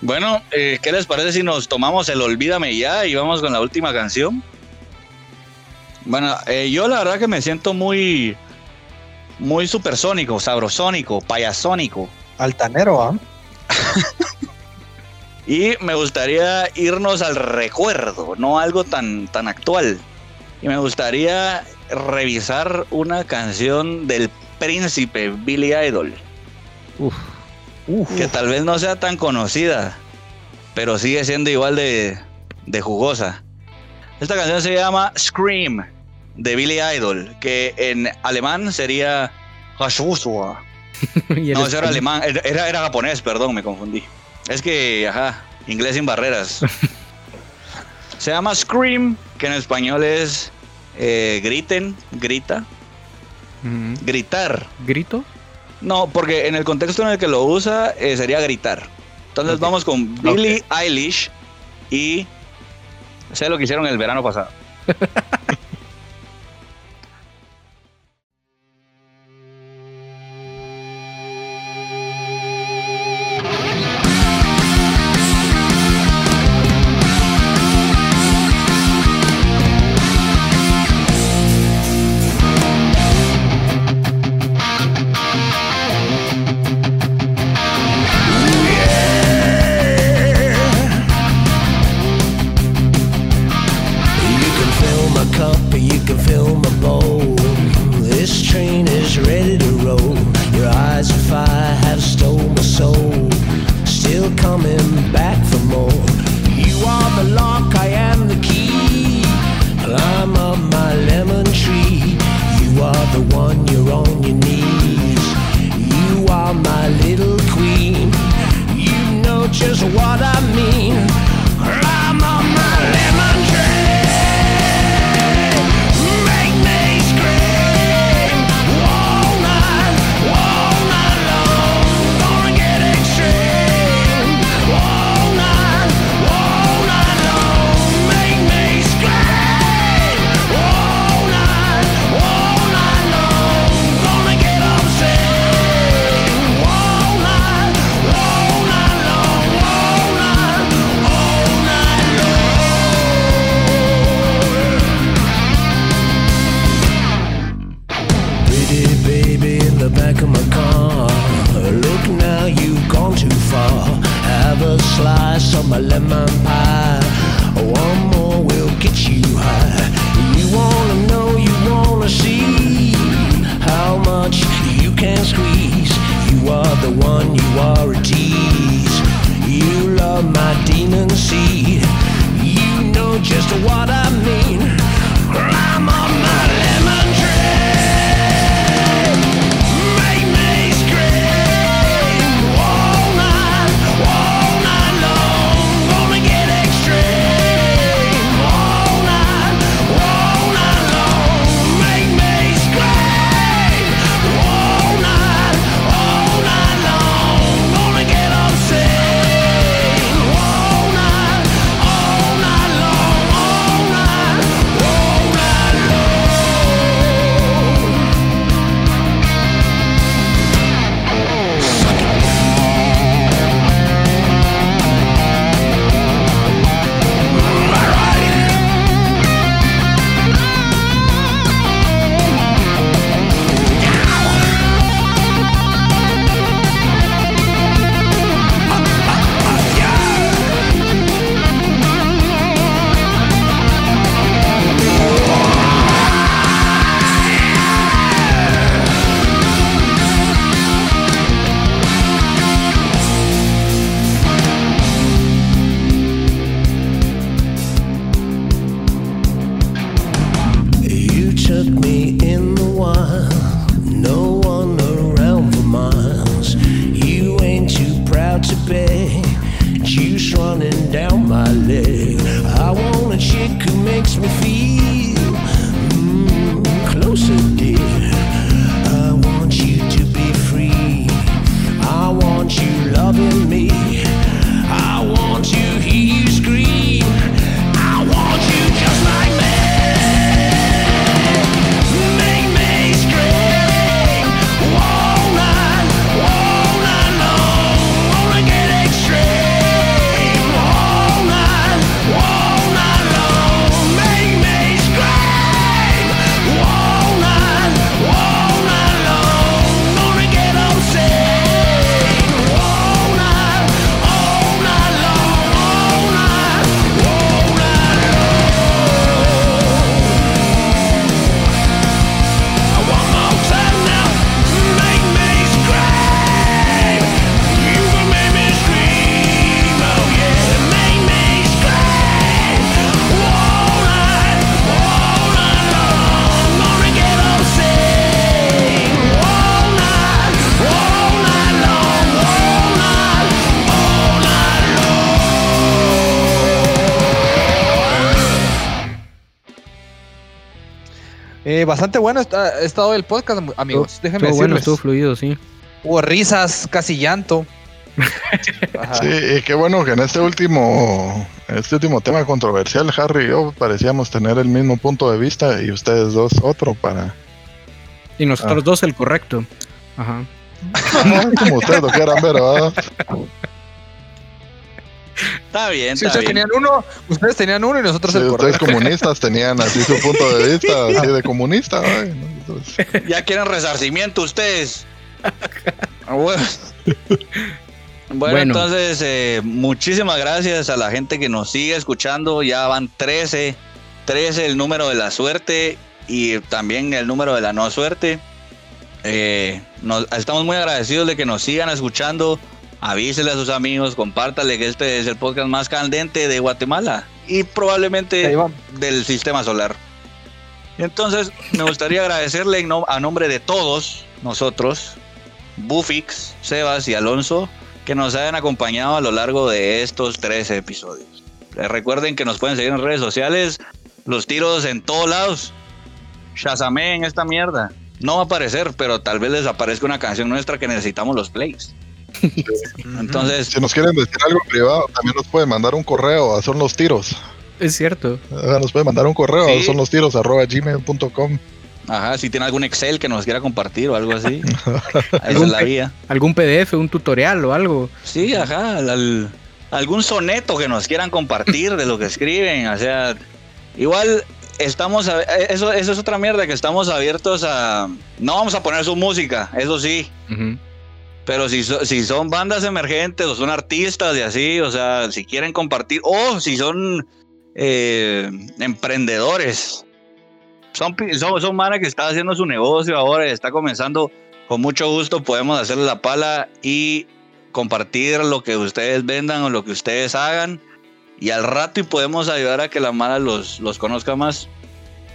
Bueno, ¿qué les parece si nos tomamos el Olvídame Ya y vamos con la última canción? Bueno, yo la verdad que me siento muy muy supersónico, sabrosónico, payasónico. Altanero, Y me gustaría irnos al recuerdo, no algo tan actual. Y me gustaría revisar una canción del príncipe Billy Idol. Que tal vez no sea tan conocida, pero sigue siendo igual de jugosa. Esta canción se llama Scream de Billy Idol, que en alemán sería Hashusua. No, eso era alemán, era japonés, perdón, me confundí. Es que, inglés sin barreras. Se llama Scream, que en español es grita. Uh-huh. Gritar. ¿Grito? No, porque en el contexto en el que lo usa sería gritar. Entonces vamos con Billie Eilish y sé lo que hicieron el verano pasado. Bastante bueno ha estado el podcast, amigos. Déjenme decirles. Bueno, estuvo fluido, sí. Hubo risas, casi llanto. Ajá. Sí, y qué bueno que en este último tema controversial, Harry y yo parecíamos tener el mismo punto de vista y ustedes dos otro para... Y nosotros dos el correcto. Ajá. No, como ustedes lo quieran ver, ¿verdad? Está bien, sí, está bien. Ustedes tenían uno y nosotros sí, el correcto. Ustedes comunistas tenían así su punto de vista, así de comunista. Ay, entonces... Ya quieren resarcimiento ustedes. Bueno, entonces muchísimas gracias a la gente que nos sigue escuchando. Ya van 13 el número de la suerte y también el número de la no suerte. Estamos muy agradecidos de que nos sigan escuchando. Avísele a sus amigos, compártale que este es el podcast más candente de Guatemala y probablemente del sistema solar. Entonces me gustaría agradecerle a nombre de todos nosotros, Bufix, Sebas y Alonso, que nos hayan acompañado a lo largo de estos 13 episodios. Recuerden que nos pueden seguir en redes sociales, los tiros en todos lados. Shazameen esta mierda. No va a aparecer, pero tal vez les aparezca una canción nuestra que necesitamos los plays. Sí. Entonces, si nos quieren decir algo privado, también nos pueden mandar un correo a Son los Tiros. Es cierto. Nos pueden mandar un correo, ¿sí?, a sonlostiros@gmail.com. Ajá, si tiene algún Excel que nos quiera compartir o algo así. Esa es la vía. Algún PDF, un tutorial o algo. Sí, ajá. Algún soneto que nos quieran compartir de lo que escriben. O sea, igual estamos... Eso es otra mierda, que estamos abiertos a... No vamos a poner su música, eso sí. Uh-huh. Pero si son bandas emergentes o son artistas y así, o sea, si quieren compartir... O si son emprendedores... Son manas que está haciendo su negocio ahora y está comenzando, con mucho gusto podemos hacerle la pala y compartir lo que ustedes vendan o lo que ustedes hagan, y al rato y podemos ayudar a que la mara los conozca más,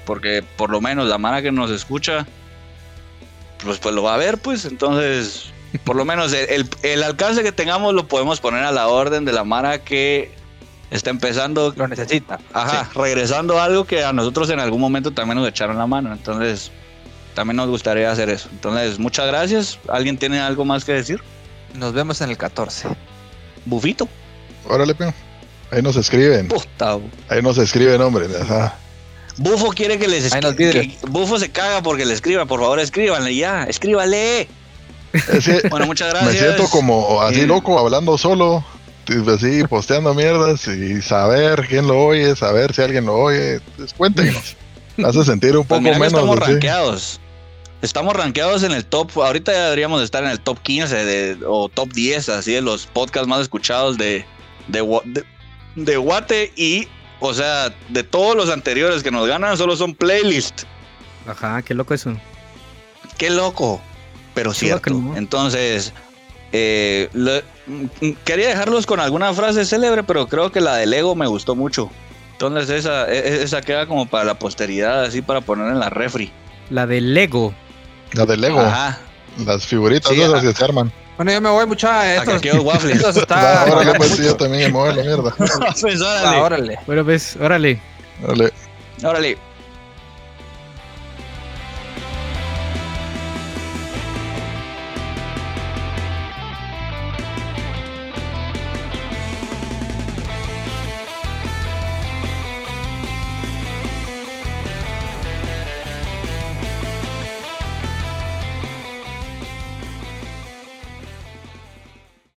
porque por lo menos la mara que nos escucha pues lo va a ver, pues entonces por lo menos el alcance que tengamos lo podemos poner a la orden de la mara que está empezando, lo necesita. Ajá, sí. Regresando a algo que a nosotros en algún momento también nos echaron la mano. Entonces, también nos gustaría hacer eso. Entonces, muchas gracias. ¿Alguien tiene algo más que decir? Nos vemos en el 14. Bufito. Órale, peo. Ahí nos escriben. Puta. Ahí nos escriben, hombre. Ajá. Bufo quiere que les escriban. Bufo se caga porque le escriban. Por favor, escríbanle ya. Escríbale. Sí. Bueno, muchas gracias. Me siento como así loco hablando solo. Así posteando mierdas y saber quién lo oye, saber si alguien lo oye, pues cuéntenos, hace sentir un poco pues menos. Estamos rankeados, en el top, ahorita ya deberíamos estar en el top 15 o top 10 así de los podcasts más escuchados de Guate, y o sea, de todos los anteriores que nos ganan solo son playlists. Ajá, qué loco eso. Qué loco, pero cierto. Loco, ¿no? Entonces... quería dejarlos con alguna frase célebre, pero creo que la del ego me gustó mucho. Entonces esa queda como para la posteridad, así para poner en la refri. La del ego. Ajá. Las figuritas, sí, esas que se arman. Bueno, yo me voy, mucha. Estos waffles. Está... No, órale, pues yo también me voy a la mierda. Pues, órale. Bueno, pues, órale.